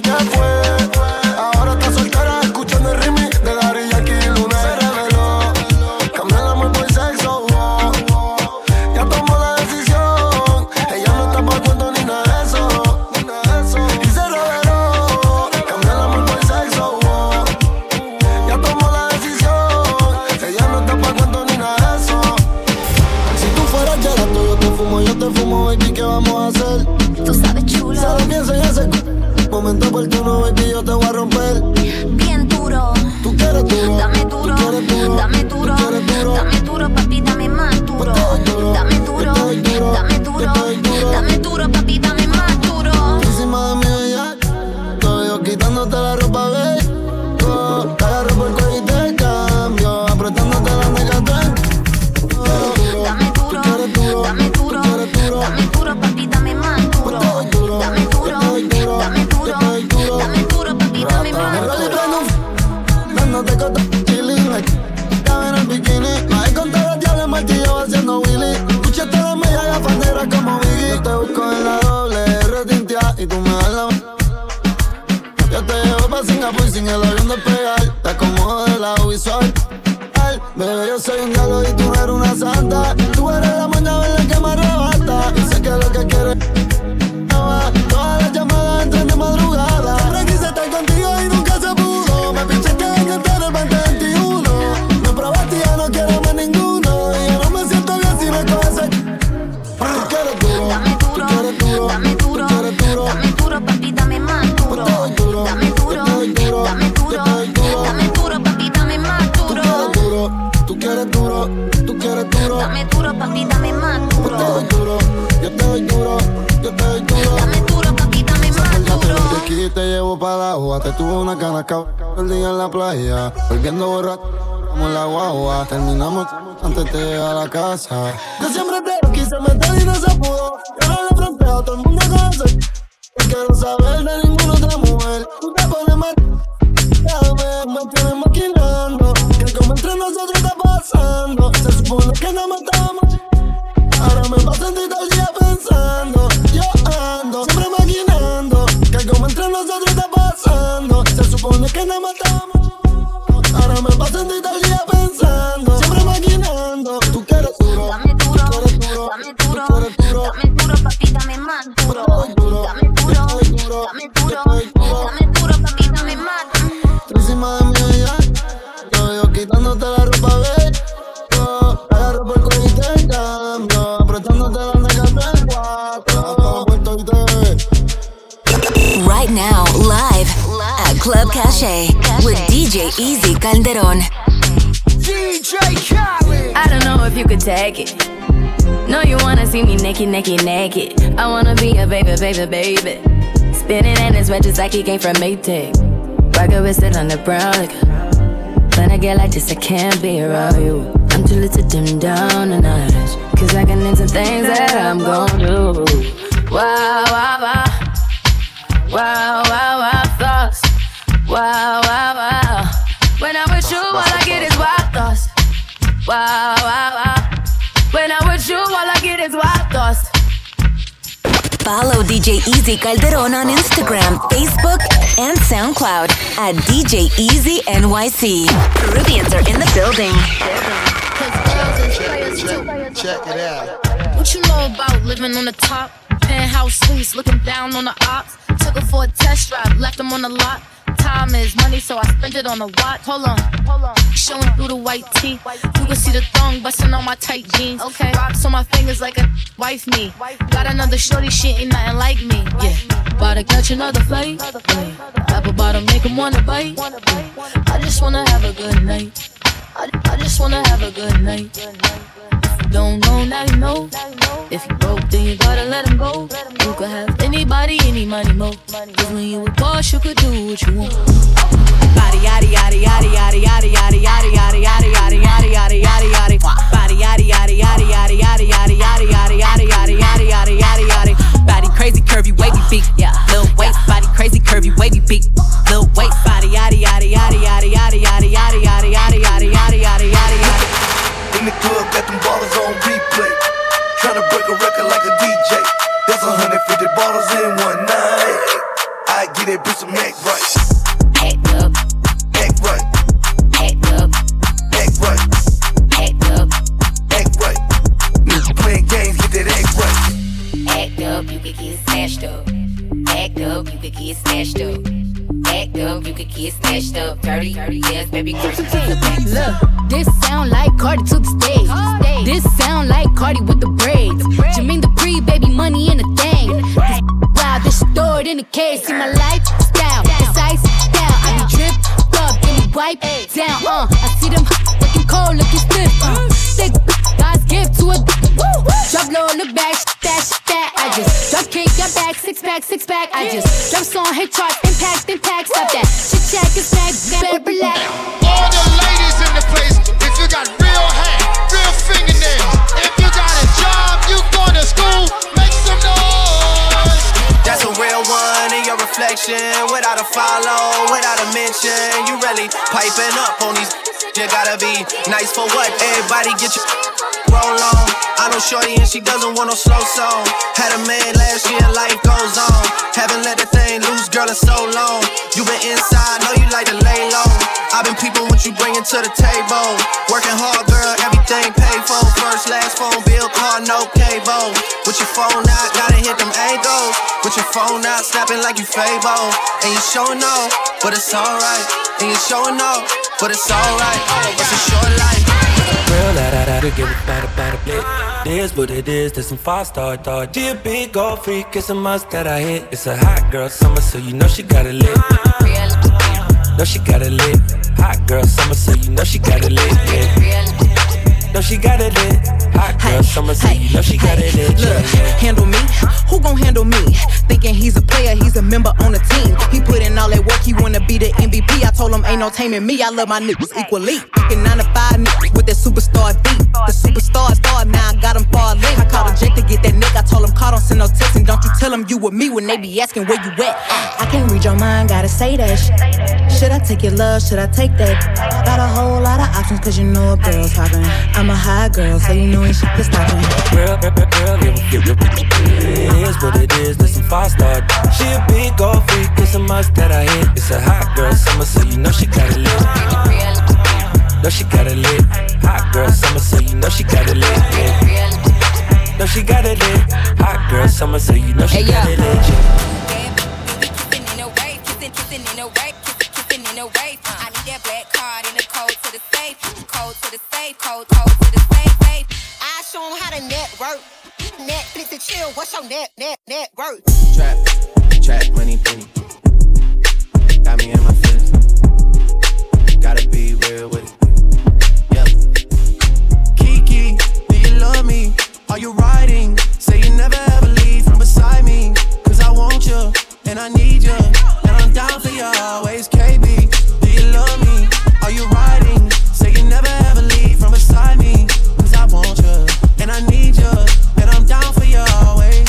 qué fue? Ahora está soltera escuchando el ritmo de Daddy Yankee y Luna se reveló. Cambió el amor por sexo, wow. Ya tomó la decisión, ella no está por cuento ni nada de eso. Y se reveló, cambió el amor por sexo, wow. Ya tomó la decisión, ella no está por cuento ni nada de eso. Si tú fueras gelato yo te fumo, baby, ¿qué vamos a hacer? Tú sabes, chulo. ¿Sabes quién se hace? Momento oportuno, baby, yo te voy a romper bien duro. Tú quieres duro, dame duro, dame duro, dame duro, papi, dame más duro. Dame duro, dame duro, dame duro, papi, dame más duro. Encima de mi bella, estoy yo quitándote la ropa, baby. Te agarro por el cuello y te cambio, apretándote la negra. Dame duro, dame duro, dame duro, dame duro, papi, dame más duro. Dame duro, dame duro. Dame duro, papi, dame más duro. Dándote con tu chili, like, estaba en el bikini. Más encontrar a diablo en martillo haciendo Willy. Escuché toda la media gafandera como Biggie. Yo te busco en la doble retintia y tú me das la. Yo te llevo pa' Singapur sin el avión despegar. Te acomodo de lado y soy ay, bebé, yo soy un diablo y tú eres una santa. Tú eres la mañana verde que me arrebata. Y sé que lo que quieres todas las llamadas entran de madrugada. Siempre quise estar contigo y nunca se pudo. Me pinchaste en el 21. Me probaste y ya no quiero más ninguno. Y ya no me siento bien si me coges el... Tú quieres duro, dame duro, dame duro, dame duro, papi, dame más duro. Dame duro, dame duro, papi, dame más duro. Tú quieres duro, dame duro, papi, dame más duro. Yo te doy duro, dame duro, papi, dame más duro. Aquí te llevo para la hoja. Te tuve una cana, cabrón, el día en la playa. Volviendo borracho, como la guagua. Terminamos antes de llegar a la casa. Yo siempre te quise meter y no se pudo. Yo no le fronteé a todo el mundo con eso. No quiero saber de ninguna otra mujer. Tú te pones mal, me tienes maquinando. Que como entre nosotros está pasando. Se supone que no matamos. Ahora me pasan todo el día pensando. Yo ando, siempre maquinando. Que algo entre nosotros está pasando. Se supone que nos matamos. Ahora me pasan todo el día pensando. Siempre maquinando. Tú quieres duro, dame duro, dame duro, dame duro, papi, dame más duro. Dame duro, dame duro, papi, dame más. Tú encima de mí ya, yo veo quitándote la ropa, ve. Yo agarro por el cuello y te cambio. Right now, live at Club Cache with DJ Easy Calderon. DJ Khaled. I don't know if you could take it. No, you wanna see me naked, naked, naked. I wanna be a baby, baby, baby. Spinning in his red just like he came from Maytag. Rocket with it on the brown, like, when I get like this, I can't be around you. I'm too little to dim down the night, cause I can into things that I'm gon' do. Wow, wow, wow. Wow, wow, wow, thoughts. Wow, wow, wow. When I'm with you, all I get is wild thoughts. Wow, wow, wow. When I'm with you, all I get is wild thoughts. Follow DJ Easy Calderon on Instagram, Facebook, and SoundCloud at DJ Easy NYC. Peruvians are in the building. Check it out. What you know about living on the top? Penthouse suites, looking down on the ops. Took her for a test drive, left them on the lot. Time is money, so I spent it on a watch. Hold on. Showing through the white tee. You can see the thong busting on my tight jeans. Okay. Rocks on my fingers like a wife me. Got another shorty, she ain't nothing like me. Yeah. About to catch another flight. Yeah. Apple bottom make him wanna bite. I just wanna have a good night. I just wanna have a good night. If you don't know, now you know. If you broke, then you gotta let him go. You could have anybody, any money, mo. Cause when you a boss, you could do what you want. Body, yaddy, yaddy, yaddy, yaddy, yaddy, yaddy, yaddy, yaddy, yaddy, yaddy, yaddy, yaddy, yaddy, yaddy. Body, yaddy, yaddy, yaddy, yaddy, yaddy, yaddy, yaddy, yaddy, yaddy, yaddy, yaddy, yaddy, yaddy, yaddy. Body crazy, curvy, wavy, big. Yeah, little waist. Body crazy, curvy, wavy, big. Little waist. Body, yaddy, yaddy, yaddy, yaddy, yaddy, yaddy, yaddy, yaddy, yaddy, yaddy, yaddy, yaddy, yaddy, yaddy. In the club, got them ballers on replay. Tryna break a record like a DJ. That's 150 ballers in one night. I get that bitch some neck right. Act up. Act right. Act up. Act right. Act up. Act right. Niggas playing games, get that act right. Act up, you could get smashed up. Act up, you could get smashed up. Act up, you could get snatched up. Dirty, dirty ass, baby, crazy. Look, this sound like Cardi to the stage. This sound like Cardi with the braids. Jermaine Dupri, baby, money in a thing. This wild, this stored in a cage. See my lifestyle, it's iced down. I be tripped up, then we wipe down. I see them looking cold, looking stiff. Thick, God's gift to a drop low, look back, stash that. I just drop kick, got back, six pack, six pack. I just drop song, hit charts, impact. Stop that. Shit, check it back, better relax. All the ladies in the place, if you got real hair, real fingernails, if you got a job, you going to school, make some noise. That's a real one in your reflection, without a follow, without a mention. You really piping up on these. You gotta be nice for what? Everybody get your roll on. I know shorty and she doesn't want no slow song. Had a man last year, life goes on. Haven't let the thing loose, girl, in so long. You been inside, know you like to lay low. I been peeping what you bringing to the table. Working hard, girl, everything paid for. First, last phone bill, car, no cable. With your phone out, gotta hit them angles. With your phone out, snapping like you Fabo. And you showing off, but it's alright. And you showing off, but it's alright. It's a short life. Girl, I could give it better bit. This what it is, this some five-star thought. She a big gold freak, it's a must that I hit. It's a hot girl summer, so you know she got it lit. No, she got it lit. Hot girl summer, so you know she got it lit. Yeah. No, she got it lit. Hot girl summer, so you know she got it lit. Look, handle me? Who gon' handle me? Thinking he's a player, he's a member on a team. He put in all that work, he wanna be the MVP. I told him ain't no taming me, I love my niggas equally. Fucking 9 to 5 niggas with that superstar D. The superstar star, now I got him far lit. I called a Jake to get that nigga, I told him call, don't send no text. And don't you tell him you with me when they be asking where you at. I can't read your mind, gotta say that shit. Should I take your love, should I take that? Got a whole lot of options cause you know a girl's hopping. I'm a high girl, so you know ain't shit to stop me. Girl, it is what it is, this some five-star. She a big old freak, it's a must that I hit. It's a hot girl summer, so you know she got it lit. No, she got it lit. Hot girl summer, so you know she got it lit. Yeah. No, she got it lit. Hot girl summer, so you know she got it lit. Kissing in a wave, kissing in a wave, kissing in a wave. I need that black card in the code to the safe, code to the safe, code to the safe, babe. I show 'em how to network. Netflix and chill, what's your net worth? Trap, money, penny. Got me in my feelings. Gotta be real with it. Yep. Kiki, do you love me? Are you I need you, and I'm down for you always. KB, do you love me? Are you riding? Say you never ever leave from beside me, cause I want you, and I need you, and I'm down for you always.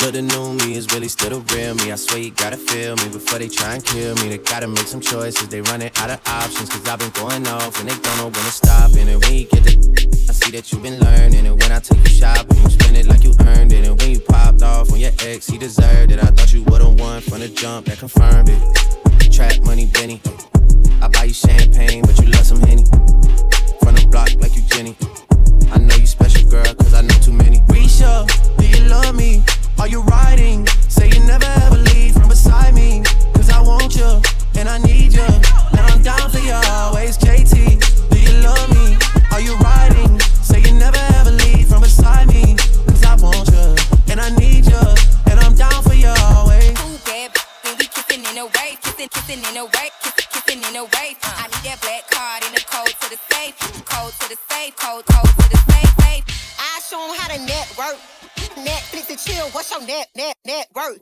Look, the new me is really still the real me. I swear you gotta feel me before they try and kill me. They gotta make some choices, they running out of options, cause I've been going off and they don't know when to stop. And when you get the I see that you've been learning, and when I take you shopping, you spend it like you earned it. And when you popped off on your ex, he deserved it. I thought you would've won from the jump, that confirmed it. Trap money, Benny. I buy you champagne, but you love some Henny. From the block like you Jenny. I know you special, girl, cause I know too many. Risha, do you love me? Are you riding? Say you never ever leave from beside me, cause I want you, and I need you, and I'm down for you always. JT, do you love me? Are you riding? Say you never ever leave from beside me, cause I want you, and I need you, and I'm down for you always. Ooh, bad, then we kissing in a way, kissing in a way, kissing in a way. I need that black card in the code to the safe, code to the safe, code to the safe, safe. I show them how to network, Netflix and chill, what's your net worth?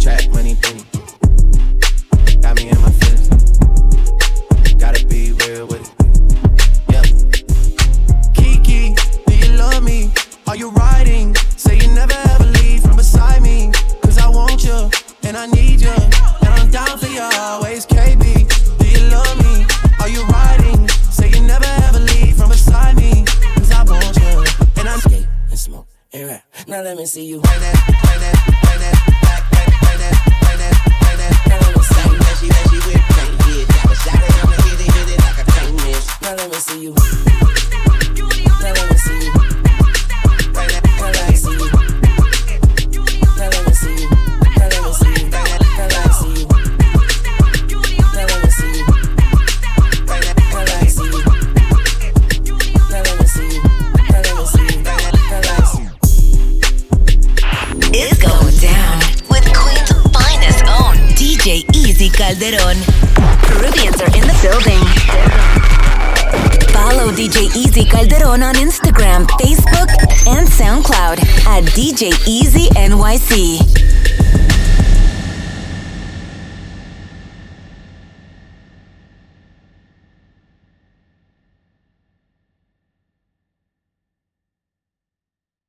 Trap, money, penny. Got me in my feelings. Gotta be real with it. Love me, are you riding? Say you never ever leave from beside me, cause I want you, and I need you, and I'm down for you always. KB, do you love me? Are you riding? Say you never ever leave from beside me, cause I want you, and I'm skate and smoke and rap. Now let me see you like that, like that, like that, like that, like that, like that. Now let me see you that she with me. Got a shot and I'ma hit it like a tank miss. Now let me see you. Now let me see you. DJ Easy Calderon. Peruvians are in the building. Follow DJ Easy Calderon on Instagram, Facebook, and SoundCloud at DJ Easy NYC.